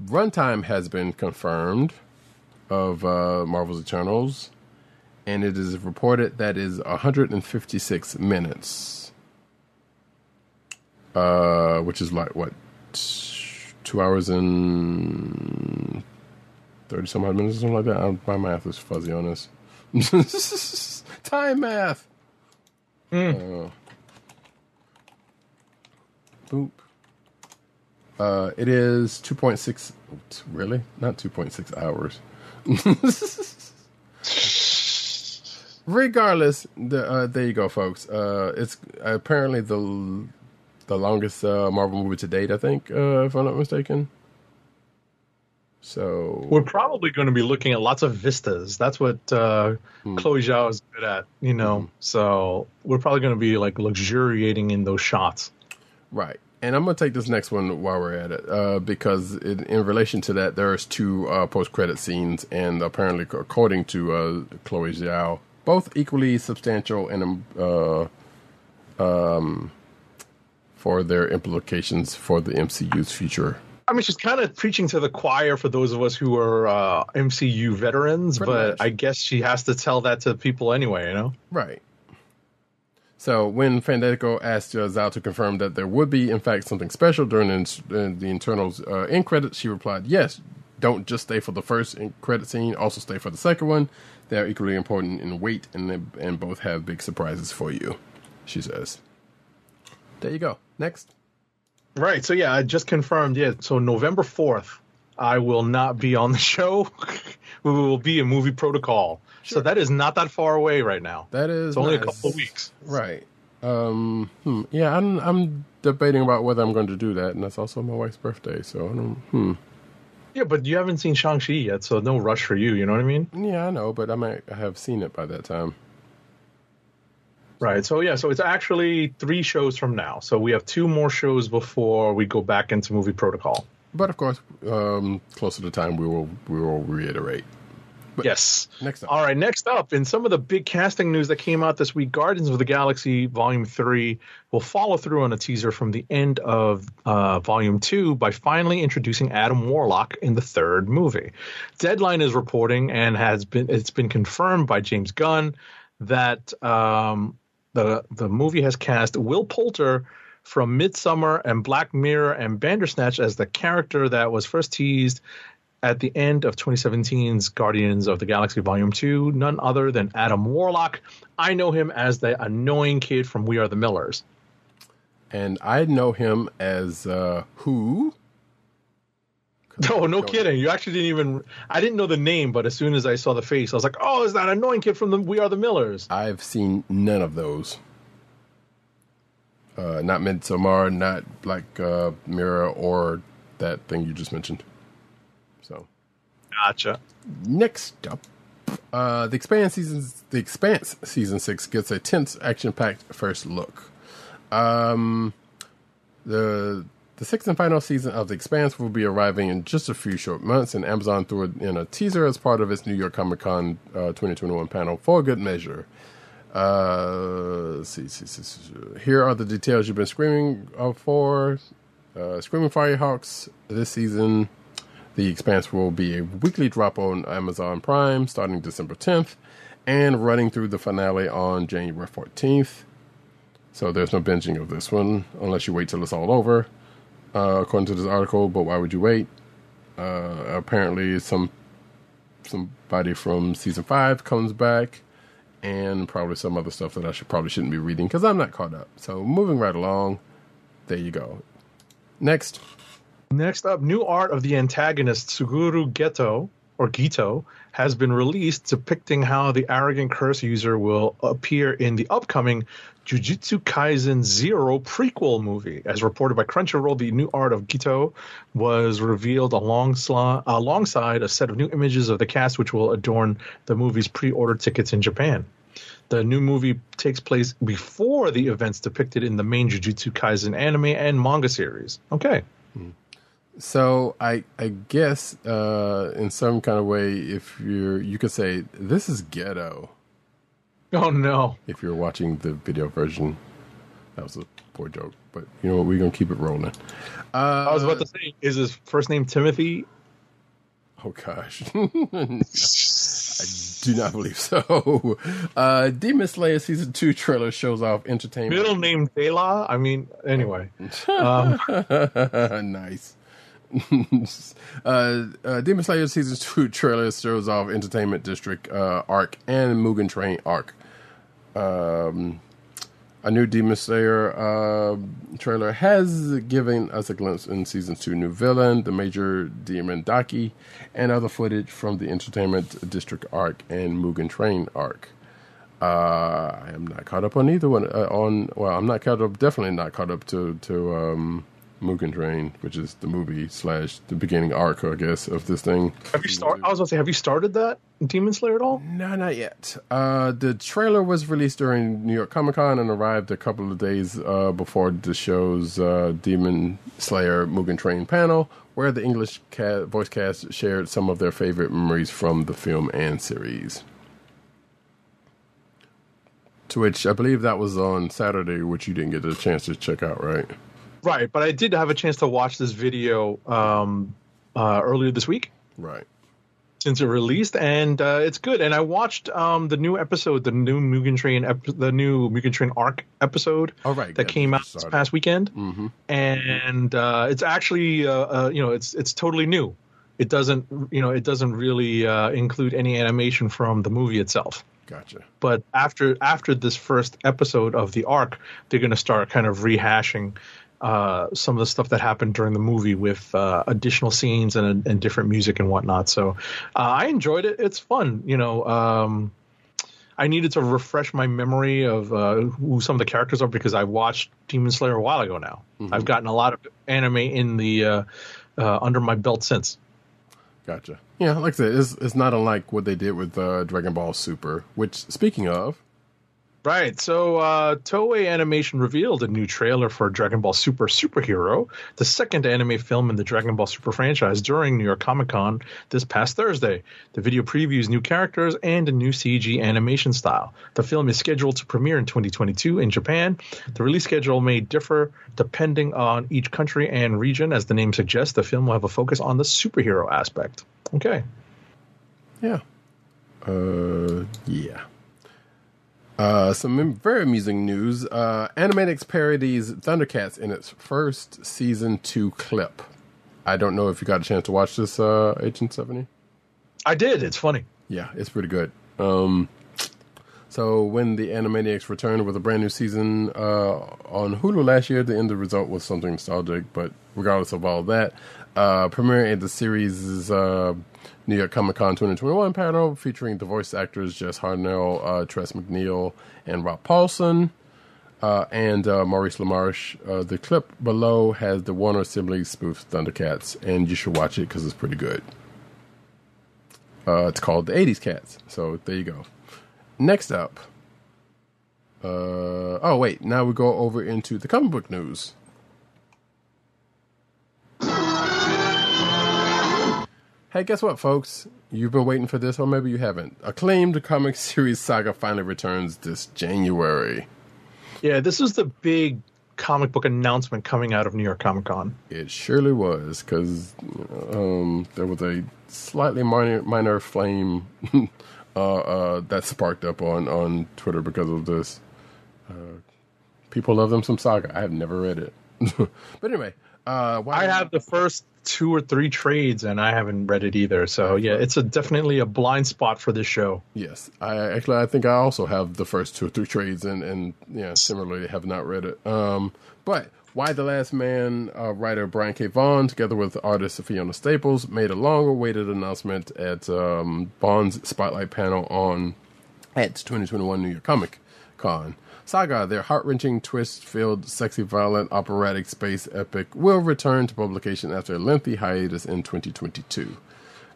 runtime has been confirmed of uh, Marvel's Eternals, and it is reported that is one hundred fifty-six minutes, uh, which is like, what, two hours and thirty-some-odd minutes or something like that? I, my math is fuzzy on this. Time math! Mm. Uh, boop. Uh, it is two point six... Really? Not two point six hours. Regardless, the, uh, there you go, folks. Uh, it's apparently the the longest uh, Marvel movie to date, I think, uh, if I'm not mistaken. So we're probably going to be looking at lots of vistas. That's what uh, hmm. Chloe Zhao is good at, you know. Hmm. So we're probably going to be like luxuriating in those shots, right? And I'm going to take this next one while we're at it, uh, because it, in relation to that, there's two uh, post-credit scenes, and apparently, according to uh, Chloe Zhao, both equally substantial and uh, um, for their implications for the M C U's future. I mean, she's kind of preaching to the choir for those of us who are uh, M C U veterans, Pretty but much. I guess she has to tell that to people anyway, you know? Right. So when Fandango asked uh, Zhao to confirm that there would be, in fact, something special during the, uh, the Internals uh, end credits, she replied, yes, don't just stay for the first end credit scene, also stay for the second one. They are equally important in weight, and they, and both have big surprises for you, she says. There you go. Next. Right. So, yeah, I just confirmed. Yeah. So November fourth, I will not be on the show. We will be in Movie Protocol. Sure. So that is not that far away right now. That is it's only nice. a couple of weeks. Right. Um, hmm. Yeah, I'm, I'm debating about whether I'm going to do that, and that's also my wife's birthday. So I don't. Hmm. Yeah, but you haven't seen Shang-Chi yet, so no rush for you. You know what I mean? Yeah, I know, but I might have seen it by that time. Right. So yeah. So it's actually three shows from now. So we have two more shows before we go back into Movie Protocol. But of course, um, closer to time, we will we will reiterate. But yes. Next up. All right. Next up, in some of the big casting news that came out this week, Guardians of the Galaxy Volume three will follow through on a teaser from the end of uh, Volume two by finally introducing Adam Warlock in the third movie. Deadline is reporting, and has been it's been confirmed by James Gunn, that um, the the movie has cast Will Poulter from Midsommar and Black Mirror and Bandersnatch as the character that was first teased at the end of twenty seventeen's Guardians of the Galaxy Volume two, none other than Adam Warlock. I know him as the annoying kid from We Are the Millers. And I know him as uh, who? No, no kidding. You actually didn't even... I didn't know the name, but as soon as I saw the face, I was like, oh, it's that annoying kid from the We Are the Millers. I've seen none of those. Uh, not Midsommar, not Black uh, Mirror, or that thing you just mentioned. So, gotcha. Next up, uh, the Expanse seasons. The Expanse season six gets a tense, action-packed first look. Um, the the sixth and final season of The Expanse will be arriving in just a few short months, and Amazon threw in a teaser as part of its New York Comic Con uh, twenty twenty-one panel for good measure. Uh, see, see, see, see, here are the details you've been screaming for. Uh, Screaming Firehawks this season. The Expanse will be a weekly drop on Amazon Prime starting December tenth and running through the finale on January fourteenth. So there's no binging of this one unless you wait till it's all over, uh, according to this article. But why would you wait? Uh, apparently some somebody from Season five comes back, and probably some other stuff that I should probably shouldn't be reading because I'm not caught up. So moving right along, there you go. Next. Next up, new art of the antagonist Suguru Geto, or Gito, has been released, depicting how the arrogant curse user will appear in the upcoming Jujutsu Kaisen Zero prequel movie. As reported by Crunchyroll, the new art of Gito was revealed alongside, alongside a set of new images of the cast, which will adorn the movie's pre-order tickets in Japan. The new movie takes place before the events depicted in the main Jujutsu Kaisen anime and manga series. Okay. So I I guess uh, in some kind of way, if you're, you could say this is ghetto. Oh no! If you're watching the video version, that was a poor joke. But you know what? We're gonna keep it rolling. Uh, I was about to say, is his first name Timothy? Oh gosh, I do not believe so. Uh, Demon Slayer season two trailer shows off entertainment. Middle name Dela? I mean, anyway. Um. Nice. uh, uh, Demon Slayer season two trailer shows off Entertainment District uh, arc and Mugen Train arc. Um, a new Demon Slayer uh, trailer has given us a glimpse in season two new villain, the major demon Daki, and other footage from the Entertainment District arc and Mugen Train arc. Uh, I am not caught up on either one. Uh, on well, I'm not caught up. Definitely not caught up to to. Um, Mugen Train, which is the movie slash the beginning arc, I guess, of this thing. Have you start? I was going to say, have you started that Demon Slayer at all? No, not yet. Uh, the trailer was released during New York Comic Con and arrived a couple of days uh, before the show's uh, Demon Slayer Mugen Train panel, where the English ca- voice cast shared some of their favorite memories from the film and series. To which I believe that was on Saturday, which you didn't get a chance to check out, right? Right, but I did have a chance to watch this video um, uh, earlier this week. Right. Since it released, and uh, it's good. And I watched um, the new episode, the new Mugen Train, ep- the new Mugen Train arc episode. Oh, right, that yeah, came out started. This past weekend, mm-hmm. and uh, it's actually, uh, uh, you know, it's it's totally new. It doesn't, you know, it doesn't really uh, include any animation from the movie itself. Gotcha. But after after this first episode of the arc, they're going to start kind of rehashing Uh, some of the stuff that happened during the movie with uh, additional scenes and, and different music and whatnot. So uh, I enjoyed it. It's fun. You know, um, I needed to refresh my memory of uh, who some of the characters are because I watched Demon Slayer a while ago now. Mm-hmm. I've gotten a lot of anime in the uh, uh, under my belt since. Gotcha. Yeah, like I said, it's, it's not unlike what they did with uh, Dragon Ball Super, which, speaking of, right, so uh, Toei Animation revealed a new trailer for Dragon Ball Super Superhero, the second anime film in the Dragon Ball Super franchise, during New York Comic Con this past Thursday. The video previews new characters and a new C G animation style. The film is scheduled to premiere in twenty twenty-two in Japan. The release schedule may differ depending on each country and region. As the name suggests, the film will have a focus on the superhero aspect. Okay. Yeah. Uh, yeah. Uh, some very amusing news. Uh, Animaniacs parodies Thundercats in its first season two clip. I don't know if you got a chance to watch this, uh, Agent seventy. I did. It's funny. Yeah, it's pretty good. Um, so when the Animaniacs returned with a brand new season uh, on Hulu last year, the end result was something nostalgic. But regardless of all that, uh, premiering at the series' uh, New York Comic Con twenty twenty-one panel featuring the voice actors Jess Harnell, uh, Tress McNeil, and Rob Paulson, uh, and uh, Maurice LaMarche. Uh, the clip below has the Warner Siblings spoof Thundercats, and you should watch it because it's pretty good. Uh, it's called The eighties Cats, so there you go. Next up, uh, oh wait, now we go over into the comic book news. Hey, guess what, folks? You've been waiting for this, or maybe you haven't. Acclaimed comic series Saga finally returns this January. Yeah, this was the big comic book announcement coming out of New York Comic Con. It surely was, because um, there was a slightly minor, minor flame uh, uh, that sparked up on, on Twitter because of this. Uh, people love them some Saga. I have never read it. But anyway, uh, why I have the first two or three trades and I haven't read it either, so yeah, it's a definitely a blind spot for this show. Yes, I actually I think I also have the first two or three trades and and yeah, similarly have not read it. Um, but Why the Last Man uh, writer Brian K. Vaughan, together with artist Fiona Staples, made a long-awaited announcement at um, Vaughan's Spotlight panel on at twenty twenty-one New York Comic Con. Saga, their heart-wrenching, twist-filled, sexy, violent, operatic space epic, will return to publication after a lengthy hiatus in twenty twenty-two.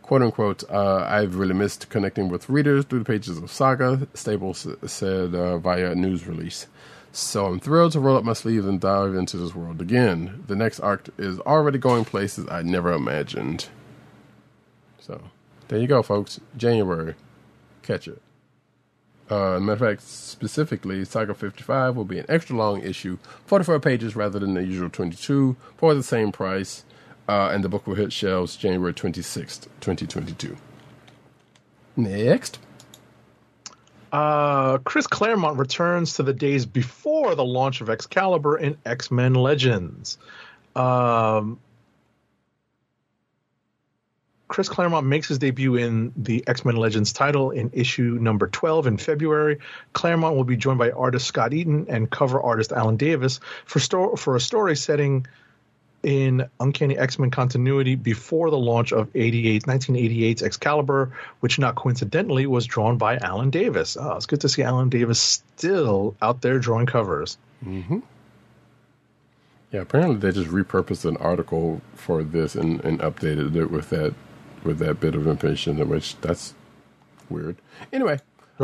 Quote-unquote, uh, I've really missed connecting with readers through the pages of Saga, Staples said uh, via a news release. So I'm thrilled to roll up my sleeves and dive into this world again. The next arc is already going places I never imagined. So there you go, folks. January. Catch it. Uh, matter of fact, specifically, Cycle fifty-five will be an extra long issue, forty-four pages rather than the usual twenty-two, for the same price. Uh, and the book will hit shelves January twenty-sixth, twenty twenty-two. Next. Uh, Chris Claremont returns to the days before the launch of Excalibur in X-Men Legends. Um, Chris Claremont makes his debut in the X-Men Legends title in issue number twelve in February. Claremont will be joined by artist Scott Eaton and cover artist Alan Davis for, sto- for a story setting in Uncanny X-Men continuity before the launch of nineteen eighty-eight's Excalibur, which not coincidentally was drawn by Alan Davis. Oh, it's good to see Alan Davis still out there drawing covers. Mm-hmm. Yeah, apparently they just repurposed an article for this and, and updated it with that with that bit of information, which that's weird. Anyway.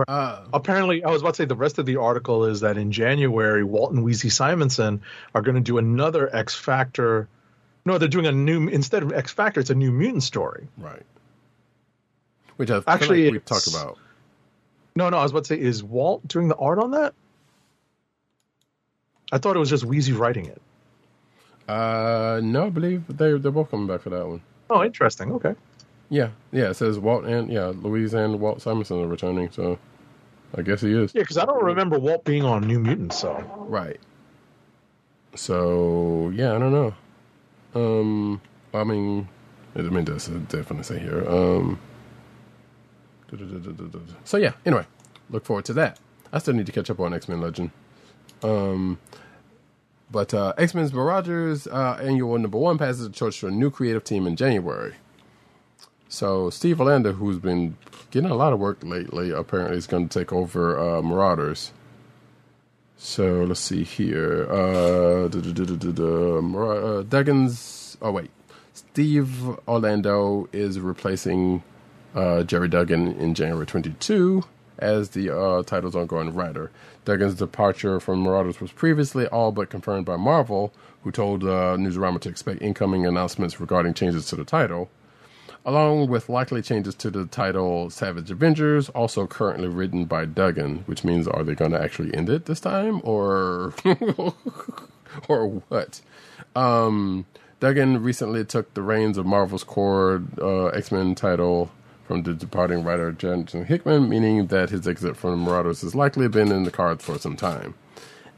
Uh, Apparently, I was about to say the rest of the article is that in January, Walt and Weezy Simonson are going to do another X Factor. No, they're doing a new, instead of X Factor, it's a New Mutant story. Right. Which I actually like we've talked about. No, no, I was about to say, is Walt doing the art on that? I thought it was just Weezy writing it. Uh, no, I believe they're, they're both coming back for that one. Oh, interesting. Okay. Yeah, yeah. It says Walt and yeah, Louise and Walt Simonson are returning, so I guess he is. Yeah, because I don't remember Walt being on New Mutants, so right. So yeah, I don't know. Um, I mean, I mean, that's definitely say here. Um, so yeah. Anyway, look forward to that. I still need to catch up on X-Men Legend. Um. But uh, X-Men's Marauders uh, annual number one passes the torch to a new creative team in January. So Steve Orlando, who's been getting a lot of work lately, apparently is going to take over uh, Marauders. So let's see here. Uh, duh, duh, duh, duh, duh, duh, Mar- uh, Duggan's... Oh, wait. Steve Orlando is replacing uh, Jerry Duggan in January twenty-two as the uh, title's ongoing writer. Duggan's departure from Marauders was previously all but confirmed by Marvel, who told uh, Newsarama to expect incoming announcements regarding changes to the title, along with likely changes to the title Savage Avengers, also currently written by Duggan, which means are they going to actually end it this time, or or what? Um, Duggan recently took the reins of Marvel's core uh, X-Men title from the departing writer Jonathan Hickman, meaning that his exit from Marauders has likely been in the cards for some time.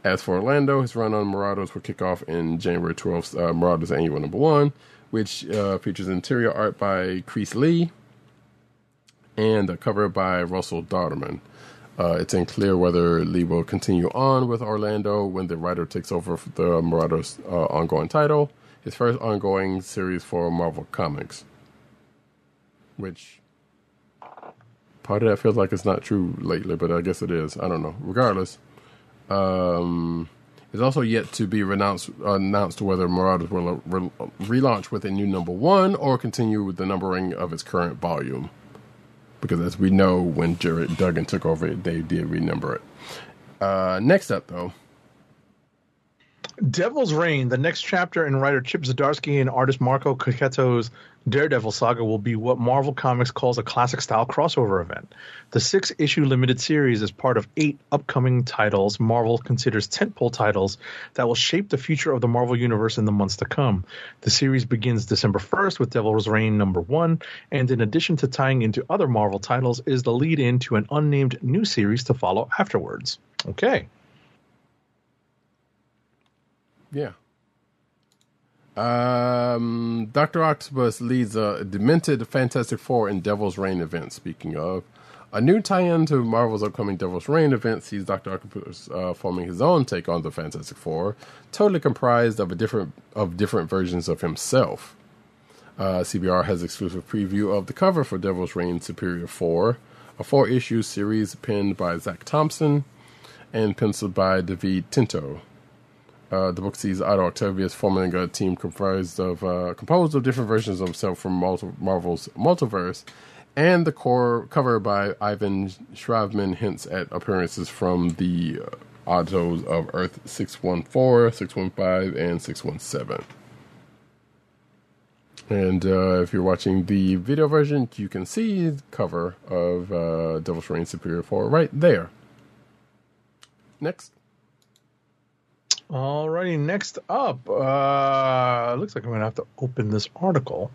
As for Orlando, his run on Marauders will kick off in January twelfth's uh, Marauders Annual Number one, which uh, features interior art by Crease Lee and a cover by Russell Dodderman. Uh, it's unclear whether Lee will continue on with Orlando when the writer takes over the Marauders uh, ongoing title, his first ongoing series for Marvel Comics. Which, part of that feels like it's not true lately, but I guess it is. I don't know. Regardless, um... it's also yet to be renounced, uh, announced whether Marauders will re- relaunch with a new number one or continue with the numbering of its current volume. Because as we know, when Jared Duggan took over, they did renumber it. Uh, next up, though. Devil's Reign, the next chapter in writer Chip Zdarsky and artist Marco Cacchetto's Daredevil saga will be what Marvel Comics calls a classic-style crossover event. The six-issue limited series is part of eight upcoming titles Marvel considers tentpole titles that will shape the future of the Marvel Universe in the months to come. The series begins December first with Devil's Reign number one, and in addition to tying into other Marvel titles, is the lead-in to an unnamed new series to follow afterwards. Okay. Yeah. Um, Doctor Octopus leads a demented Fantastic Four and Devil's Reign event. Speaking of, a new tie-in to Marvel's upcoming Devil's Reign event sees Doctor Octopus uh, forming his own take on the Fantastic Four, totally comprised of a different of different versions of himself. Uh, C B R has exclusive preview of the cover for Devil's Reign Superior Four, a four-issue series penned by Zach Thompson and penciled by David Tinto. Uh, the book sees Otto Octavius forming a team comprised of uh, composed of different versions of himself from multi- Marvel's multiverse, and the core cover by Ivan Shravman hints at appearances from the uh, autos of Earth six one four, six one five, and six one seven. And uh, if you're watching the video version, you can see the cover of uh, Devil's Reign Superior four right there. Next. Alrighty, next up. Uh, looks like I'm going to have to open this article.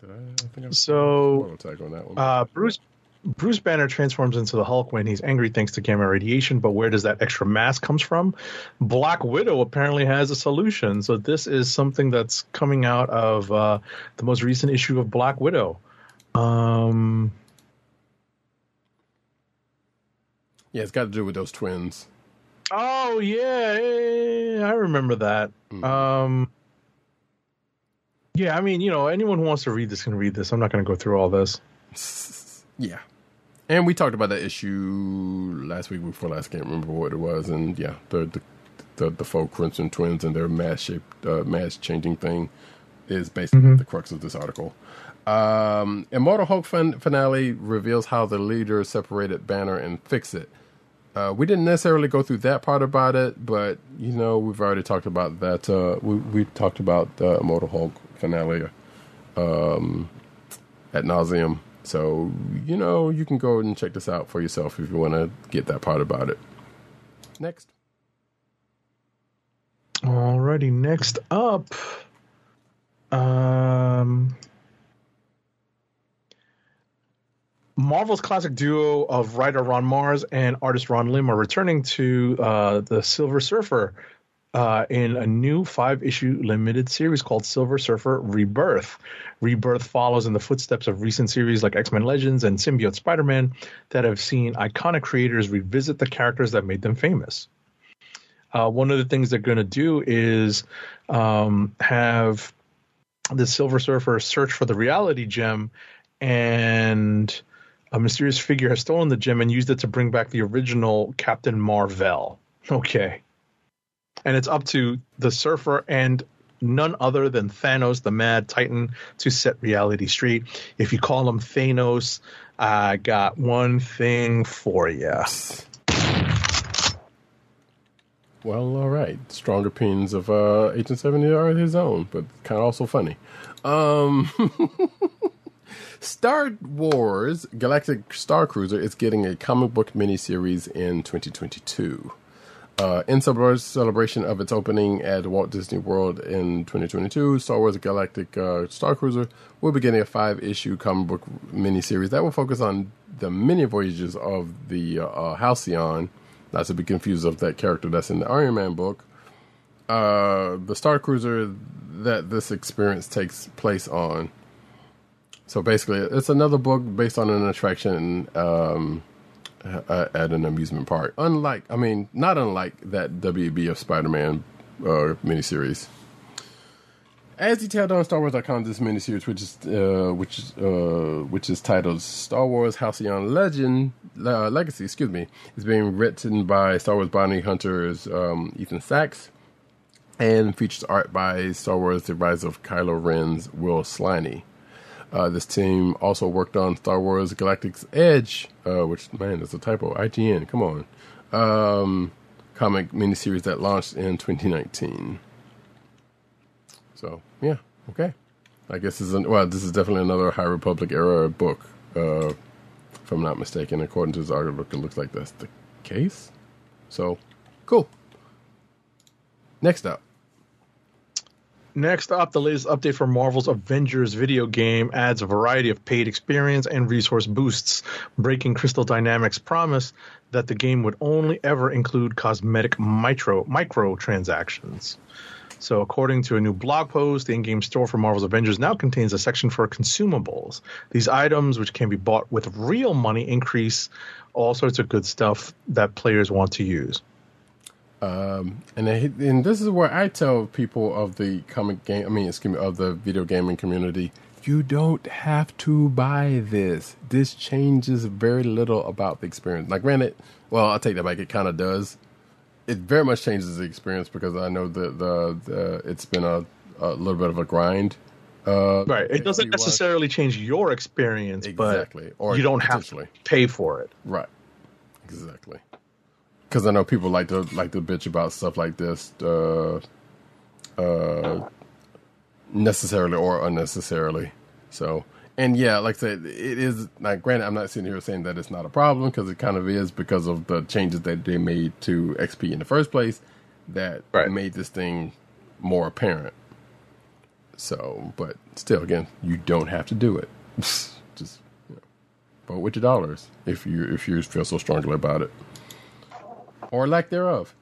Did I, I think I'm so, on that one. Uh, Bruce Bruce Banner transforms into the Hulk when he's angry thanks to gamma radiation, but where does that extra mass comes from? Black Widow apparently has a solution. So this is something that's coming out of uh, the most recent issue of Black Widow. Um, yeah, it's got to do with those twins. Oh, yeah, yeah, yeah I remember that. Mm. Um, yeah, I mean, you know, anyone who wants to read this can read this. I'm not going to go through all this. Yeah. And we talked about that issue last week before last. I can't remember what it was. And yeah, the the the, the folk Crimson Twins and their mass shaped uh, mass changing thing is basically mm-hmm. the crux of this article. Um, Immortal Hulk fin- finale reveals how the leader separated Banner and Fix It. Uh, we didn't necessarily go through that part about it, but you know we've already talked about that. Uh, we we talked about the Immortal Hulk finale um, ad nauseum. So, you know, you can go and check this out for yourself if you want to get that part about it. Next. Alrighty, next up. Um, Marvel's classic duo of writer Ron Mars and artist Ron Lim are returning to uh, the Silver Surfer Uh, in a new five-issue limited series called Silver Surfer Rebirth. Rebirth follows in the footsteps of recent series like X-Men Legends and Symbiote Spider-Man that have seen iconic creators revisit the characters that made them famous. Uh, one of the things they're going to do is um, have the Silver Surfer search for the Reality Gem, and a mysterious figure has stolen the gem and used it to bring back the original Captain Marvel. Okay. And it's up to the Surfer and none other than Thanos, the Mad Titan, to set reality straight. If you call him Thanos, I got one thing for you. Well, all right. Strong opinions of uh, Agent seventy are his own, but kind of also funny. Um, Star Wars Galactic Star Cruiser is getting a comic book miniseries in twenty twenty-two. Uh, in celebration of its opening at Walt Disney World in twenty twenty-two, Star Wars Galactic uh, Star Cruiser will be getting a five-issue comic book miniseries that will focus on the many voyages of the uh, Halcyon, not to be confused with that character that's in the Iron Man book. Uh, the Star Cruiser that this experience takes place on. So basically, it's another book based on an attraction. Um, Uh, at an amusement park. Unlike, I mean, not unlike that W B of Spider-Man uh, miniseries. As detailed on Star Wars dot com, this miniseries, which is uh, which is uh, which is titled Star Wars Halcyon Legend uh, Legacy, excuse me, is being written by Star Wars bounty hunters um, Ethan Sachs and features art by Star Wars: The Rise of Kylo Ren's Will Sliney. Uh, this team also worked on Star Wars Galactic's Edge, uh, which, man, is a typo. I G N, come on. Um, comic miniseries that launched in twenty nineteen. So, yeah, okay. I guess this is, an, well, this is definitely another High Republic era book. Uh, if I'm not mistaken, according to this article, it looks like that's the case. So, cool. Next up. Next up, the latest update for Marvel's Avengers video game adds a variety of paid experience and resource boosts, breaking Crystal Dynamics' promise that the game would only ever include cosmetic micro microtransactions. So according to a new blog post, the in-game store for Marvel's Avengers now contains a section for consumables. These items, which can be bought with real money, increase all sorts of good stuff that players want to use. Um, and, I, and this is where I tell people of the comic game, I mean, excuse me, of the video gaming community, you don't have to buy this. This changes very little about the experience. Like, granted, well, I'll take that back. It kind of does. It very much changes the experience because I know that the, the it's been a, a little bit of a grind. Uh, right. It doesn't necessarily change your experience, exactly. But or you don't have to pay for it. Right. Exactly. because I know people like to like to bitch about stuff like this, uh, uh, necessarily or unnecessarily. So, and yeah, like I said, it is like, granted, I'm not sitting here saying that it's not a problem, because it kind of is, because of the changes that they made to X P in the first place that right. made this thing more apparent. So, but still, again, you don't have to do it. Just, you know, vote with your dollars if you if you feel so strongly about it, or lack thereof.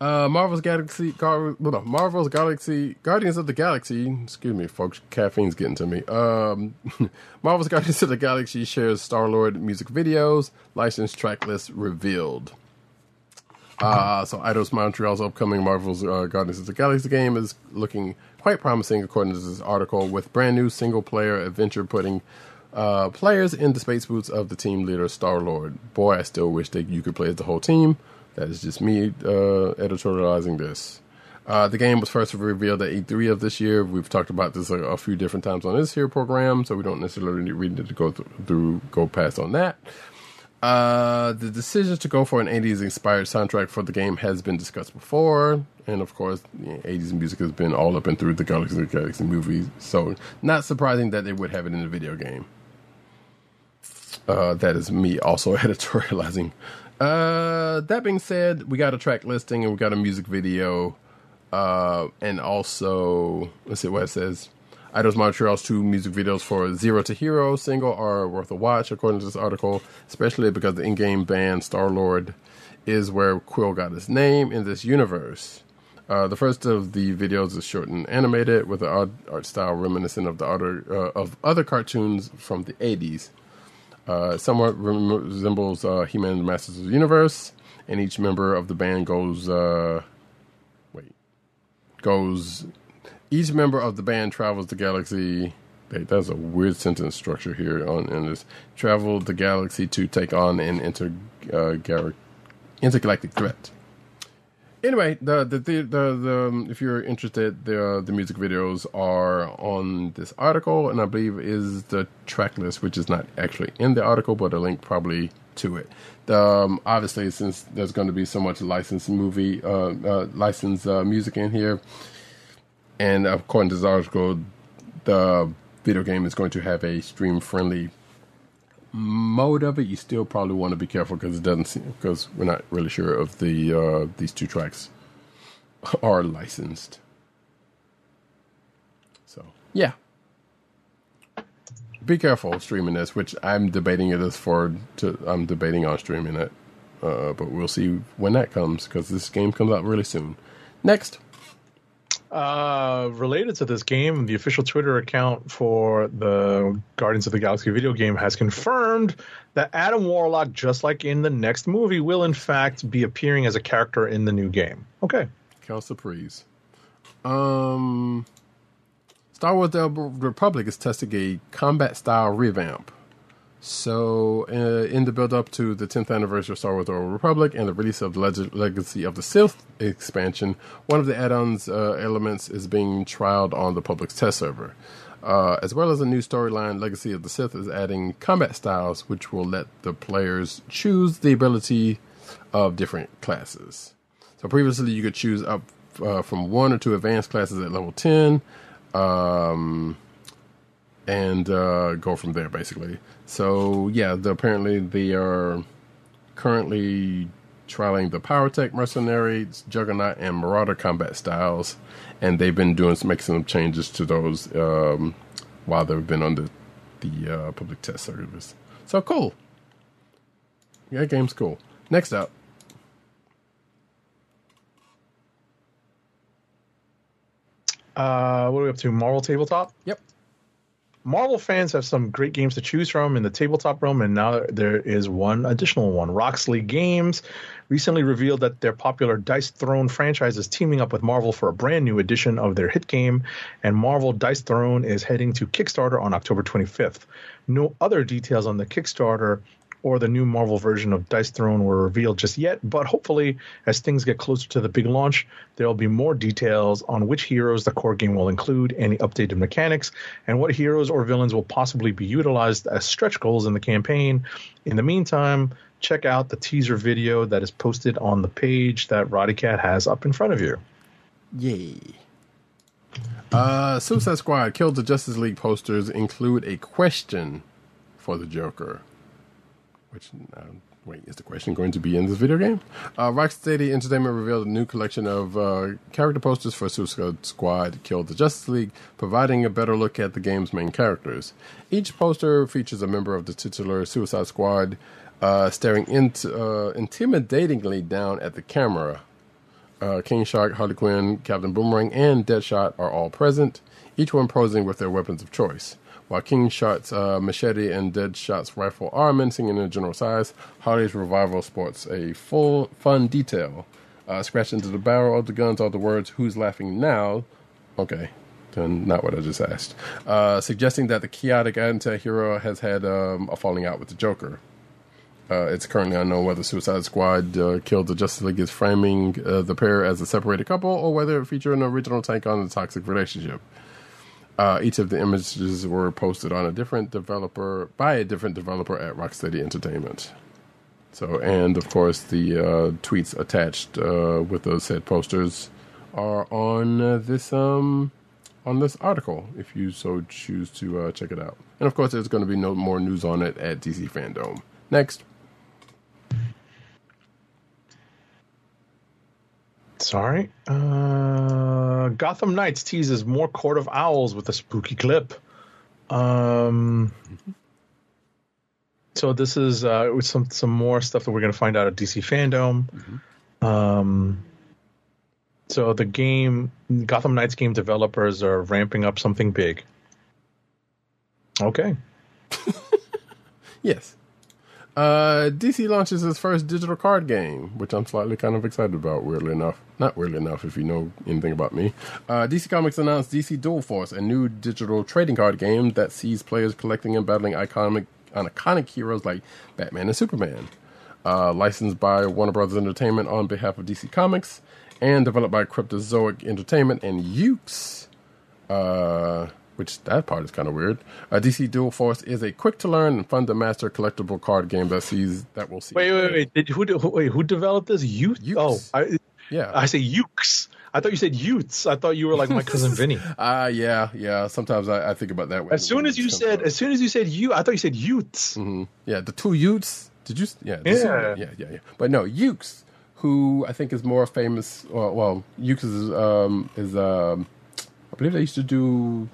Uh, Marvel's Galaxy, Gar- Marvel's Galaxy, Guardians of the Galaxy. Excuse me, folks, caffeine's getting to me. Um, Marvel's Guardians of the Galaxy shares Star-Lord music videos, licensed track list revealed. Uh, so Eidos Montreal's upcoming Marvel's uh, Guardians of the Galaxy game is looking quite promising, according to this article, with brand new single-player adventure putting uh, players in the space boots of the team leader, Star-Lord. Boy, I still wish that you could play as the whole team. That is just me uh, editorializing this. Uh, the game was first revealed at E three of this year. We've talked about this a, a few different times on this here program, so we don't necessarily need to go through, through go past on that. Uh, the decision to go for an eighties-inspired soundtrack for the game has been discussed before, and of course, you know, eighties music has been all up and through the Guardians of the Galaxy movies, so not surprising that they would have it in the video game. Uh, that is me also editorializing. Uh, that being said, we got a track listing and we got a music video, uh, and also, let's see what it says. Eidos Montreal's two music videos for Zero to Hero single are worth a watch, according to this article, especially because the in-game band Star-Lord is where Quill got his name in this universe. Uh, the first of the videos is short and animated, with an art style reminiscent of the other, uh, of other cartoons from the eighties. Uh, somewhat resembles uh, He-Man and the Masters of the Universe, and each member of the band goes... Uh, wait. Goes... Each member of the band travels the galaxy... Wait, that's a weird sentence structure here on in this. Travel the galaxy to take on an inter, uh, gar- intergalactic threat. Anyway, the the, the, the, the if you're interested, the, uh, the music videos are on this article, and I believe is the track list, which is not actually in the article, but a link probably to it. Um, obviously, since there's going to be so much licensed movie, uh, uh, licensed uh, music in here, and according to this article, the video game is going to have a stream-friendly mode of it. You still probably want to be careful, because it doesn't seem, because we're not really sure if the uh, these two tracks are licensed. So yeah, be careful streaming this. Which I'm debating it as for to I'm debating on streaming it, uh, but we'll see when that comes, because this game comes out really soon. Next. Uh, related to this game, the official Twitter account for the Guardians of the Galaxy video game has confirmed that Adam Warlock, just like in the next movie, will in fact be appearing as a character in the new game. Okay. Cal surprise. Um, Star Wars The Republic is testing a combat-style revamp. So, uh, in the build-up to the tenth anniversary of Star Wars The Old Republic and the release of the Leg- Legacy of the Sith expansion, one of the add-ons uh, elements is being trialed on the public's test server. Uh, as well as a new storyline, Legacy of the Sith is adding combat styles, which will let the players choose the ability of different classes. So, previously, you could choose up uh, from one or two advanced classes at level ten, um... and uh, go from there, basically. So, yeah, the, apparently they are currently trialing the Pyrotech, Mercenary, Juggernaut, and Marauder combat styles, and they've been doing making some changes to those um, while they've been on the, the uh, public test service. So, cool. Yeah, game's cool. Next up. Uh, what are we up to? Marvel Tabletop? Yep. Marvel fans have some great games to choose from in the tabletop realm, and now there is one additional one. Roxley Games recently revealed that their popular Dice Throne franchise is teaming up with Marvel for a brand new edition of their hit game, and Marvel Dice Throne is heading to Kickstarter on October twenty-fifth. No other details on the Kickstarter or the new Marvel version of Dice Throne were revealed just yet, but hopefully, as things get closer to the big launch, there will be more details on which heroes the core game will include, any updated mechanics, and what heroes or villains will possibly be utilized as stretch goals in the campaign. In the meantime, check out the teaser video that is posted on the page that Ryder Cat has up in front of you. Yay. Uh, Suicide Squad Kills the Justice League posters include a question for the Joker. Which, uh, wait, is the question going to be in this video game? Uh, Rocksteady Entertainment revealed a new collection of uh, character posters for Suicide Squad Kills the Justice League, providing a better look at the game's main characters. Each poster features a member of the titular Suicide Squad uh, staring int- uh, intimidatingly down at the camera. Uh, King Shark, Harley Quinn, Captain Boomerang, and Deadshot are all present, each one posing with their weapons of choice. While King Shark's uh, machete and Deadshot's rifle are mincing in their general size, Harley's revival sports a full fun detail. Uh, scratched into the barrel of the guns are the words, "Who's laughing now?" Okay, then not what I just asked. Uh, suggesting that the chaotic anti-hero has had um, a falling out with the Joker. Uh, it's currently unknown whether Suicide Squad uh, Killed the Justice League is framing uh, the pair as a separated couple or whether it featured an original take on the toxic relationship. Uh, each of the images were posted on a different developer by a different developer at Rocksteady Entertainment. So, and of course, the uh, tweets attached uh, with those said posters are on uh, this um on this article if you so choose to uh, check it out. And of course, there's going to be no more news on it at D C Fandom. Next. Sorry. Uh, Gotham Knights teases more Court of Owls with a spooky clip. Um, so this is uh, some some more stuff that we're going to find out at D C Fandom. Mm-hmm. Um, so the game, Gotham Knights game developers are ramping up something big. Okay. Yes. Uh, D C launches its first digital card game, which I'm slightly kind of excited about, weirdly enough. Not weirdly enough, if you know anything about me. Uh, D C Comics announced D C Duel Force, a new digital trading card game that sees players collecting and battling iconic, iconic heroes like Batman and Superman. Uh, licensed by Warner Brothers Entertainment on behalf of D C Comics, and developed by Cryptozoic Entertainment and Yuke's. Uh... Which that part is kind of weird. Uh, D C Duel Force is a quick-to-learn and fun-to-master collectible card game that sees that will see. Wait, wait, wait! Did, who, who, wait, who developed this? You? Oh, I, yeah. I say Ukes. I thought you said Utes. I thought you were like my cousin Vinny. Ah, uh, yeah, yeah. Sometimes I, I think about that. As soon as you said, from. as soon as you said you, I thought you said Utes. Mm-hmm. Yeah, the two Utes. Did you? Yeah, yeah. Two, yeah, yeah, yeah. But no, Ukes, who I think is more famous. Well, well Ukes is um, is um, I believe they used to do.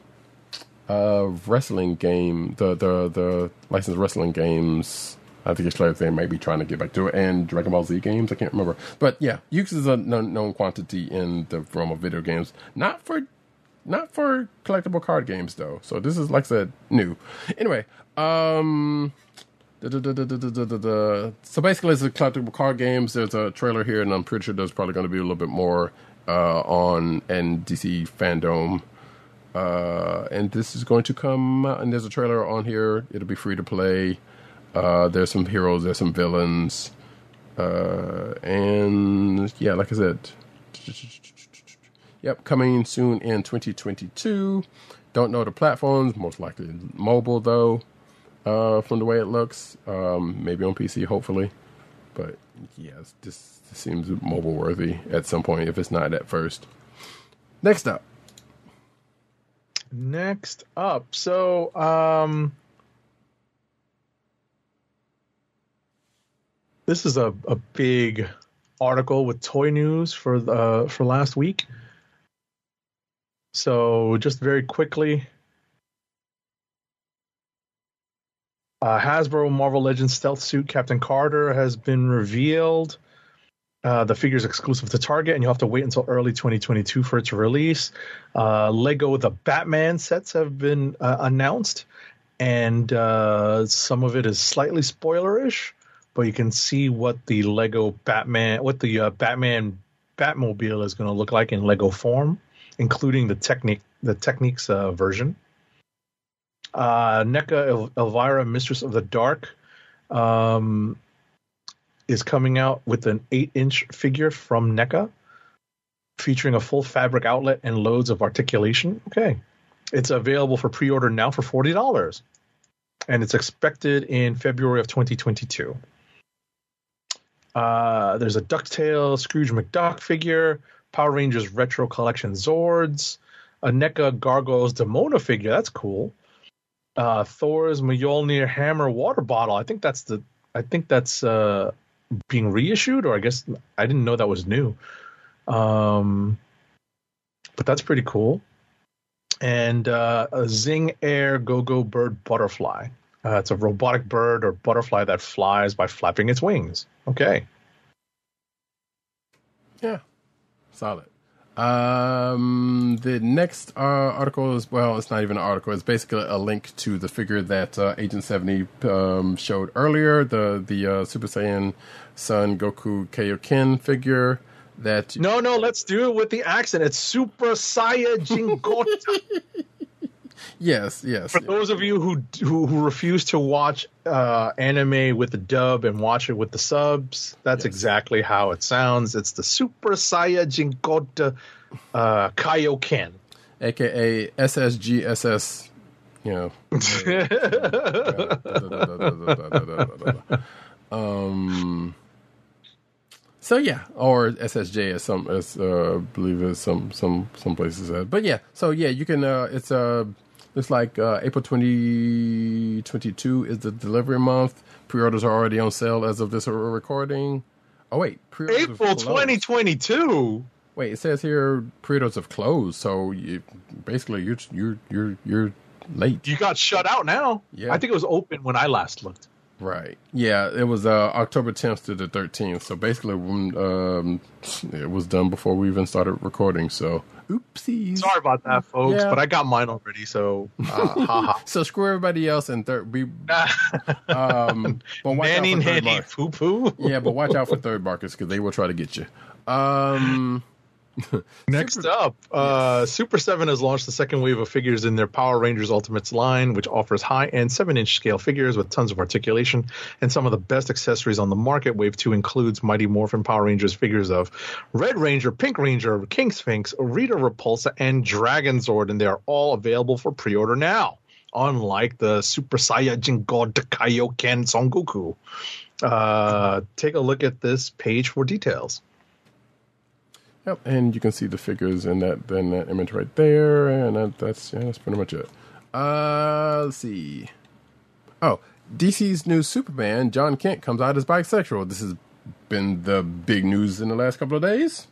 Uh, wrestling game, the the the licensed wrestling games. I think it's like they might be trying to get back to it, and Dragon Ball Z games. I can't remember, but yeah, Ukes is a known quantity in the realm of video games. Not for, not for collectible card games though. So this is like I said, new. Anyway, um, da, da, da, da, da, da, da, da. So basically, it's a collectible card games. There's a trailer here, and I'm pretty sure there's probably going to be a little bit more uh, on N D C Fandom. Uh, and this is going to come out, and there's a trailer on here. It'll be free to play. Uh, there's some heroes, there's some villains. Uh, and yeah, like I said, yep, coming soon in twenty twenty-two. Don't know the platforms, most likely mobile though, uh, from the way it looks. Um, maybe on P C, hopefully. But yes, this seems mobile worthy at some point, if it's not at first. Next up. Next up, so um, this is a, a big article with Toy News for the for last week. So just very quickly, uh, Hasbro Marvel Legends Stealth Suit Captain Carter has been revealed. Uh, the figure is exclusive to Target, and you'll have to wait until early twenty twenty-two for its release. Uh, Lego The Batman sets have been uh, announced, and uh, some of it is slightly spoilerish, but you can see what the Lego Batman, what the uh, Batman Batmobile is going to look like in Lego form, including the technique, the Techniques uh, version. Uh, NECA El- Elvira, Mistress of the Dark. Um, is coming out with an eight-inch figure from NECA featuring a full fabric outlet and loads of articulation. Okay. It's available for pre-order now for forty dollars. And it's expected in February of twenty twenty-two. Uh, there's a DuckTales Scrooge McDuck figure, Power Rangers Retro Collection Zords, a NECA Gargoyles Demona figure. That's cool. Uh, Thor's Mjolnir Hammer water bottle. I think that's the. I think that's uh, being reissued, or I guess I didn't know that was new. Um, but that's pretty cool. And uh, a Zing Air Go-Go Bird Butterfly. Uh, it's a robotic bird or butterfly that flies by flapping its wings. Okay. Yeah. Solid. Um, the next uh, article is, well, it's not even an article. It's basically a link to the figure that uh, Agent seventy um, showed earlier, the the uh, Super Saiyan Son Goku Kaioken figure. That no, no, let's do it with the accent. It's Super Saiyajin Gota. Yes, yes. For yes. those of you who, who who refuse to watch uh, anime with the dub and watch it with the subs, that's yes. exactly how it sounds. It's the Super Saiyajin Gota uh, Kaioken, aka S S G S S. You know. um. So yeah, or S S J as some as uh, I believe as some some some places said. But yeah, so yeah, you can. Uh, it's a. Uh, It's like uh, April twenty twenty-two is the delivery month. Pre-orders are already on sale as of this recording. Oh, wait. Pre-orders April twenty twenty-two? Wait, it says here pre-orders have closed. So you, basically, you're, you're, you're, you're late. You got shut out now. Yeah. I think it was open when I last looked. Right. Yeah, it was uh, October tenth to the thirteenth. So basically, when, um, it was done before we even started recording. So... Oopsies. Sorry about that, folks, yeah. but I got mine already, so uh, ha-ha. So screw everybody else and third... Be, um, but watch out for third markets. Poo-poo. Yeah, but watch out for third markets, because they will try to get you. Um, Next Super, up, uh, yes. Super seven has launched the second wave of figures in their Power Rangers Ultimates line, which offers high-end seven-inch scale figures with tons of articulation and some of the best accessories on the market. Wave two includes Mighty Morphin Power Rangers figures of Red Ranger, Pink Ranger, King Sphinx, Rita Repulsa, and Dragon Zord, and they are all available for pre-order now, unlike the Super Saiyajin God Kaioken Son Goku. Uh, take a look at this page for details. Yep, and you can see the figures in that in that image right there, and that, that's yeah, that's pretty much it. Uh, let's see. Oh, D C's new Superman, John Kent, comes out as bisexual. This has been the big news in the last couple of days.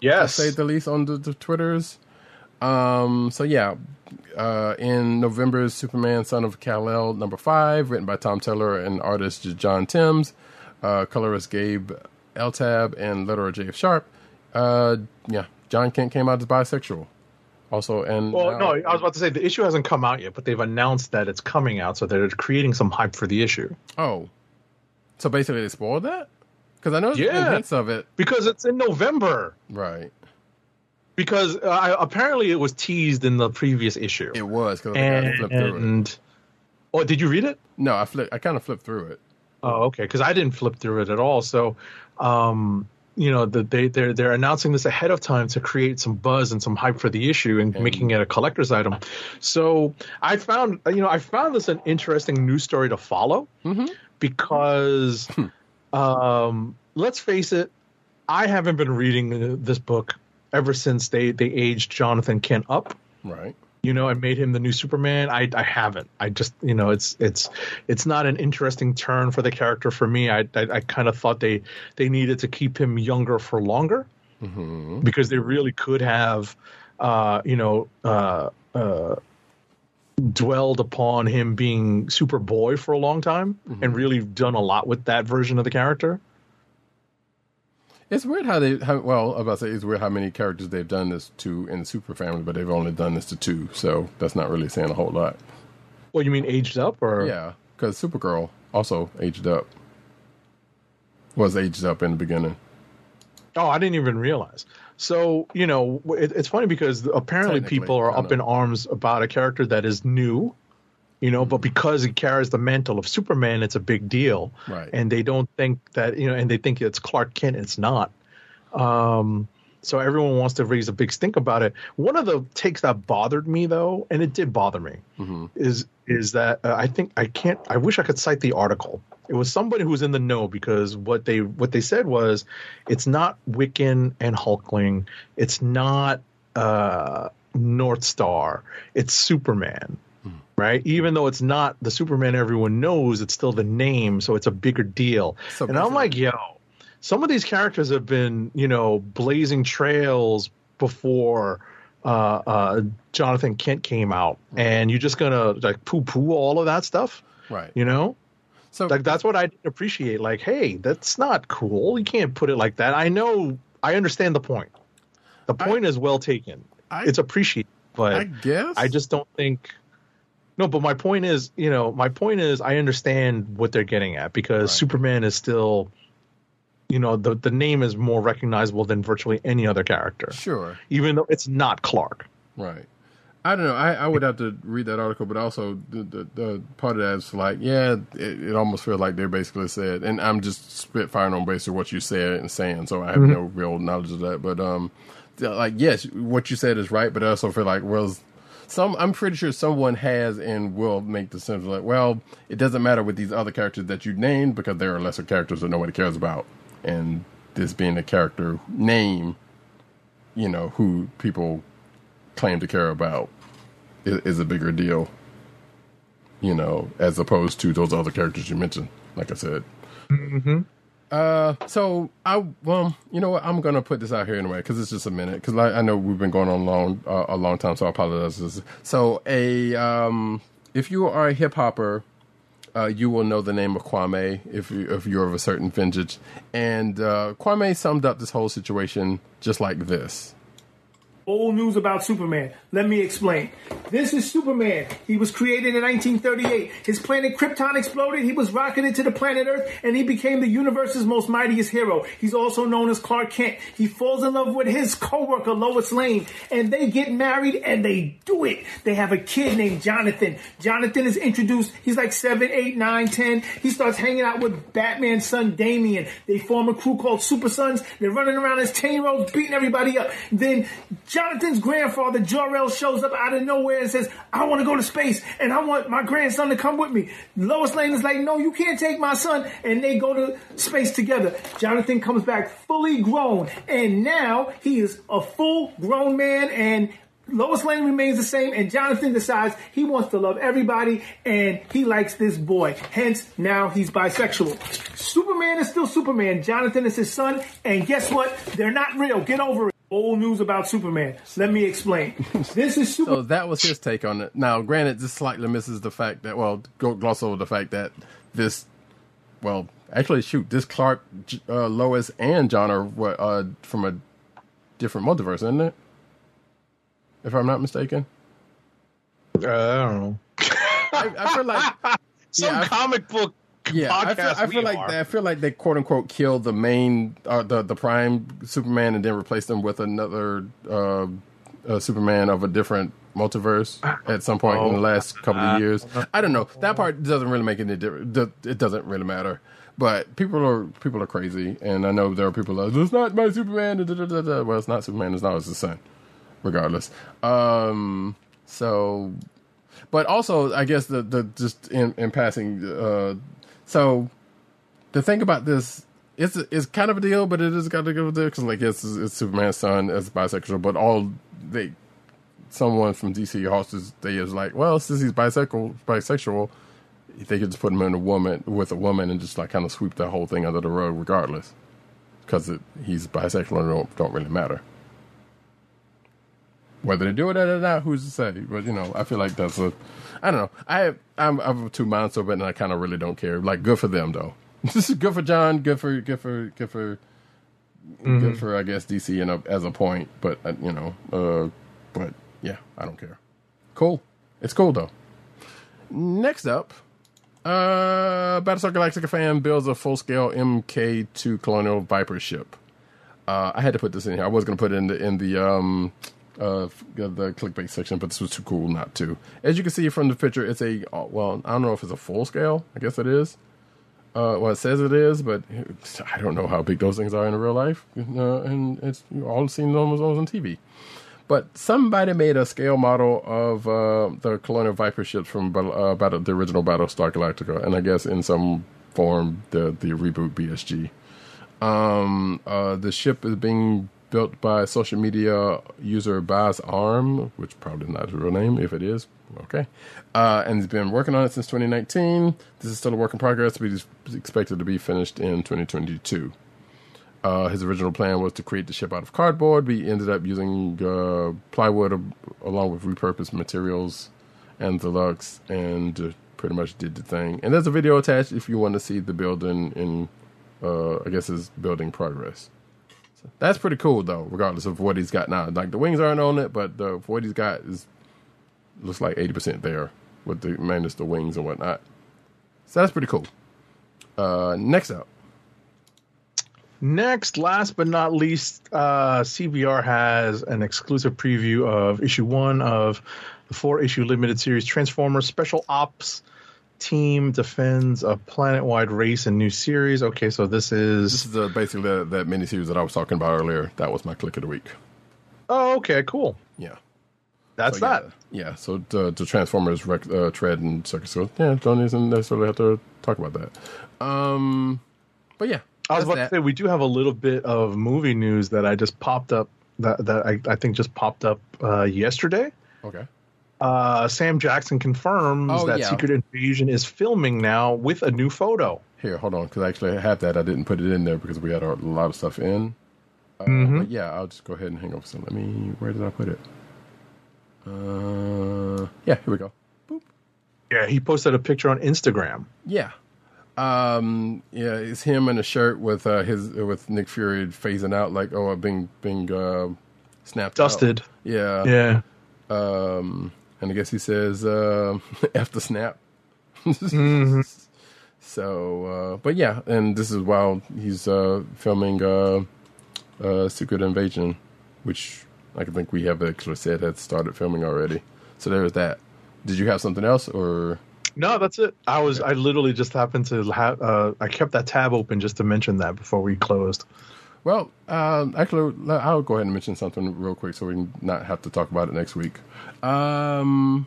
Yes, to say the least, on the, the Twitters. Um, so yeah, uh, in November's Superman, Son of Kal-El, number five, written by Tom Taylor and artist John Timms, uh, colorist Gabe Eltab, and letterer J F Sharp. Uh, yeah, John Kent came out as bisexual also. And well, now, no, I was about to say the issue hasn't come out yet, but they've announced that it's coming out. So they're creating some hype for the issue. Oh, so basically they spoiled that? Because I know there's yeah, hints of it. Because it's in November. Right. Because uh, apparently it was teased in the previous issue. It was. Cause and, I flipped through and, it. Oh, did you read it? No, I flipped. I kind of flipped through it. Oh, okay. Because I didn't flip through it at all. So, um... you know, the, they, they're, they're announcing this ahead of time to create some buzz and some hype for the issue and mm-hmm. making it a collector's item. So I found, you know, I found this an interesting news story to follow mm-hmm. because, um, let's face it, I haven't been reading this book ever since they, they aged Jonathan Kent up. Right. You know, and made him the new Superman. I, I haven't. I just, you know, it's it's it's not an interesting turn for the character for me. I I, I kind of thought they they needed to keep him younger for longer mm-hmm. because they really could have, uh, you know, uh, uh, dwelled upon him being Superboy for a long time mm-hmm. and really done a lot with that version of the character. It's weird how they, how, well, I was about to say, it's weird how many characters they've done this to in the Super Family, but they've only done this to two, so that's not really saying a whole lot. Well, you mean aged up, or? Yeah, because Supergirl also aged up. Was aged up in the beginning. Oh, I didn't even realize. So, you know, it, it's funny because apparently people are up in arms about a character that is new. You know, but because he carries the mantle of Superman, it's a big deal. Right. And they don't think that, you know, and they think it's Clark Kent. It's not. Um, so everyone wants to raise a big stink about it. One of the takes that bothered me, though, and it did bother me, mm-hmm. is is that uh, I think I can't I wish I could cite the article It was somebody who was in the know, because what they what they said was, it's not Wiccan and Hulkling, it's not uh, North Star, it's Superman, hmm. right? Even though it's not the Superman everyone knows, it's still the name, so it's a bigger deal. So and bizarre. I'm like, yo, some of these characters have been, you know, blazing trails before uh, uh, Jonathan Kent came out, hmm. and you're just gonna like poo-poo all of that stuff, right? You know. So, like, that's what I appreciate. Like, hey, that's not cool. You can't put it like that. I know. I understand the point. The point I, is well taken. I, it's appreciated, but I guess I just don't think. No, but my point is, you know, my point is, I understand what they're getting at, because right. Superman is still, you know, the the name is more recognizable than virtually any other character. Sure. Even though it's not Clark. Right. I don't know. I, I would have to read that article, but also the, the, the part of that is like, yeah, it, it almost feels like they basically said, and I'm just spitfiring on basically what you said and saying, so I have mm-hmm. no real knowledge of that. But um, like, yes, what you said is right, but I also feel like, well, some I'm pretty sure someone has and will make the sense of like, well, it doesn't matter with these other characters that you named, because there are lesser characters that nobody cares about, and this being a character name, you know, who people claim to care about is a bigger deal, you know, as opposed to those other characters you mentioned, like I said. Mm-hmm. Uh, so, I well, you know what? I'm going to put this out here anyway, because it's just a minute, because I, I know we've been going on long, uh, a long time, so I apologize. So, a um, if you are a hip-hopper, uh, you will know the name of Kwame, if, you, if you're of a certain vintage. And uh, Kwame summed up this whole situation just like this. Old news about Superman. Let me explain. This is Superman. He was created in nineteen thirty-eight. His planet Krypton exploded. He was rocketed to the planet Earth, and he became the universe's most mightiest hero. He's also known as Clark Kent. He falls in love with his co-worker, Lois Lane, and they get married, and they do it. They have a kid named Jonathan. Jonathan is introduced. He's like seven, eight, nine, ten. He starts hanging out with Batman's son, Damian. They form a crew called Super Sons. They're running around as ten-year-olds, beating everybody up. Then Jonathan's grandfather, Jor-El, shows up out of nowhere and says, I want to go to space, and I want my grandson to come with me. Lois Lane is like, no, you can't take my son, and they go to space together. Jonathan comes back fully grown, and now he is a full-grown man, and Lois Lane remains the same, and Jonathan decides he wants to love everybody, and he likes this boy. Hence, now he's bisexual. Superman is still Superman. Jonathan is his son, and guess what? They're not real. Get over it. Old news about Superman. Let me explain. This is Superman. So that was his take on it. Now, granted, this slightly misses the fact that, well, gloss over the fact that this, well, actually, shoot, this Clark, uh, Lois, and John are uh, from a different multiverse, isn't it? If I'm not mistaken. Uh, I don't know. I, I feel like some yeah, comic I, book. Yeah, I feel, I feel like they, I feel like they quote unquote killed the main, uh, the the prime Superman, and then replaced him with another uh, uh, Superman of a different multiverse at some point oh. in the last couple of years. I don't know. That part doesn't really make any difference. It doesn't really matter. But people are people are crazy, and I know there are people that are, it's not my Superman. Well, it's not Superman. It's not his son, regardless. Um, so, but also, I guess the the just in in passing. Uh, So, the thing about this, it's it's kind of a deal, but it is kind of a deal because, like, it's, it's Superman's son, it's bisexual, but all they, someone from D C hostess, they is like, well, since he's bisexual, bisexual, they could just put him in a woman with a woman and just like kind of sweep the whole thing under the rug, regardless, because he's bisexual and don't don't really matter. Whether they do it or not, who's to say? But you know, I feel like that's a, I don't know. I I'm I'm too mindful of it, and I kind of really don't care. Like, good for them though. This is good for John. Good for good for good for mm-hmm. good for I guess D C and up as a point. But uh, you know, uh, but yeah, I don't care. Cool. It's cool though. Next up, uh, Battlestar Galactica fan builds a full scale M K two Colonial Viper ship. Uh, I had to put this in here. I was gonna put it in the in the um. Uh, the clickbait section, but this was too cool not to. As you can see from the picture, it's a well, I don't know if it's a full scale. I guess it is. Uh, well, it says it is, but I don't know how big those things are in real life. Uh, and it's you all seen them on on T V. But somebody made a scale model of uh, the Colonial Viper ships from uh, battle, the original Battlestar Galactica, and I guess in some formed the the reboot B S G. Um, uh, the ship is being built by social media user Baz Arm, which probably is not his real name. If it is, okay. Uh, and he's been working on it since twenty nineteen. This is still a work in progress, but he's expected to be finished in twenty twenty-two. Uh, his original plan was to create the ship out of cardboard, but he ended up using uh, plywood uh, along with repurposed materials and deluxe, and uh, pretty much did the thing. And there's a video attached if you want to see the building in, uh, I guess, his building progress. That's pretty cool, though, regardless of what he's got now. Like, the wings aren't on it, but the, what he's got is looks like eighty percent there with the minus the wings and whatnot. So that's pretty cool. Uh, next up. Next, last but not least, uh, C B R has an exclusive preview of issue one of the four-issue limited series Transformers Special Ops Team Defends a Planet-Wide Race in New Series. Okay, so this is... This is uh, basically that, that miniseries that I was talking about earlier. That was my click of the week. Oh, okay, cool. Yeah. That's so, that. Yeah, yeah, so the, the Transformers rec, uh, Tread and Circus. So, yeah, don't even necessarily have to talk about that. Um, But, yeah. I was about that. to say, we do have a little bit of movie news that I just popped up, that, that I, I think just popped up uh, yesterday. Okay. Uh, Sam Jackson confirms oh, that yeah. Secret Invasion is filming now with a new photo. Here, hold on, because I actually have that. I didn't put it in there because we had a lot of stuff in. Uh, mm-hmm. But yeah, I'll just go ahead and hang up. So let me, where did I put it? Uh, yeah, here we go. Boop. Yeah, he posted a picture on Instagram. Yeah. Um, yeah, it's him in a shirt with uh, his with Nick Fury phasing out, like, oh, I've been being uh, snapped, dusted. Out. Yeah, yeah. Um, and I guess he says uh, after snap. Mm-hmm. So, uh, but yeah, and this is while he's uh, filming uh, uh, Secret Invasion, which I think we have actually said had started filming already. So there was that. Did you have something else, or? No, that's it. I was. I literally just happened to have. Uh, I kept that tab open just to mention that before we closed. Well, um, actually, I'll go ahead and mention something real quick so we can not have to talk about it next week. Um,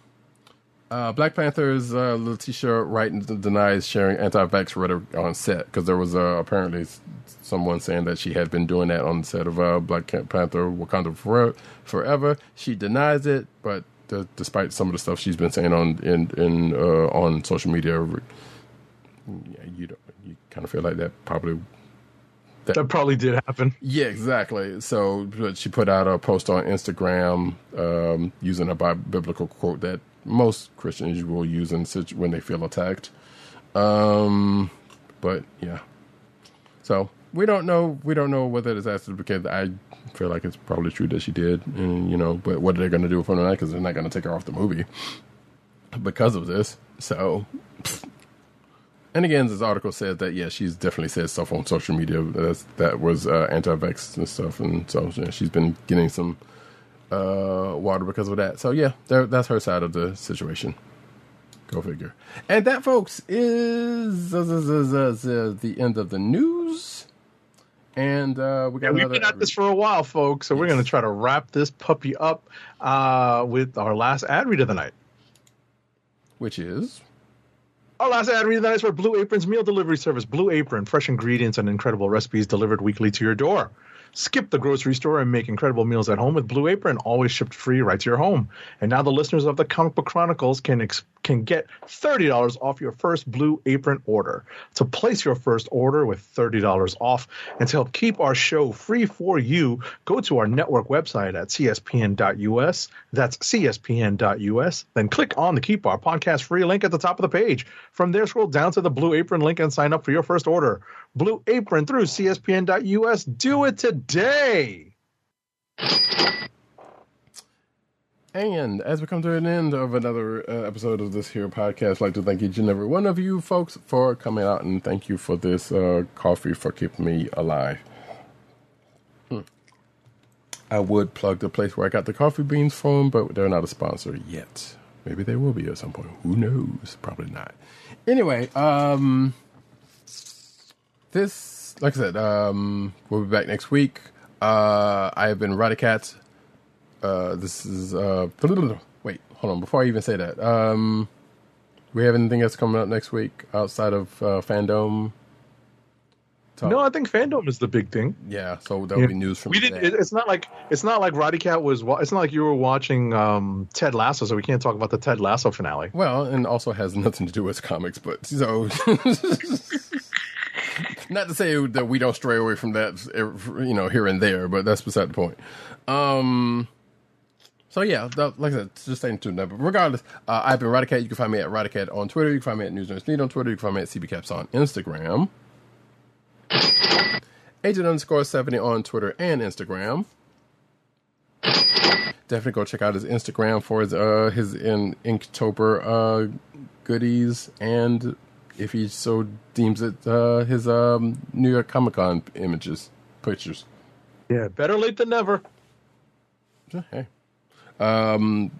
uh, Black Panther's uh, Letitia Wright denies sharing anti-vax rhetoric on set because there was uh, apparently someone saying that she had been doing that on the set of uh, Black Panther: Wakanda Forever. She denies it, but. The, despite some of the stuff she's been saying on in in uh, on social media, yeah, you don't, you kind of feel like that probably that, that probably did happen. Yeah, exactly. So but she put out a post on Instagram um, using a biblical quote that most Christians will use in situ- when they feel attacked. Um, but yeah, so we don't know we don't know whether it's actually because I. feel like it's probably true that she did, and you know, but what are they going to do with her tonight? Because they're not going to take her off the movie because of this. So, and again, this article says that yeah, she's definitely said stuff on social media that that was uh, anti-vax and stuff, and so yeah, she's been getting some uh, water because of that. So yeah, that's her side of the situation. Go figure. And that, folks, is uh, uh, uh, the end of the news. And uh, we got yeah, we've been at this for a while, folks, so yes. We're going to try to wrap this puppy up uh, with our last ad read of the night. Which is? Our last ad read of the night is for Blue Apron's meal delivery service. Blue Apron, fresh ingredients and incredible recipes delivered weekly to your door. Skip the grocery store and make incredible meals at home with Blue Apron, always shipped free right to your home. And now the listeners of the Comic Book Chronicles can ex- can get thirty dollars off your first Blue Apron order. To place your first order with thirty dollars off and to help keep our show free for you, go to our network website at C S P N dot U S. That's C S P N dot U S. Then click on the Keep Our Podcast Free link at the top of the page. From there, scroll down to the Blue Apron link and sign up for your first order. Blue Apron through C S P N dot U S. Do it today! And as we come to an end of another uh, episode of this here podcast, I'd like to thank each and every one of you folks for coming out, and thank you for this uh, coffee for keeping me alive. Hmm. I would plug the place where I got the coffee beans from, but they're not a sponsor yet. Maybe they will be at some point. Who knows? Probably not. Anyway, um... This, like I said, um, we'll be back next week. Uh, I have been Ryder Cat. Uh, this is, uh, wait, hold on. Before I even say that, um, we have anything else coming up next week outside of uh, Fandom? Talk. No, I think Fandom is the big thing. Yeah, so that would yeah. be news from we didn't. It, it's not like it's not like Ryder Cat was. It's not like you were watching um, Ted Lasso, so we can't talk about the Ted Lasso finale. Well, and also has nothing to do with comics, but so not to say that we don't stray away from that, you know, here and there, but that's beside the point. Um, so yeah, that, like I said, just stay tuned. But regardless, uh, I've been Ryder Cat. You can find me at Ryder Cat on Twitter. You can find me at NewsNotesNeed on Twitter. You can find me at CBcaps on Instagram. agent underscore seventy on Twitter and Instagram. Definitely go check out his Instagram for his uh his in Inktober uh goodies, and if he so deems it, uh his um New York Comic Con images, pictures. Yeah, better late than never. Okay. Um,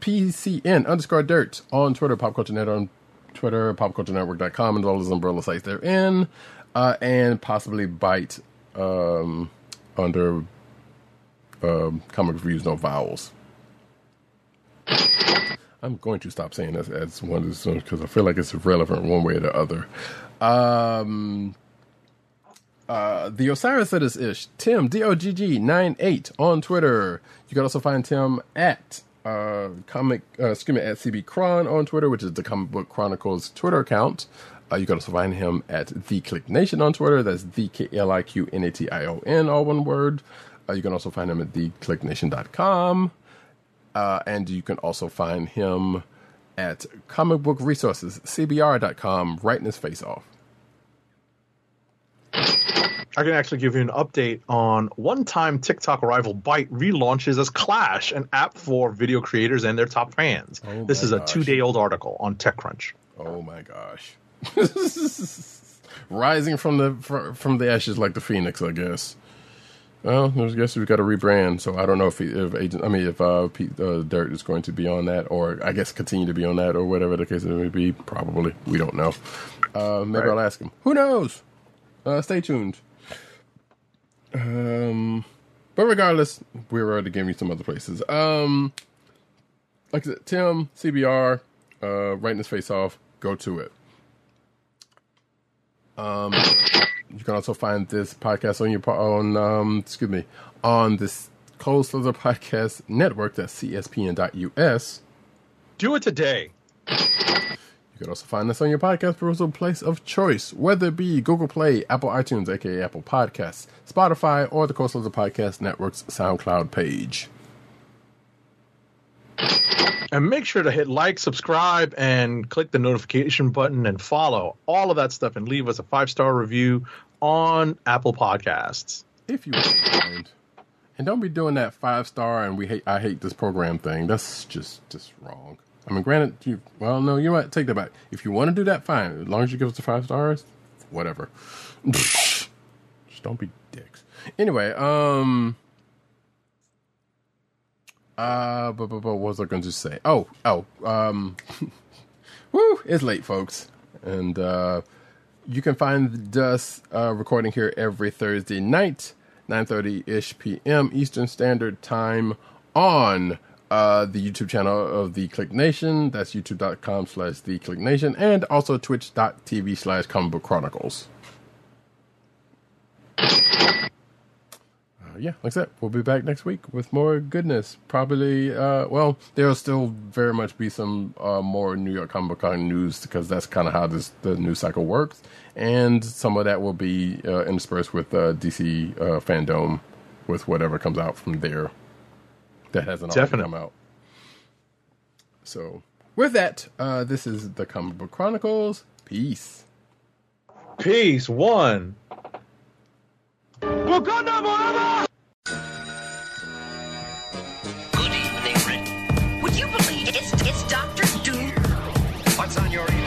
P C N underscore dirt on Twitter, Pop Culture Net on Twitter, pop culture network dot com, and all those umbrella sites they're in. Uh, and possibly Bite um, under um, Comic Reviews No Vowels. I'm going to stop saying that as one of those because I feel like it's relevant one way or the other. Um, uh, the Osiris said ish. Tim D O G G nine eight on Twitter. You can also find Tim at uh, comic uh, excuse me, at C B Cron on Twitter, which is the Comic Book Chronicles Twitter account. Uh, you can also find him at the Click Nation on Twitter. That's the K L I Q N A T I O N, all one word. Uh, you can also find him at the click nation dot com. Uh, and you can also find him at Comic Book Resources, C B R dot com, right in his face off. I can actually give you an update on one-time TikTok rival Byte relaunches as Clash, an app for video creators and their top fans. Oh this is a gosh. two-day-old article on TechCrunch. Oh, my gosh. Rising from the from the ashes like the phoenix, I guess. Well, I guess we've got to rebrand. So I don't know if he, if agent, I mean if uh, Pete, uh, Dirt is going to be on that, or I guess continue to be on that, or whatever the case may be. Probably, we don't know. Uh, maybe right. I'll ask him. Who knows? Uh, stay tuned. Um, but regardless, we're already giving you some other places. Um, like I said, Tim C B R, uh, right in his face off. Go to it. Um, you can also find this podcast on your on um, excuse me on this Cold Slither Podcast Network. That's C S P N dot U S. Do it today. You can also find us on your podcast perusal place of choice, whether it be Google Play, Apple iTunes, aka Apple Podcasts, Spotify, or the Cold Slither Podcast Network's SoundCloud page. And make sure to hit like, subscribe, and click the notification button and follow all of that stuff, and leave us a five-star review on Apple Podcasts. If you mind. And don't be doing that five-star and we hate I hate this program thing. That's just, just wrong. I mean, granted, you well, no, you might take that back. If you want to do that, fine. As long as you give us the five stars, whatever. Just don't be dicks. Anyway, um... Uh, but, but, but what was I going to say? Oh, oh, um, woo, it's late, folks. And, uh, you can find us, uh, recording here every Thursday night, nine thirty ish p m Eastern Standard Time on, uh, the YouTube channel of The Click Nation. That's youtube.com slash The Click Nation and also twitch.tv slash Comic Book Chronicles. Yeah, like that. We'll be back next week with more goodness. Probably, uh, well, there'll still very much be some uh, more New York Comic Con news because that's kind of how this the news cycle works. And some of that will be uh, interspersed with uh, D C uh, Fandom, with whatever comes out from there that hasn't Definitely. already come out. So, with that, uh, this is the Comic Book Chronicles. Peace. Peace. One. Wakanda forever! Good evening, Rick. Would you believe it's, it's Doctor Doom? What's on your